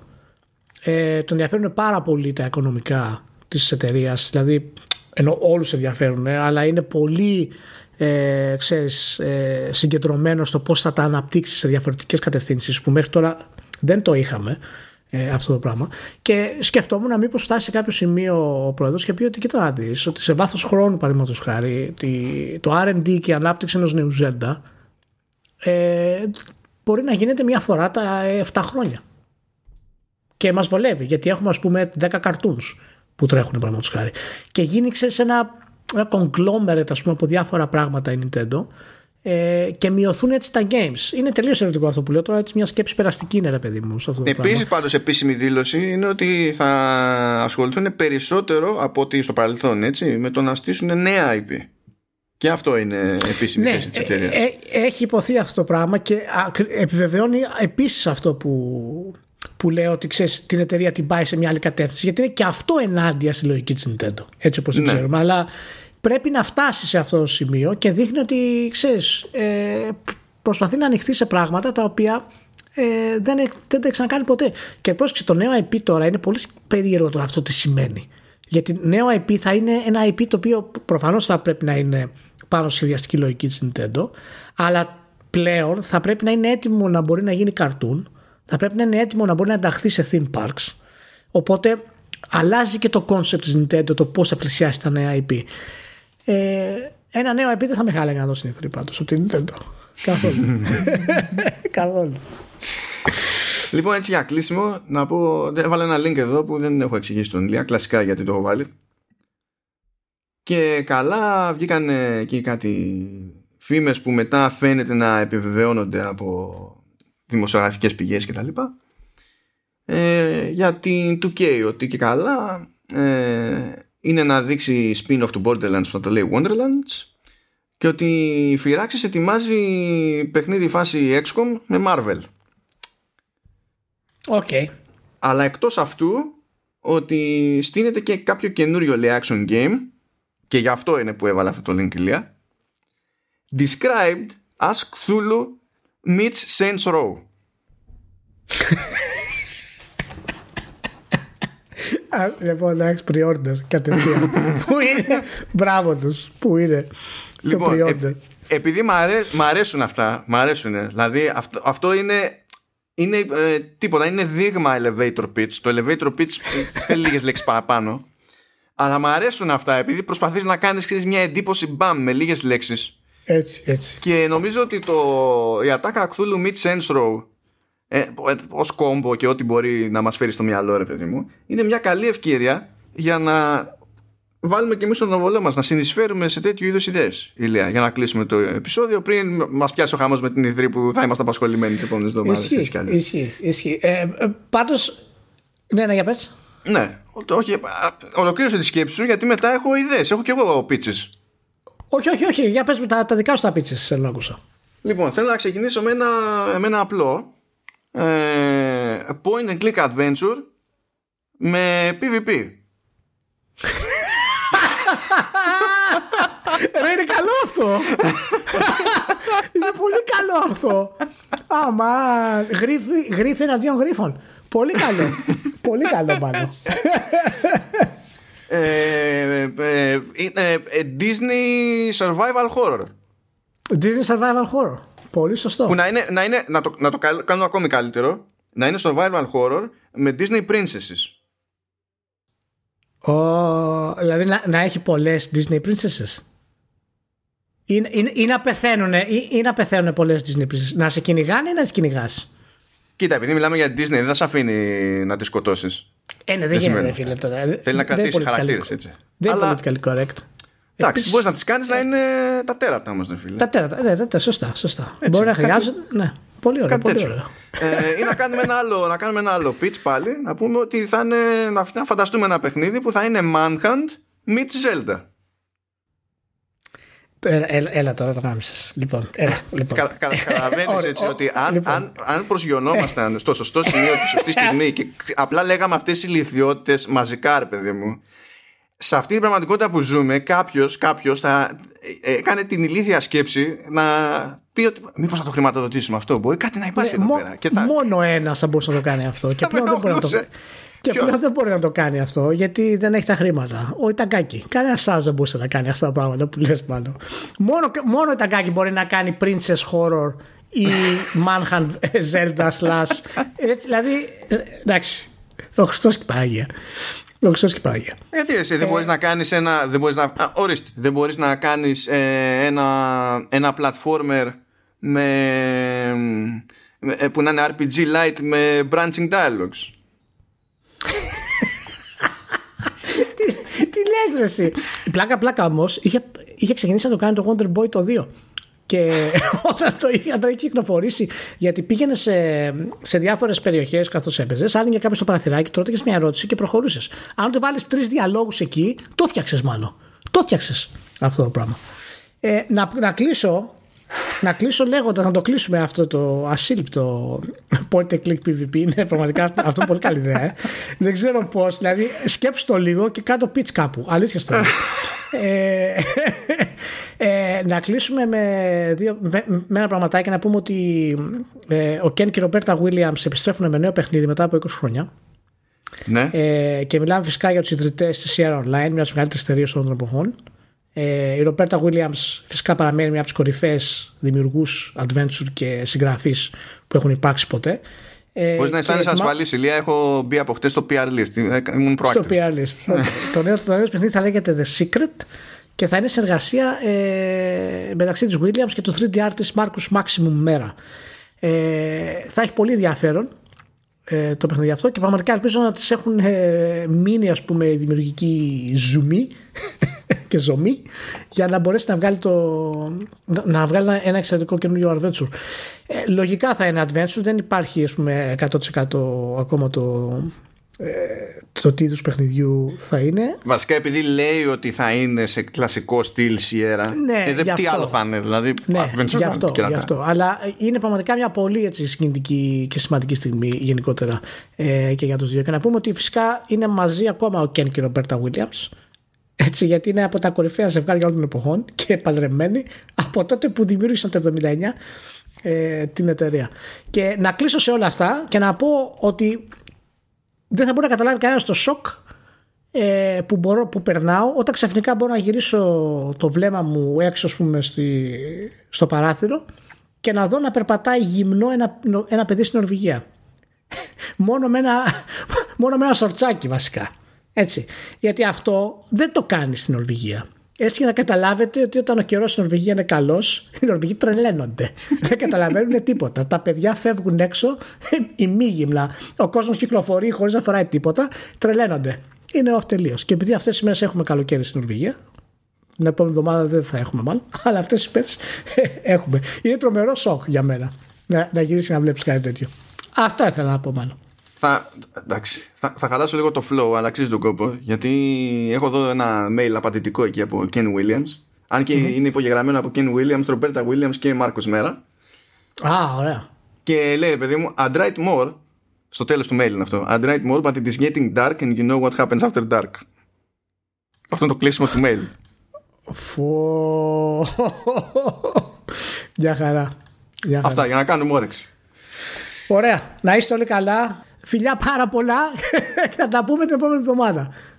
Ε, τον ενδιαφέρουν πάρα πολύ τα οικονομικά της εταιρείας, δηλαδή ενώ όλους ενδιαφέρουν, αλλά είναι πολύ ε, ξέρεις, ε, συγκεντρωμένο στο πώς θα τα αναπτύξει σε διαφορετικές κατευθύνσεις που μέχρι τώρα δεν το είχαμε ε, αυτό το πράγμα. Και σκεφτόμουν να μήπως φτάσει σε κάποιο σημείο ο πρόεδρος και πει ότι κοίτα να δεις ότι σε βάθος χρόνου, παραδείγματος χάρη, το αρ εν ντι και η ανάπτυξη ενός νέου Zelda ε, μπορεί να γίνεται μια φορά τα εφτά χρόνια και μας βολεύει γιατί έχουμε ας πούμε δέκα καρτούνς που τρέχουν, παραδείγματος χάρη. Και γίνει ξέρεις, ένα, ένα conglomerate ας πούμε, από διάφορα πράγματα η Nintendo ε, και μειωθούν έτσι τα games. Είναι τελείως ερωτικό αυτό που λέω τώρα. Έτσι μια σκέψη περαστική είναι, ρε παιδί μου. Επίσης, πάντως, επίσημη δήλωση είναι ότι θα ασχοληθούν περισσότερο από ό,τι στο παρελθόν, έτσι, με το να στήσουν νέα άι πι. Και αυτό είναι επίσημη θέση της εταιρείας. Έχει υποθεί αυτό το πράγμα και επιβεβαιώνει επίσης αυτό που. Που λέω ότι ξέρεις, την εταιρεία την πάει σε μια άλλη κατεύθυνση, γιατί είναι και αυτό ενάντια στη λογική της Nintendo, έτσι όπως ναι. ξέρουμε. Αλλά πρέπει να φτάσει σε αυτό το σημείο και δείχνει ότι ξέρεις, ε, προσπαθεί να ανοιχθεί σε πράγματα τα οποία ε, δεν, δεν τα ξανακάνει ποτέ. Και πρόσεξε, το νέο άι πι τώρα είναι πολύ περίεργο τώρα αυτό τι σημαίνει. Γιατί νέο άι πι θα είναι ένα άι πι το οποίο προφανώς θα πρέπει να είναι πάνω στη σχεδιαστική λογική της Nintendo, αλλά πλέον θα πρέπει να είναι έτοιμο να μπορεί να γίνει καρτούν. Θα πρέπει να είναι έτοιμο να μπορεί να ενταχθεί σε theme parks. Οπότε αλλάζει και το concept της Nintendo, το πώς θα πλησιάσει τα νέα άι πι. Ε, ένα νέο άι πι δεν θα με χάλαγε να δω συνήθροι πάντως από την Nintendo. Καθόλου. Καθόλου. Λοιπόν, έτσι για κλείσιμο, να πω. Βάλω ένα link εδώ που δεν έχω εξηγήσει τον Ηλία. Κλασικά γιατί το έχω βάλει. Και καλά βγήκαν εκεί κάτι φήμες που μετά φαίνεται να επιβεβαιώνονται από δημοσιογραφικές πηγές και τα λοιπά ε, για την two K, ότι και καλά ε, είναι να δείξει spin-off του Borderlands που θα το λέει Wonderlands και ότι η Firaxis ετοιμάζει παιχνίδι φάση X COM με Marvel. Okay. Αλλά εκτός αυτού ότι στείνεται και κάποιο καινούριο λέει action game, και γι' αυτό είναι που έβαλα αυτό το link, Ηλία. Described as Cthulhu meets Saints Row. Λοιπόν, εντάξει, pre-order κατευθείαν. Πού είναι, μπράβο τους, πού είναι το pre-order. Επειδή μ' αρέσουν αυτά, μ' αρέσουν, δηλαδή αυτό είναι τίποτα, είναι δείγμα elevator pitch. Το elevator pitch θέλει λίγες λέξεις παραπάνω, αλλά μ' αρέσουν αυτά επειδή προσπαθείς να κάνεις μια εντύπωση μπαμ με λίγες λέξεις. Έτσι, έτσι. Και νομίζω ότι το, η ατάκα Cthulhu meets Saints Row ε, ως κόμπο και ό,τι μπορεί να μας φέρει στο μυαλό, ρε παιδί μου, είναι μια καλή ευκαιρία για να βάλουμε και εμείς τον οβολό μας να συνεισφέρουμε σε τέτοιου είδους ιδέες, Ηλία, για να κλείσουμε το επεισόδιο πριν μας πιάσει ο χαμός με την ιδρύ που θα είμαστε απασχολημένοι τις επόμενες εβδομάδες. Ισχύει, ισχύει. Πάντως, ναι, ναι, για πες. Ναι, όχι, ολοκλήρωσε τη σκέψη σου γιατί μετά έχω ιδέες, έχω και εγώ πίτσες. Όχι, όχι, όχι, για πες μου τα, τα δικά σου τα πίτσες, θέλω να ακούσω. Λοιπόν, θέλω να ξεκινήσω με ένα, με ένα απλό ε, point and click adventure με PvP. Ρε, είναι καλό αυτό. Είναι πολύ καλό αυτό. Αμάν, γρίφη εναντίον γρίφων. Πολύ καλό. Πολύ καλό πάνω. Disney survival horror. Disney survival horror. Πολύ σωστό. Που να είναι, να είναι, να το, να το κάνω ακόμη καλύτερο. Να είναι survival horror με Disney princesses. Oh, δηλαδή να, να έχει πολλές Disney princesses ή, ή, ή να πεθαίνουν ή, ή να πεθαίνουν πολλές Disney princesses. Να σε κυνηγάνε ή να τις κυνηγάς. Κοίτα, επειδή μιλάμε για Disney δεν θα σε αφήνει να τις σκοτώσεις. Ε, ναι, δεν γίνεται, φίλε, τώρα. Θέλει να κρατήσει χαρακτήρες, έτσι. Δεν είναι πολιτικά correct. Εντάξει, μπορείς να τις κάνεις να είναι τα τέρατα όμως, ναι, φίλε. Τα τέρατα, ναι, τα τέρατα, σωστά, σωστά. Έτσι, μπορεί να χρειάζονται, ναι. Πολύ ωραία, πολύ ωραία. Ε, ή να κάνουμε ένα άλλο, να κάνουμε ένα άλλο pitch πάλι. Να πούμε ότι θα είναι, να φανταστούμε ένα παιχνίδι που θα είναι Manhunt meets Zelda. Έλα, έλα, έλα τώρα το γάμισες. Λοιπόν, λοιπόν. Κα, κα, Καταλαβαίνεις έτσι ότι αν, λοιπόν. αν, αν προσγειωνόμασταν στο σωστό σημείο τη σωστή στιγμή και απλά λέγαμε αυτές οι ηλιθιότητες μαζικά, ρε παιδί μου, σε αυτή την πραγματικότητα που ζούμε, κάποιος, κάποιος θα ε, κάνει την ηλίθια σκέψη να πει ότι μήπως θα το χρηματοδοτήσουμε αυτό. Μπορεί κάτι να υπάρχει ε, εδώ μο, πέρα. Και θα... Μόνο ένας θα μπορούσε να το κάνει αυτό. Και πλέον δεν μπορεί να το κάνει. Και πλέον δεν μπορεί να το κάνει αυτό γιατί δεν έχει τα χρήματα. Ο Ιταγκάκη. Κανένα άλλο δεν μπορούσε να κάνει αυτά τα πράγματα που λες πάνω. Μόνο, μόνο ο Ιταγκάκη μπορεί να κάνει Princess Horror ή Manhunt Zelda slash. Δηλαδή. Εντάξει. Ο Χριστός και η Παναγία. Ο Χριστός και η Παναγία. Γιατί εσύ δεν ε... μπορείς να κάνεις ένα. Δεν μπορείς να, α, ορίστε, δεν μπορείς να κάνεις ε, ένα, ένα platformer με, με, που να είναι αρ πι τζι light με branching dialogues. τι, τι λες ρε εσύ. Η πλάκα πλάκα όμως είχε, είχε ξεκινήσει να το κάνει το Wonder Boy το δύο. Και όταν το είχε, το είχε κυκλοφορήσει, γιατί πήγαινε σε, σε διάφορες περιοχές καθώς έπαιζες, άνοιγε κάποιος στο παραθυράκι, τρώτηκες μια ερώτηση και προχωρούσες. Αν το βάλεις τρεις διαλόγους εκεί, το φτιάξες μάλλον. Το φτιάξες αυτό το πράγμα. ε, να, να κλείσω Να κλείσω λέγοντας, να το κλείσουμε αυτό το ασύλληπτο point and click PvP. Είναι πραγματικά αυτό είναι πολύ καλή ιδέα. Ε. Δεν ξέρω πώς, δηλαδή σκέψου το λίγο και κάτω pitch κάπου. Αλήθεια στο ε, ε, να κλείσουμε με, δύο, με, με ένα πραγματάκι να πούμε ότι ε, ο Ken και η Ρομπέρτα Williams επιστρέφουν με νέο παιχνίδι μετά από είκοσι χρόνια. Ναι. Ε, και μιλάμε φυσικά για τους ιδρυτές της Sierra Online, μιας μεγαλύτερης εταιρείας όλων των εποχών. Ε, η Ρομπέρτα Williams φυσικά παραμένει μια από τις κορυφαίες δημιουργούς adventure και συγγραφείς που έχουν υπάρξει ποτέ. Ε, Μπορείς να αισθάνεσαι ασφαλής, Ηλία. Έχω μπει από χτες στο πι αρ list. Ήμουν proactive. Στο πι αρ list. το, νέο, το νέο παιχνίδι θα λέγεται The Secret και θα είναι συνεργασία ε, μεταξύ της Williams και του θρι ντι artist Marcus Maximum Mera. Ε, θα έχει πολύ ενδιαφέρον ε, το παιχνίδι αυτό και πραγματικά ελπίζω να τις έχουν ε, μείνει, ας πούμε, δημιουργική ζουμί και ζωμή για να μπορέσει να βγάλει, το, να βγάλει ένα εξαιρετικό καινούριο adventure. Ε, λογικά θα είναι adventure, δεν υπάρχει, ας πούμε, εκατό τοις εκατό ακόμα το, ε, το τι είδους παιχνιδιού θα είναι. Βασικά επειδή λέει ότι θα είναι σε κλασικό στυλ Sierra, ναι, ε, δεν τι άλλο θα είναι, δηλαδή ναι, adventure γι' αυτό, γι' αυτό. Αλλά είναι πραγματικά μια πολύ έτσι, συγκινητική και σημαντική στιγμή γενικότερα ε, και για τους δύο. Και να πούμε ότι φυσικά είναι μαζί ακόμα ο Ken και η Ρομπέρτα Williams. Έτσι, γιατί είναι από τα κορυφαία ζευγάρια όλων των εποχών και παντρεμένοι από τότε που δημιούργησαν το εβδομήντα εννιά ε, την εταιρεία. Και να κλείσω σε όλα αυτά και να πω ότι δεν θα μπορεί να καταλάβει κανένα το σοκ ε, που, μπορώ, που περνάω όταν ξαφνικά μπορώ να γυρίσω το βλέμμα μου έξω, ας πούμε, στη, στο παράθυρο και να δω να περπατάει γυμνό ένα, ένα παιδί στην Νορβηγία. μόνο, με ένα, μόνο με ένα σορτσάκι βασικά. Έτσι. Γιατί αυτό δεν το κάνει στην Νορβηγία. Έτσι, για να καταλάβετε ότι όταν ο καιρός στην Νορβηγία είναι καλός, οι Νορβηγοί τρελαίνονται. Δεν καταλαβαίνουν τίποτα. Τα παιδιά φεύγουν έξω, ημίγυμνα. Ο κόσμος κυκλοφορεί χωρίς να φοράει τίποτα, τρελαίνονται. είναι off τελείως. Και επειδή αυτές τις μέρες έχουμε καλοκαίρι στην Νορβηγία, την επόμενη εβδομάδα δεν θα έχουμε μάλλον, αλλά αυτές τις μέρες έχουμε. Είναι τρομερό σοκ για μένα να, να γυρίσει να βλέπεις κάτι τέτοιο. Αυτά ήθελα να πω μάλλον. Θα, εντάξει, θα, θα χαλάσω λίγο το flow, αλλά αξίζει τον κόπο, γιατί έχω εδώ ένα mail απαντητικό εκεί από Ken Williams. Αν και mm-hmm. είναι υπογεγραμμένο από Ken Williams, Ρομπέρτα Williams και Μάρκος Μέρα. Α, ah, ωραία. Και λέει, παιδί μου, I'd write more. Στο τέλος του mail είναι αυτό. I'd write more, but it is getting dark and you know what happens after dark. Αυτό είναι το κλείσιμο του mail. Φω. Γεια χαρά. Αυτά για να κάνουμε όρεξη. Ωραία. Να είστε όλοι καλά. Φιλιά πάρα πολλά. Θα τα πούμε την επόμενη εβδομάδα.